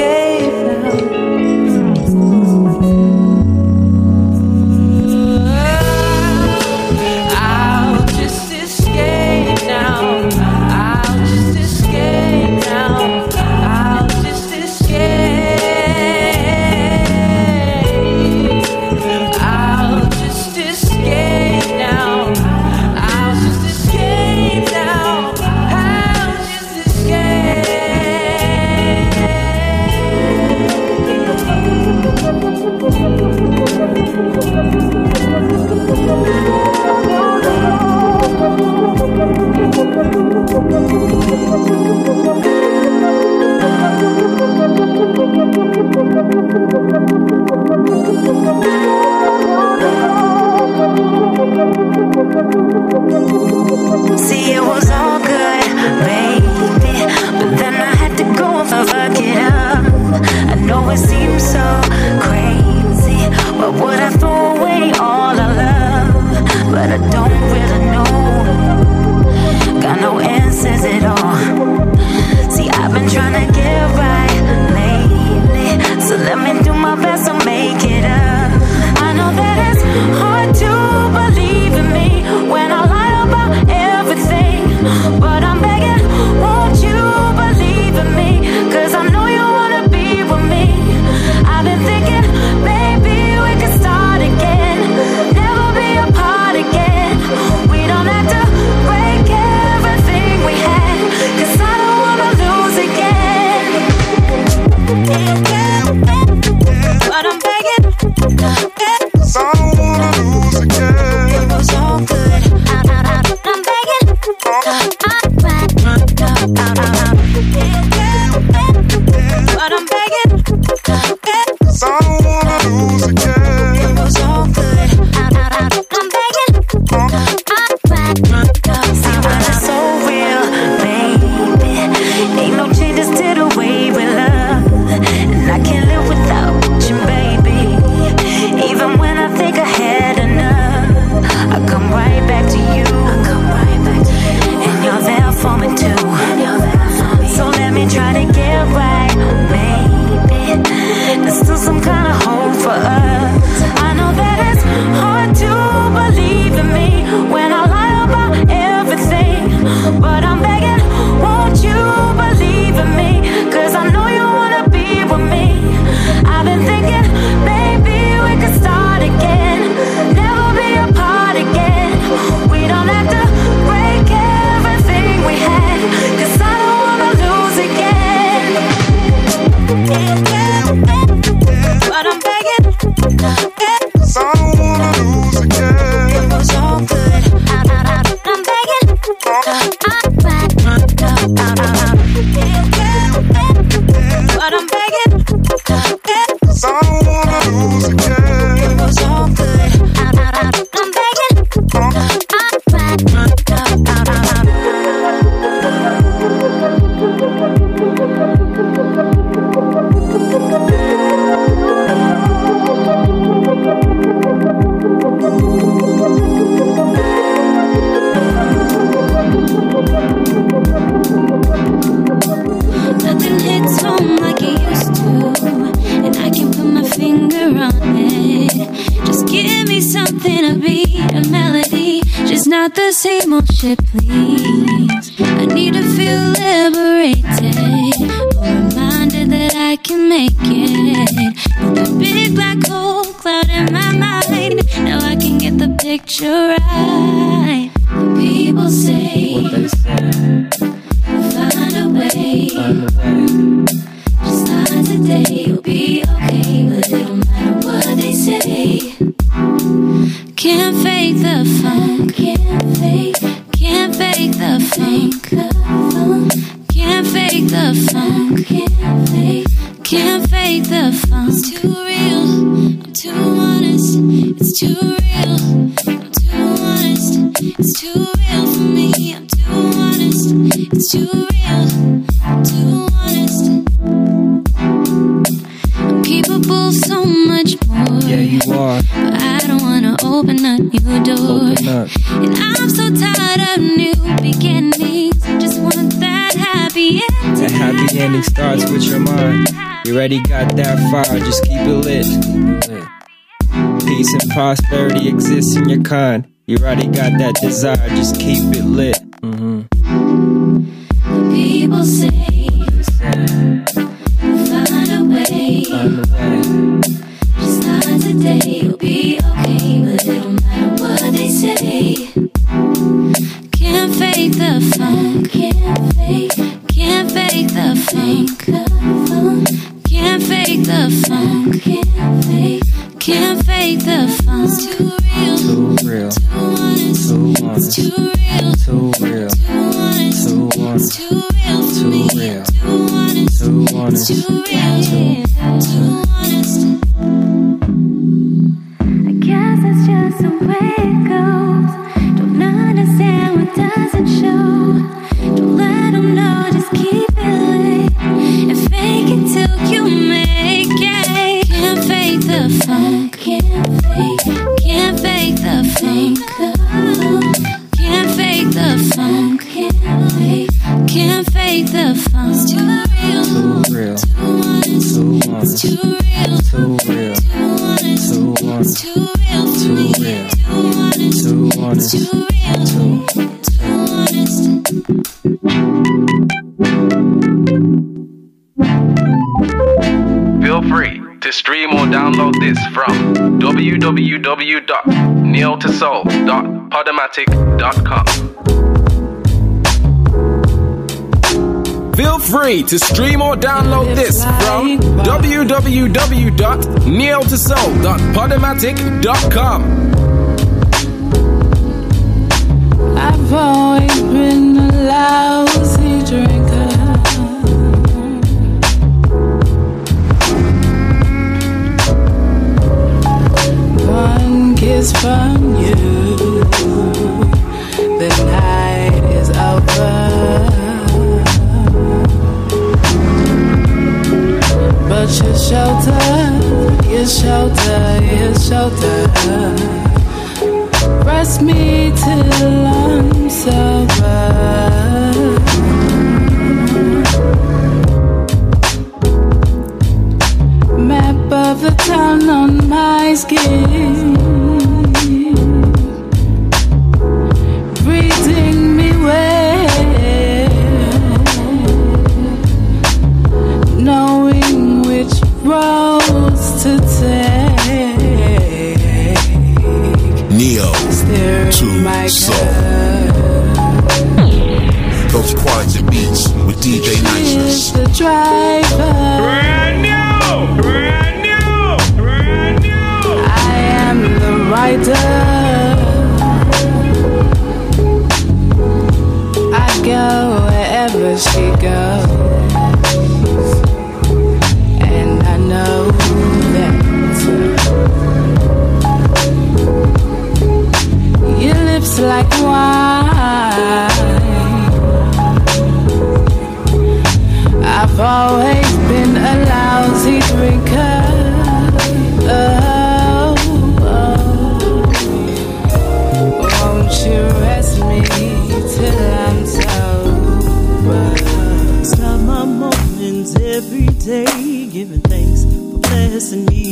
Prosperity exists in your kind. You already got that desire, just keep it lit. Mm-hmm. People say, find a way. Just not today, you'll be okay, but it don't matter what they say. Can't fake the fun, can't fake, can't fake the fun. Can't fake the fun, can't fake. Can't fake the fun. It's too real. Too real. Too honest. Too honest. It's too real. Too real. Too honest. Too honest. It's too real for too me. Real. Too honest. Too honest. It's too real. Too, too honest. I guess it's just the way it goes. Don't understand what doesn't show. Don't let them know. Just keep it lit and fake it till you make it. Can't fake the fun. w w w dot neal to soul dot podomatic dot com Feel free to stream or download this from w w w dot neal to soul dot podomatic dot com. I've always been a lousy drinker. One kiss from you, the night is over. But your shelter, your shelter, your shelter, rest me till I'm sober. Map of the town on my skin, breathing me well, knowing which roads to take. Neo to Soul. Those quality beats with D J Niceness. The driver. Brand new. Brand new. Rider. I go wherever she goes, and I know that your lips like wine. I've always been a lousy drinker. Uh, You rest me till I'm sober. Start my mornings every day, giving thanks for blessing me.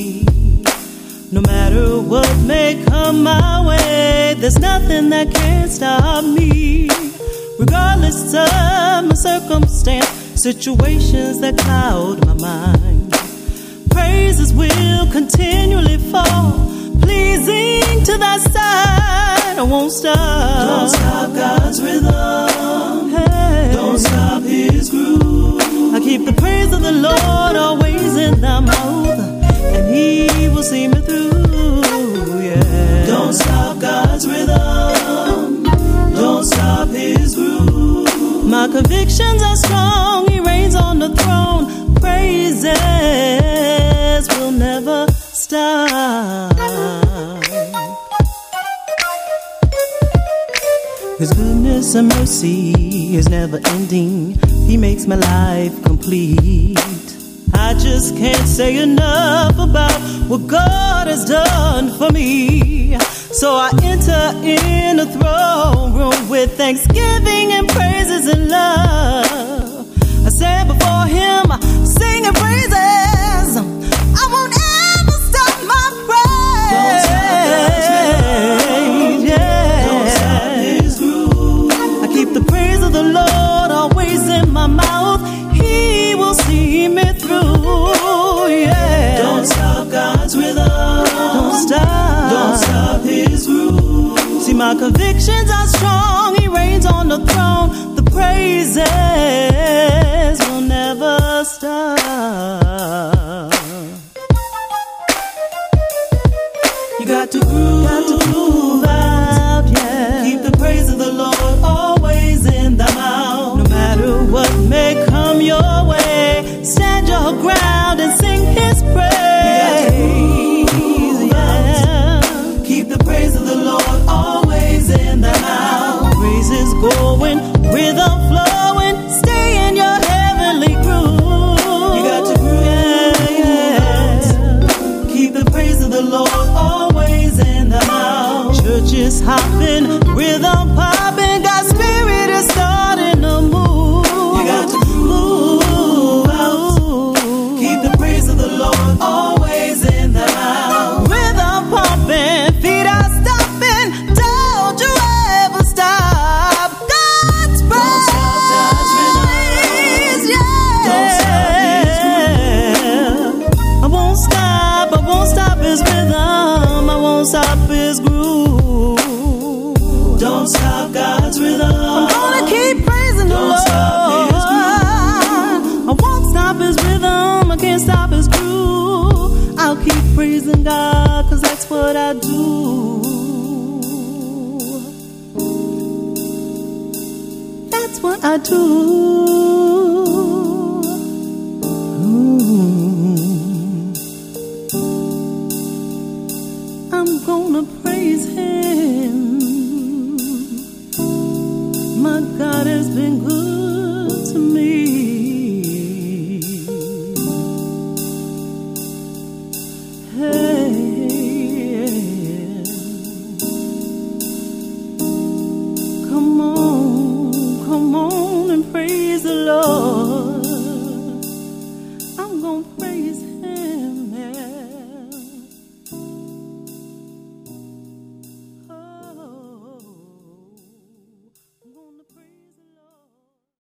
No matter what may come my way, there's nothing that can stop me. Regardless of my circumstance, situations that cloud my mind, praises will continually fall, pleasing to thy sight. I won't stop. Don't stop God's rhythm. Hey. Don't stop his groove. I keep the praise of the Lord always in thy mouth, and he will see me through. Yeah. Don't stop God's rhythm. Don't stop his groove. My convictions are strong. He reigns on the throne. Praises will never stop. His goodness and mercy is never ending. He makes my life complete. I just can't say enough about what God has done for me. So I enter in the throne room with thanksgiving and praises and love. I stand before him singing praises. I won't my convictions are strong. He reigns on the throne. The praises will never stop. You got to groove, got to groove out, yeah. Keep the praise of the Lord always in thy mouth. No matter what may come your way, stand your ground and sing his praise. You got to groove, yeah. Keep the praise of the Lord always in the house. Praises going, rhythm flowing, stay in your heavenly groove. You got to groove, yeah, yeah. Keep the praise of the Lord always in the house. what I do. That's what I do. Mm. I'm gonna praise Him. My God has been good to me. Lord, I'm gonna praise Him. Yeah.